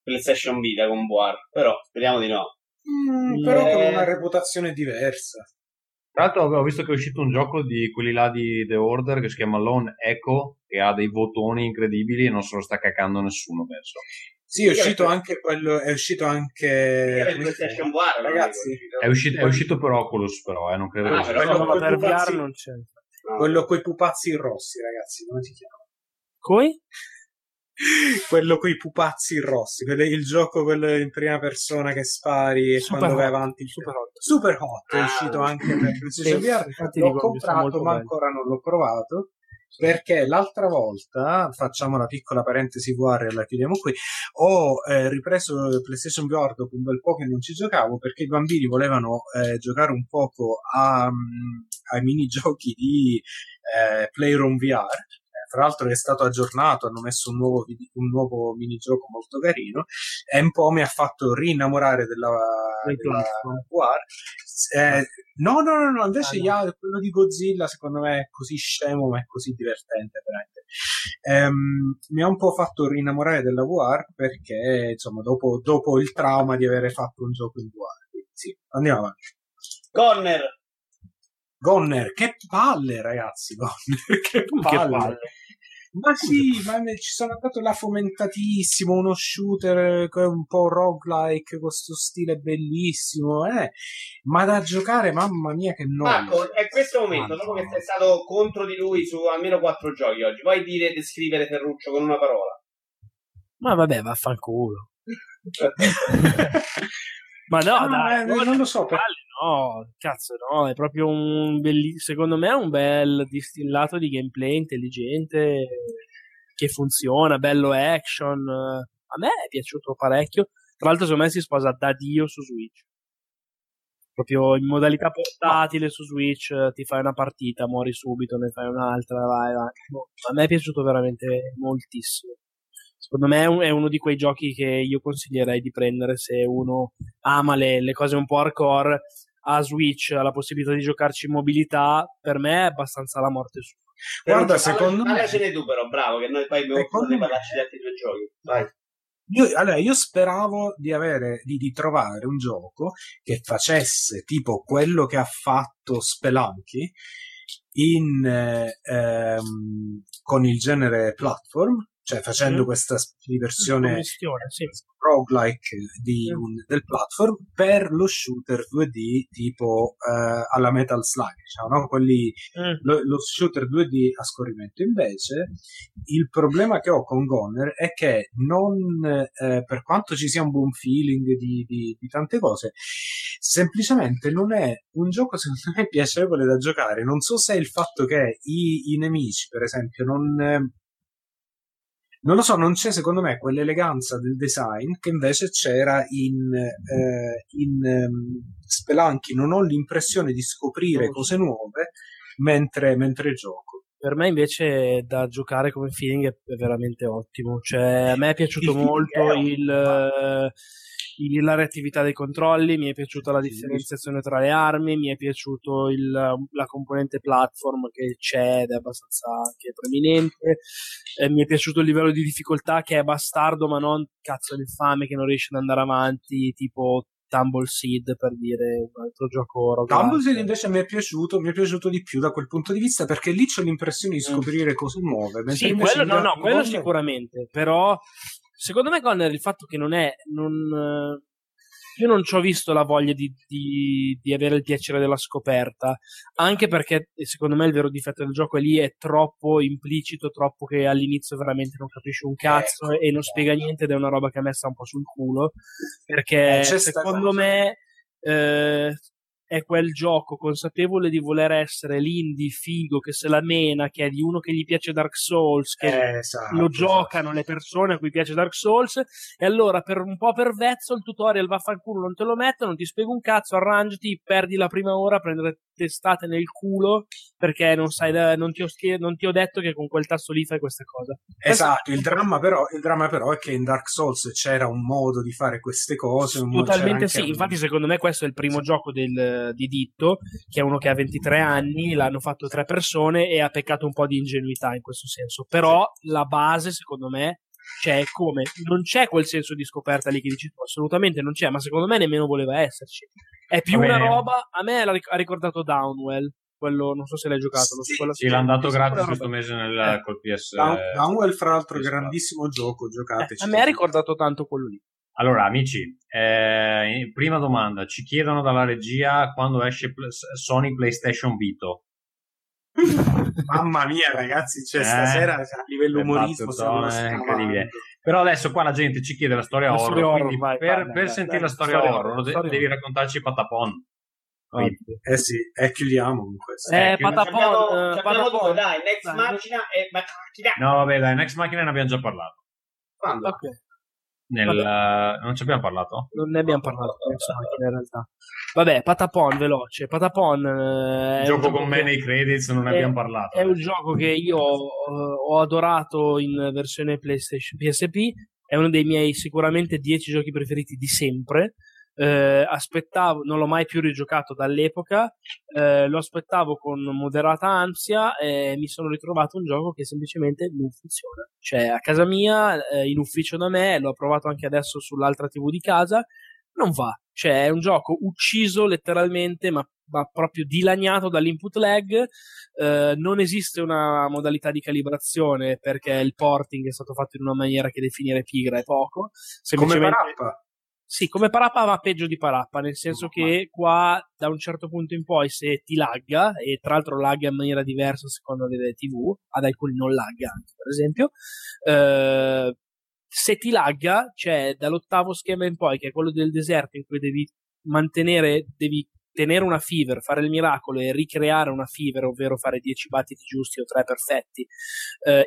PlayStation Vita con VR, però speriamo di no. Però con una reputazione diversa. Tra l'altro ho visto che è uscito un gioco di quelli là di The Order che si chiama Lone Echo, che ha dei votoni incredibili e non se lo sta cacando nessuno, penso. Sì, è uscito anche come PlayStation VR, ragazzi. È uscito per Oculus, però, non credo. Ah, quello con i pupazzi non c'è. No. Quello coi pupazzi rossi, ragazzi, come si chiama? Coi? Quello coi pupazzi rossi, il gioco quello in prima persona che spari e quando vai avanti. Super Hot è uscito anche per PlayStation VR. L'ho comprato, ma ancora non l'ho provato. Perché l'altra volta, facciamo una piccola parentesi VR e la chiudiamo qui, ho ripreso PlayStation VR dopo un bel po' che non ci giocavo, perché i bambini volevano giocare un poco ai minigiochi di Playroom VR. Tra l'altro è stato aggiornato, hanno messo un nuovo minigioco molto carino, e un po' mi ha fatto rinnamorare della VR. No, invece quello di Godzilla secondo me è così scemo, ma è così divertente veramente. Mi ha un po' fatto rinnamorare della VR, perché insomma dopo il trauma di avere fatto un gioco in VR. Quindi, sì, andiamo avanti. Goner, che palle ragazzi, Goner, che palle. Ma sì, ma ci sono andato là fomentatissimo, uno shooter un po' roguelike con sto stile bellissimo, ma da giocare, mamma mia che noia. Marco, è questo momento, dopo che sei stato contro di lui su almeno 4 giochi oggi, vuoi descrivere Ferruccio con una parola? Ma vabbè, vaffanculo. Ma no, dai, non lo so, no, cazzo no, è proprio un bellissimo, secondo me è un bel distillato di gameplay intelligente che funziona, bello action, a me è piaciuto parecchio, tra l'altro secondo me si sposa da Dio su Switch, proprio in modalità portatile su Switch, ti fai una partita, muori subito, ne fai un'altra, vai, no, a me è piaciuto veramente moltissimo. Secondo me è uno di quei giochi che io consiglierei di prendere se uno ama le cose un po' hardcore. A Switch ha la possibilità di giocarci in mobilità, per me è abbastanza la morte sua. Guarda, secondo me... ce ne tu però, bravo, che noi poi abbiamo potuto parlarci di altri 2 giochi. Vai. Io speravo di trovare un gioco che facesse tipo quello che ha fatto Spelunky con il genere platform, cioè facendo questa versione sì, roguelike del platform per lo shooter 2D tipo alla Metal Slug, diciamo, no? Quelli, lo shooter 2D a scorrimento. Invece il problema che ho con Goner è che non per quanto ci sia un buon feeling di tante cose, semplicemente non è un gioco secondo me piacevole da giocare. Non so se è il fatto che i nemici per esempio non lo so, non c'è secondo me quell'eleganza del design che invece c'era in Spelunky. Non ho l'impressione di scoprire cose nuove mentre gioco. Per me invece da giocare come feeling è veramente ottimo, cioè a me è piaciuto molto la reattività dei controlli, mi è piaciuta la differenziazione tra le armi, mi è piaciuto la componente platform che c'è ed è abbastanza anche preminente, mi è piaciuto il livello di difficoltà che è bastardo, ma non cazzo l'infame che non riesce ad andare avanti, tipo Tumble Seed, per dire un altro gioco roguelike. Tumble Seed invece mi è piaciuto di più da quel punto di vista, perché lì c'ho l'impressione di scoprire cose nuove. Sì, quello quello sicuramente, però secondo me Goner, il fatto che io non ci ho visto la voglia di avere il piacere della scoperta, anche perché secondo me il vero difetto del gioco è lì, è troppo implicito, troppo che all'inizio veramente non capisci un cazzo e non spiega niente, ed è una roba che a me sta un po' sul culo, perché secondo me è quel gioco consapevole di voler essere l'indie figo che se la mena, che è di uno che gli piace Dark Souls, che lo giocano le persone a cui piace Dark Souls, e allora per un po' pervezzo il tutorial vaffanculo non te lo metto, non ti spiego un cazzo, arrangiati, perdi la prima ora a prendere testate nel culo perché non sai, non ti ho detto che con quel tasto lì fai questa cosa. Esatto, il dramma però è che in Dark Souls c'era un modo di fare queste cose, totalmente sì, infatti secondo me questo è il primo gioco di Ditto, che è uno che ha 23 anni, l'hanno fatto 3 persone e ha peccato un po' di ingenuità in questo senso, però la base secondo me c'è, come non c'è quel senso di scoperta lì che dici assolutamente non c'è, ma secondo me nemmeno voleva esserci, è più una roba, a me ha ricordato Downwell, quello non so se l'hai giocato. Sì, l'hanno dato gratis questo mese col PS. Downwell, fra l'altro, grandissimo gioco, giocateci. A me ha ricordato tanto quello lì. Allora, amici, prima domanda, ci chiedono dalla regia quando esce Sony PlayStation Vita. Mamma mia, ragazzi, cioè, stasera a livello umoristico è incredibile. Però adesso qua la gente ci chiede la storia horror, quindi vai, per sentire la storia horror devi raccontarci Patapon. Eh sì, e chiudiamo con questo. Patapon, dai, Nex Machina e Machina. No, vabbè, dai, Nex Machina ne abbiamo già parlato. Quando? Ok. Non ci abbiamo parlato? Non ne abbiamo parlato, in realtà. Vabbè, Patapon, veloce. Patapon gioco con me nei credits, non ne abbiamo parlato. È un gioco che io ho adorato in versione PlayStation PSP, è uno dei miei sicuramente 10 giochi preferiti di sempre. Aspettavo, non l'ho mai più rigiocato dall'epoca, lo aspettavo con moderata ansia e mi sono ritrovato un gioco che semplicemente non funziona, cioè a casa mia, in ufficio da me, l'ho provato anche adesso sull'altra TV di casa, non va, cioè è un gioco ucciso letteralmente, ma proprio dilaniato dall'input lag, non esiste una modalità di calibrazione perché il porting è stato fatto in una maniera che definire pigra è poco, semplicemente sì, come Parappa, va peggio di Parappa, nel senso che qua da un certo punto in poi se ti lagga, e tra l'altro lagga in maniera diversa secondo le TV, ad alcuni non lagga anche per esempio, se ti lagga, cioè dall'ottavo schema in poi, che è quello del deserto in cui devi tenere una fever, fare il miracolo e ricreare una fever, ovvero fare 10 battiti giusti o 3 perfetti,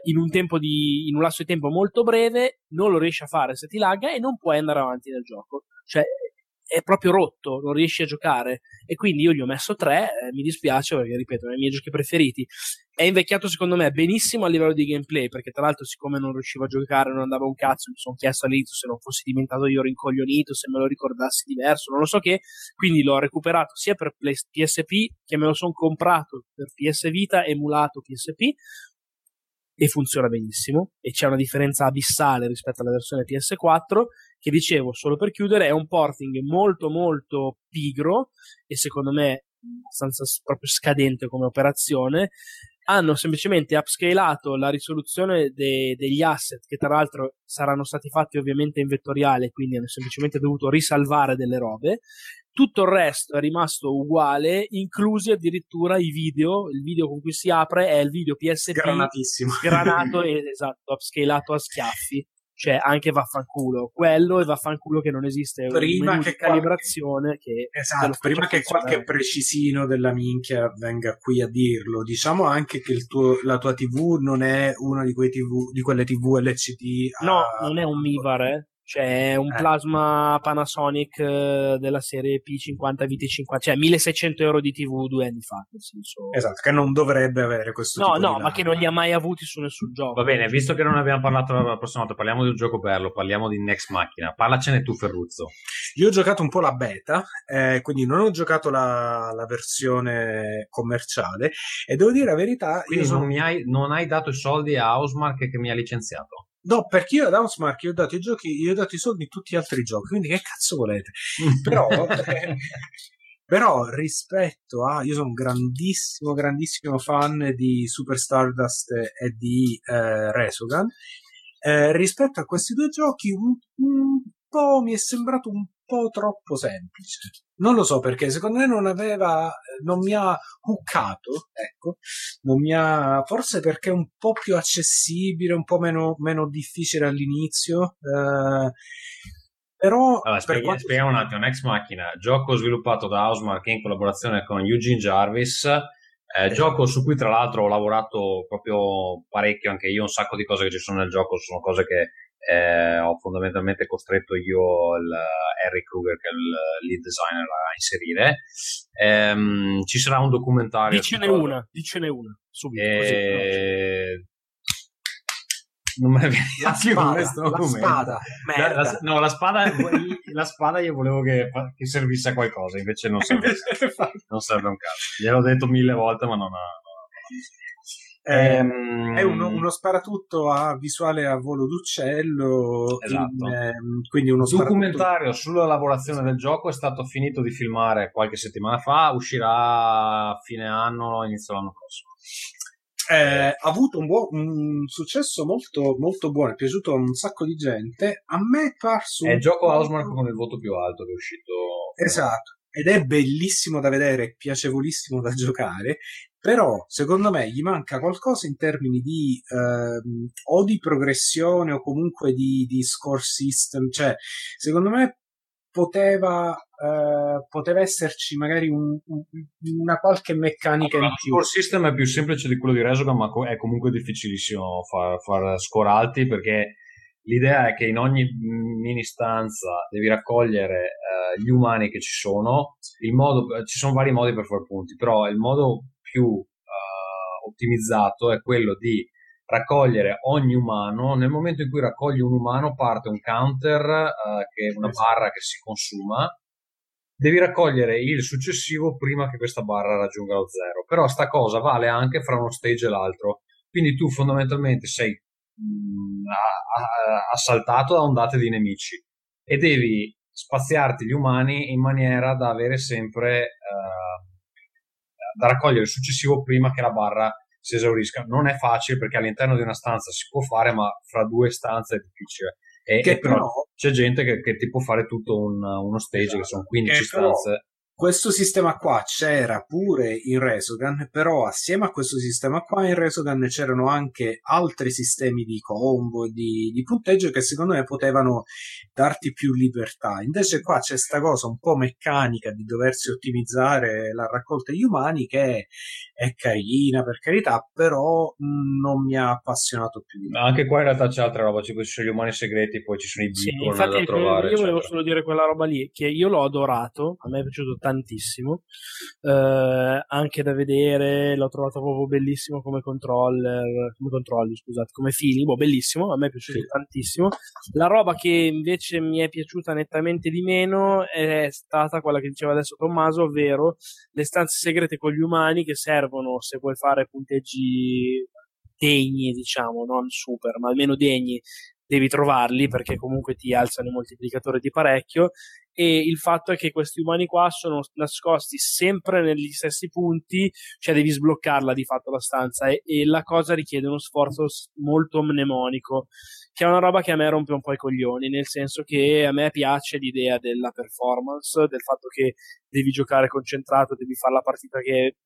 in un lasso di tempo molto breve, non lo riesci a fare se ti lagga e non puoi andare avanti nel gioco, cioè è proprio rotto, non riesci a giocare, e quindi io gli ho messo 3, mi dispiace perché ripeto, è i miei giochi preferiti. È invecchiato secondo me benissimo a livello di gameplay, perché tra l'altro siccome non riuscivo a giocare, non andava un cazzo, mi sono chiesto all'inizio se non fossi diventato io rincoglionito, se me lo ricordassi diverso, non lo so che, quindi l'ho recuperato sia per PSP che me lo sono comprato per PS Vita, emulato PSP, e funziona benissimo, e c'è una differenza abissale rispetto alla versione PS4, che dicevo, solo per chiudere, è un porting molto molto pigro e secondo me abbastanza proprio scadente come operazione. Hanno semplicemente upscalato la risoluzione degli asset, che tra l'altro saranno stati fatti ovviamente in vettoriale, quindi hanno semplicemente dovuto risalvare delle robe. Tutto il resto è rimasto uguale, inclusi addirittura i video. Il video con cui si apre è il video PSP granato e esatto, upscalato a schiaffi. Cioè anche vaffanculo quello, e vaffanculo che non esiste prima che calibrazione che esatto, prima che qualche precisino della minchia venga qui a dirlo. Diciamo anche che la tua TV non è una di quelle TV LCD non è un Mivar, cioè è un plasma Panasonic della serie P50 VT50, cioè €1.600 di TV 2 anni fa, nel senso. Esatto, che non dovrebbe avere questo tipo di ma che non li ha mai avuti su nessun gioco. Va bene, visto che non abbiamo parlato la prossima volta, parliamo di un gioco bello, parliamo di Nex Machina. Parlacene tu, Ferruzzo. Io ho giocato un po' la beta, quindi non ho giocato la versione commerciale, e devo dire la verità, quindi non hai dato i soldi a Housemarque che mi ha licenziato. No, perché io ad Housemarque io ho dato i soldi in tutti gli altri giochi, quindi che cazzo volete? Però rispetto a... Io sono un grandissimo fan di Super Stardust e di Resogun. Rispetto a questi due giochi un po' mi è sembrato un po' troppo semplice. Non lo so perché, secondo me non mi ha hookato, ecco, forse perché è un po' più accessibile, un po' meno difficile all'inizio, però... Allora, spieghiamo un attimo, Nex Machina, gioco sviluppato da Housemarque in collaborazione con Eugene Jarvis, gioco su cui tra l'altro ho lavorato proprio parecchio anche io, un sacco di cose che ci sono nel gioco sono cose che ho fondamentalmente costretto io Harry Kruger, che è il lead designer, a inserire. Ci sarà un documentario. Dicene una subito. Non me ne viene la spada io volevo che servisse a qualcosa, invece non serve un cazzo. Gliel'ho detto 1000 volte ma non ha È uno sparatutto a visuale a volo d'uccello, esatto. Quindi uno documentario sulla lavorazione del gioco è stato finito di filmare qualche settimana fa, uscirà a fine anno, inizio l'anno prossimo. Ha avuto un successo molto, molto buono, è piaciuto a un sacco di gente. A me è parso. È il gioco Housemarque con il voto più alto che è uscito. Esatto, ed è bellissimo da vedere, piacevolissimo da giocare. Però, secondo me, gli manca qualcosa in termini di o di progressione o comunque di score system. Cioè, secondo me poteva esserci magari una qualche meccanica in più. Il score system è più semplice di quello di Resogun, ma è comunque difficilissimo far score alti, perché l'idea è che in ogni mini stanza devi raccogliere gli umani che ci sono. Ci sono vari modi per fare punti, però il modo più ottimizzato è quello di raccogliere ogni umano. Nel momento in cui raccogli un umano parte un counter, che è una barra che si consuma, devi raccogliere il successivo prima che questa barra raggiunga lo zero. Però sta cosa vale anche fra uno stage e l'altro, quindi tu fondamentalmente sei assaltato da ondate di nemici e devi spaziarti gli umani in maniera da avere sempre da raccogliere il successivo prima che la barra si esaurisca. Non è facile, perché all'interno di una stanza si può fare, ma fra due stanze è difficile. E però c'è gente che ti può fare tutto uno stage, esatto, che sono 15 stanze. Questo sistema qua c'era pure in Resogun, però assieme a questo sistema qua in Resogun c'erano anche altri sistemi di combo, di punteggio, che secondo me potevano darti più libertà. Invece qua c'è sta cosa un po' meccanica di doversi ottimizzare la raccolta di umani, che è carina, per carità, però non mi ha appassionato più. Anche qua in realtà c'è altra roba, ci sono gli umani segreti, poi ci sono i beacon da trovare. Io volevo solo dire quella roba lì, che io l'ho adorato, a me è piaciuto tantissimo, anche da vedere, l'ho trovato proprio bellissimo come controllo, scusate, come feeling, bellissimo, a me è piaciuto tantissimo. La roba che invece mi è piaciuta nettamente di meno è stata quella che diceva adesso Tommaso, ovvero le stanze segrete con gli umani, che servono se vuoi fare punteggi degni, diciamo, non super, ma almeno degni, devi trovarli, perché comunque ti alzano il moltiplicatore di parecchio. E il fatto è che questi umani qua sono nascosti sempre negli stessi punti, cioè devi sbloccarla di fatto la stanza, e la cosa richiede uno sforzo molto mnemonico, che è una roba che a me rompe un po' i coglioni, nel senso che a me piace l'idea della performance, del fatto che devi giocare concentrato, devi fare la partita che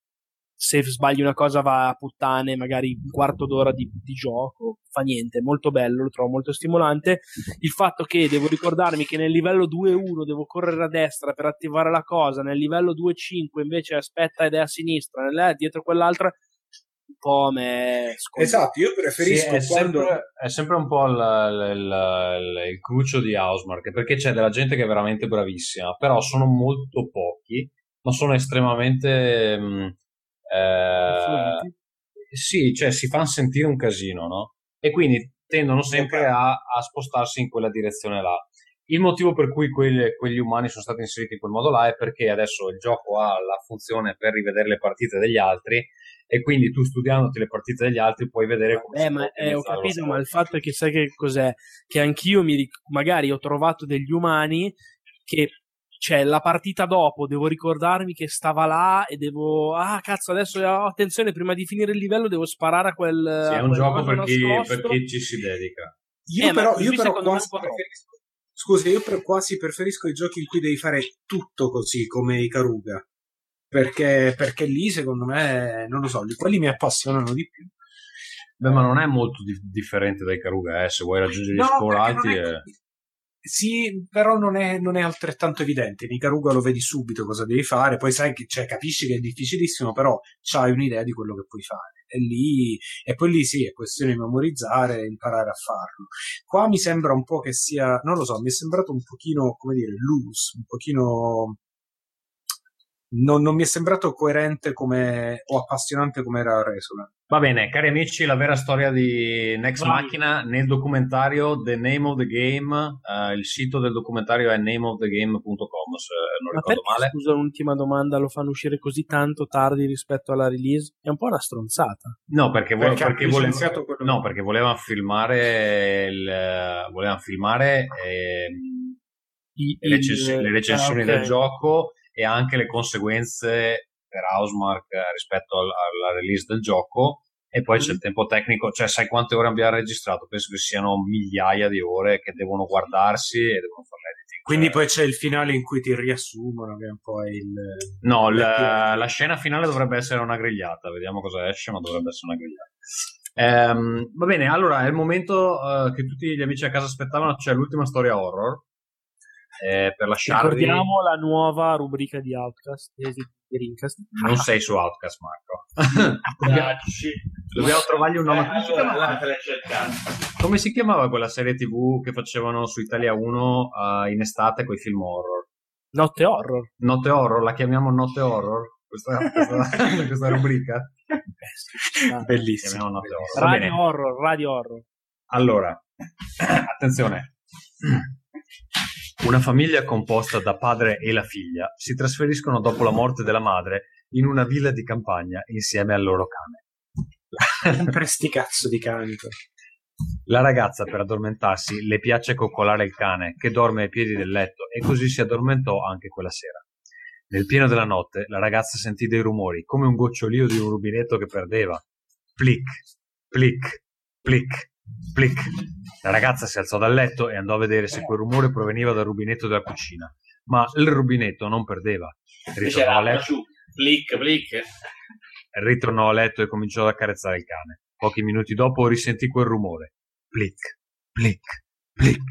se sbagli una cosa va a puttane, magari un quarto d'ora di gioco, fa niente, molto bello, lo trovo molto stimolante. Il fatto che devo ricordarmi che nel livello 2-1 devo correre a destra per attivare la cosa, nel livello 2-5 invece aspetta ed è a sinistra, dietro quell'altra, un po' me... Esatto, io preferisco è sempre un po' il cruccio di Housemarque, perché c'è della gente che è veramente bravissima, però sono molto pochi, ma sono estremamente... sì, cioè si fanno sentire un casino, no? E quindi tendono sempre a spostarsi in quella direzione là. Il motivo per cui quegli umani sono stati inseriti in quel modo là è perché adesso il gioco ha la funzione per rivedere le partite degli altri, e quindi tu, studiandoti le partite degli altri, puoi vedere come si ma ho capito, ma il fatto è che sai che cos'è? Che anch'io magari ho trovato degli umani che... Cioè, la partita dopo devo ricordarmi che stava là e devo... Ah, cazzo, adesso attenzione, prima di finire il livello devo sparare a quel... Sì, è un gioco per chi ci si dedica. Io quasi preferisco i giochi in cui devi fare tutto così, come i Karuga. Perché lì, secondo me, non lo so, quelli mi appassionano di più. Beh, ma non è molto differente dai Karuga, se vuoi raggiungere gli score alti... Sì, però non è altrettanto evidente. In Karuga lo vedi subito cosa devi fare, poi sai che, cioè, capisci che è difficilissimo, però c'hai un'idea di quello che puoi fare. E poi lì sì, è questione di memorizzare e imparare a farlo. Qua mi sembra un po' che sia, non lo so, mi è sembrato un pochino, come dire, loose, un pochino non mi è sembrato coerente come o appassionante come era Resogun. Va bene, cari amici, la vera storia di Nex Machina nel documentario The Name of the Game. Il sito del documentario è nameofthegame.com, se non ricordo male. Scusa, un'ultima domanda, lo fanno uscire così tanto tardi rispetto alla release? È un po' una stronzata. No, perché volevano no, perché volevano filmare le recensioni del gioco e anche le conseguenze per Housemarque rispetto alla release del gioco, e poi c'è il tempo tecnico, cioè sai quante ore abbiamo registrato? Penso che siano migliaia di ore che devono guardarsi e devono fare editing. Quindi poi c'è il finale in cui ti riassumono, che è un po' il... No, la scena finale dovrebbe essere una grigliata, vediamo cosa esce, ma dovrebbe essere una grigliata. Va bene, allora è il momento che tutti gli amici a casa aspettavano, cioè l'ultima storia horror. Per lasciarvi... Ricordiamo la nuova rubrica di Outcast, di Raincast. Non sei su Outcast, Marco. Dobbiamo trovargli un nome. Come si chiamava quella serie TV che facevano su Italia 1 in estate con i film horror? Notte Horror. Notte Horror, la chiamiamo Notte Horror? Questa rubrica? Bellissima. Radio Horror, Radio Horror. Allora, attenzione. Una famiglia composta da padre e la figlia si trasferiscono dopo la morte della madre in una villa di campagna insieme al loro cane. Sempre sti cazzo di cani. La ragazza, per addormentarsi, le piace coccolare il cane, che dorme ai piedi del letto, e così si addormentò anche quella sera. Nel pieno della notte la ragazza sentì dei rumori, come un gocciolio di un rubinetto che perdeva. Plic, plic, plic, plic. La ragazza si alzò dal letto e andò a vedere se quel rumore proveniva dal rubinetto della cucina, ma il rubinetto non perdeva. Ritornò a letto e cominciò ad accarezzare il cane. Pochi minuti dopo risentì quel rumore. Plic, plic, plic,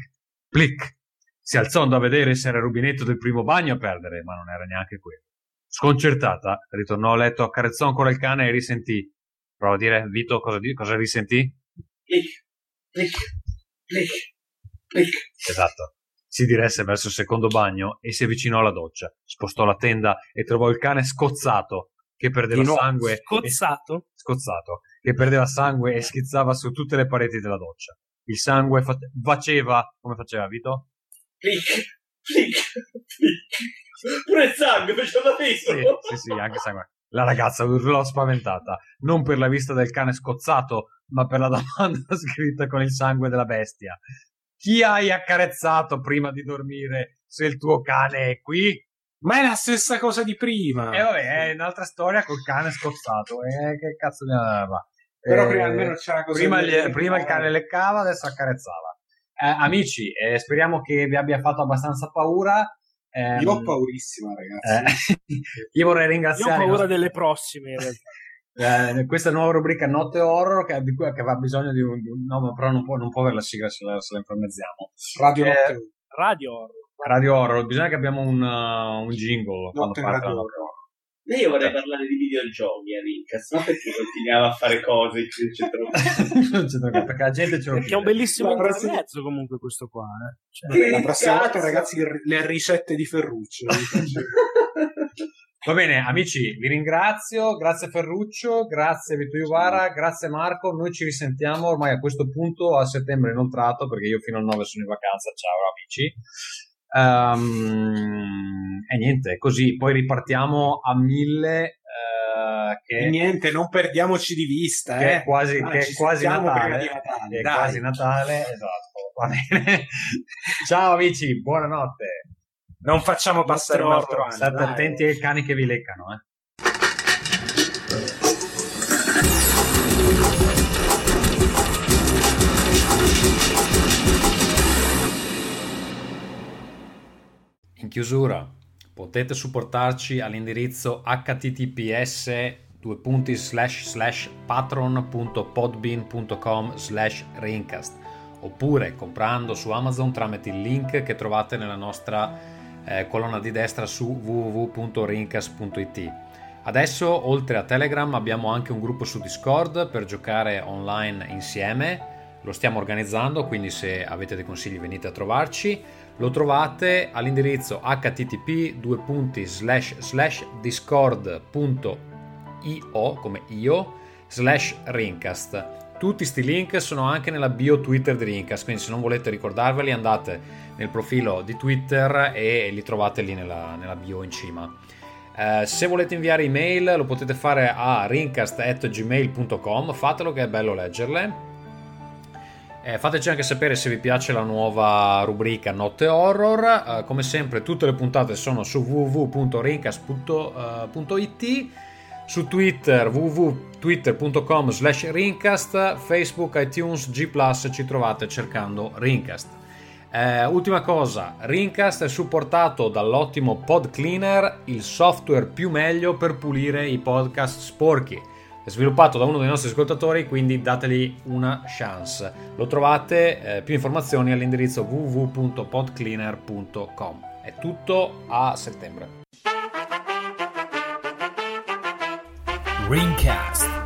plic. Si alzò, andò a vedere se era il rubinetto del primo bagno a perdere, ma non era neanche quello. Sconcertata, ritornò a letto, accarezzò ancora il cane e risentì. Prova a dire, Vito, cosa risentì? Plic, plic, plic, plic. Esatto. Si diresse verso il secondo bagno e si avvicinò alla doccia. Spostò la tenda e trovò il cane scozzato che perdeva sangue. Scozzato che perdeva sangue e schizzava su tutte le pareti della doccia. Il sangue faceva come faceva, Vito? Plic, plic, plic. Pure il sangue faceva viso. Sì, anche sangue. La ragazza urlò spaventata, non per la vista del cane scozzato, ma per la domanda scritta con il sangue della bestia. Chi hai accarezzato prima di dormire, se il tuo cane è qui? Ma è la stessa cosa di prima. E vabbè, è un'altra storia col cane scozzato. Che cazzo di... Però prima almeno c'era così. Prima il cane leccava, adesso accarezzava. Amici, speriamo che vi abbia fatto abbastanza paura. Io ho paurissima, ragazzi. Io vorrei ringraziare. Io ho paura delle prossime, in realtà. Questa nuova rubrica Notte Horror di cui aveva bisogno di un nome, però non può avere la sigla se la improvvisiamo. Radio Horror, bisogna che abbiamo un jingle quando parte la Notte Horror. Io vorrei parlare di videogiochi a Rincas, no, perché continuiamo a fare cose che non c'entrano, perché la gente ce lo chiede. È un bellissimo intermezzo comunque questo qua, eh. Cioè, la prossima volta, ragazzi, le ricette di Ferruccio. Va bene, amici, vi ringrazio, grazie Ferruccio, grazie Vito Iuvara, grazie Marco, noi ci risentiamo ormai a questo punto a settembre inoltrato, perché io fino al 9 sono in vacanza, ciao amici, e niente, così poi ripartiamo a 1000, che niente, non perdiamoci di vista, che è quasi, che è quasi Natale, che è quasi Natale, esatto, va bene. Ciao amici, buonanotte. Non facciamo passare un altro anno. State attenti ai cani che vi leccano, eh. In chiusura, potete supportarci all'indirizzo https://patron.podbean.com/Raincast, oppure comprando su Amazon tramite il link che trovate nella nostra colonna di destra su www.rincas.it. Adesso, oltre a Telegram, abbiamo anche un gruppo su Discord per giocare online insieme, lo stiamo organizzando, quindi se avete dei consigli venite a trovarci. Lo trovate all'indirizzo http://discord.io come /Raincast. Tutti sti link sono anche nella bio Twitter di Raincast, quindi se non volete ricordarveli andate nel profilo di Twitter e li trovate lì nella bio in cima. Se volete inviare email lo potete fare a raincast@gmail.com, fatelo che è bello leggerle. Fateci anche sapere se vi piace la nuova rubrica Notte Horror. Come sempre tutte le puntate sono su www.raincast.it, su Twitter www.twitter.com/Raincast, Facebook, iTunes, G+, ci trovate cercando Raincast. Ultima cosa, Raincast è supportato dall'ottimo Pod Cleaner, il software più meglio per pulire i podcast sporchi. È sviluppato da uno dei nostri ascoltatori, quindi dategli una chance. Lo trovate, più informazioni all'indirizzo www.podcleaner.com. È tutto a settembre. Raincast.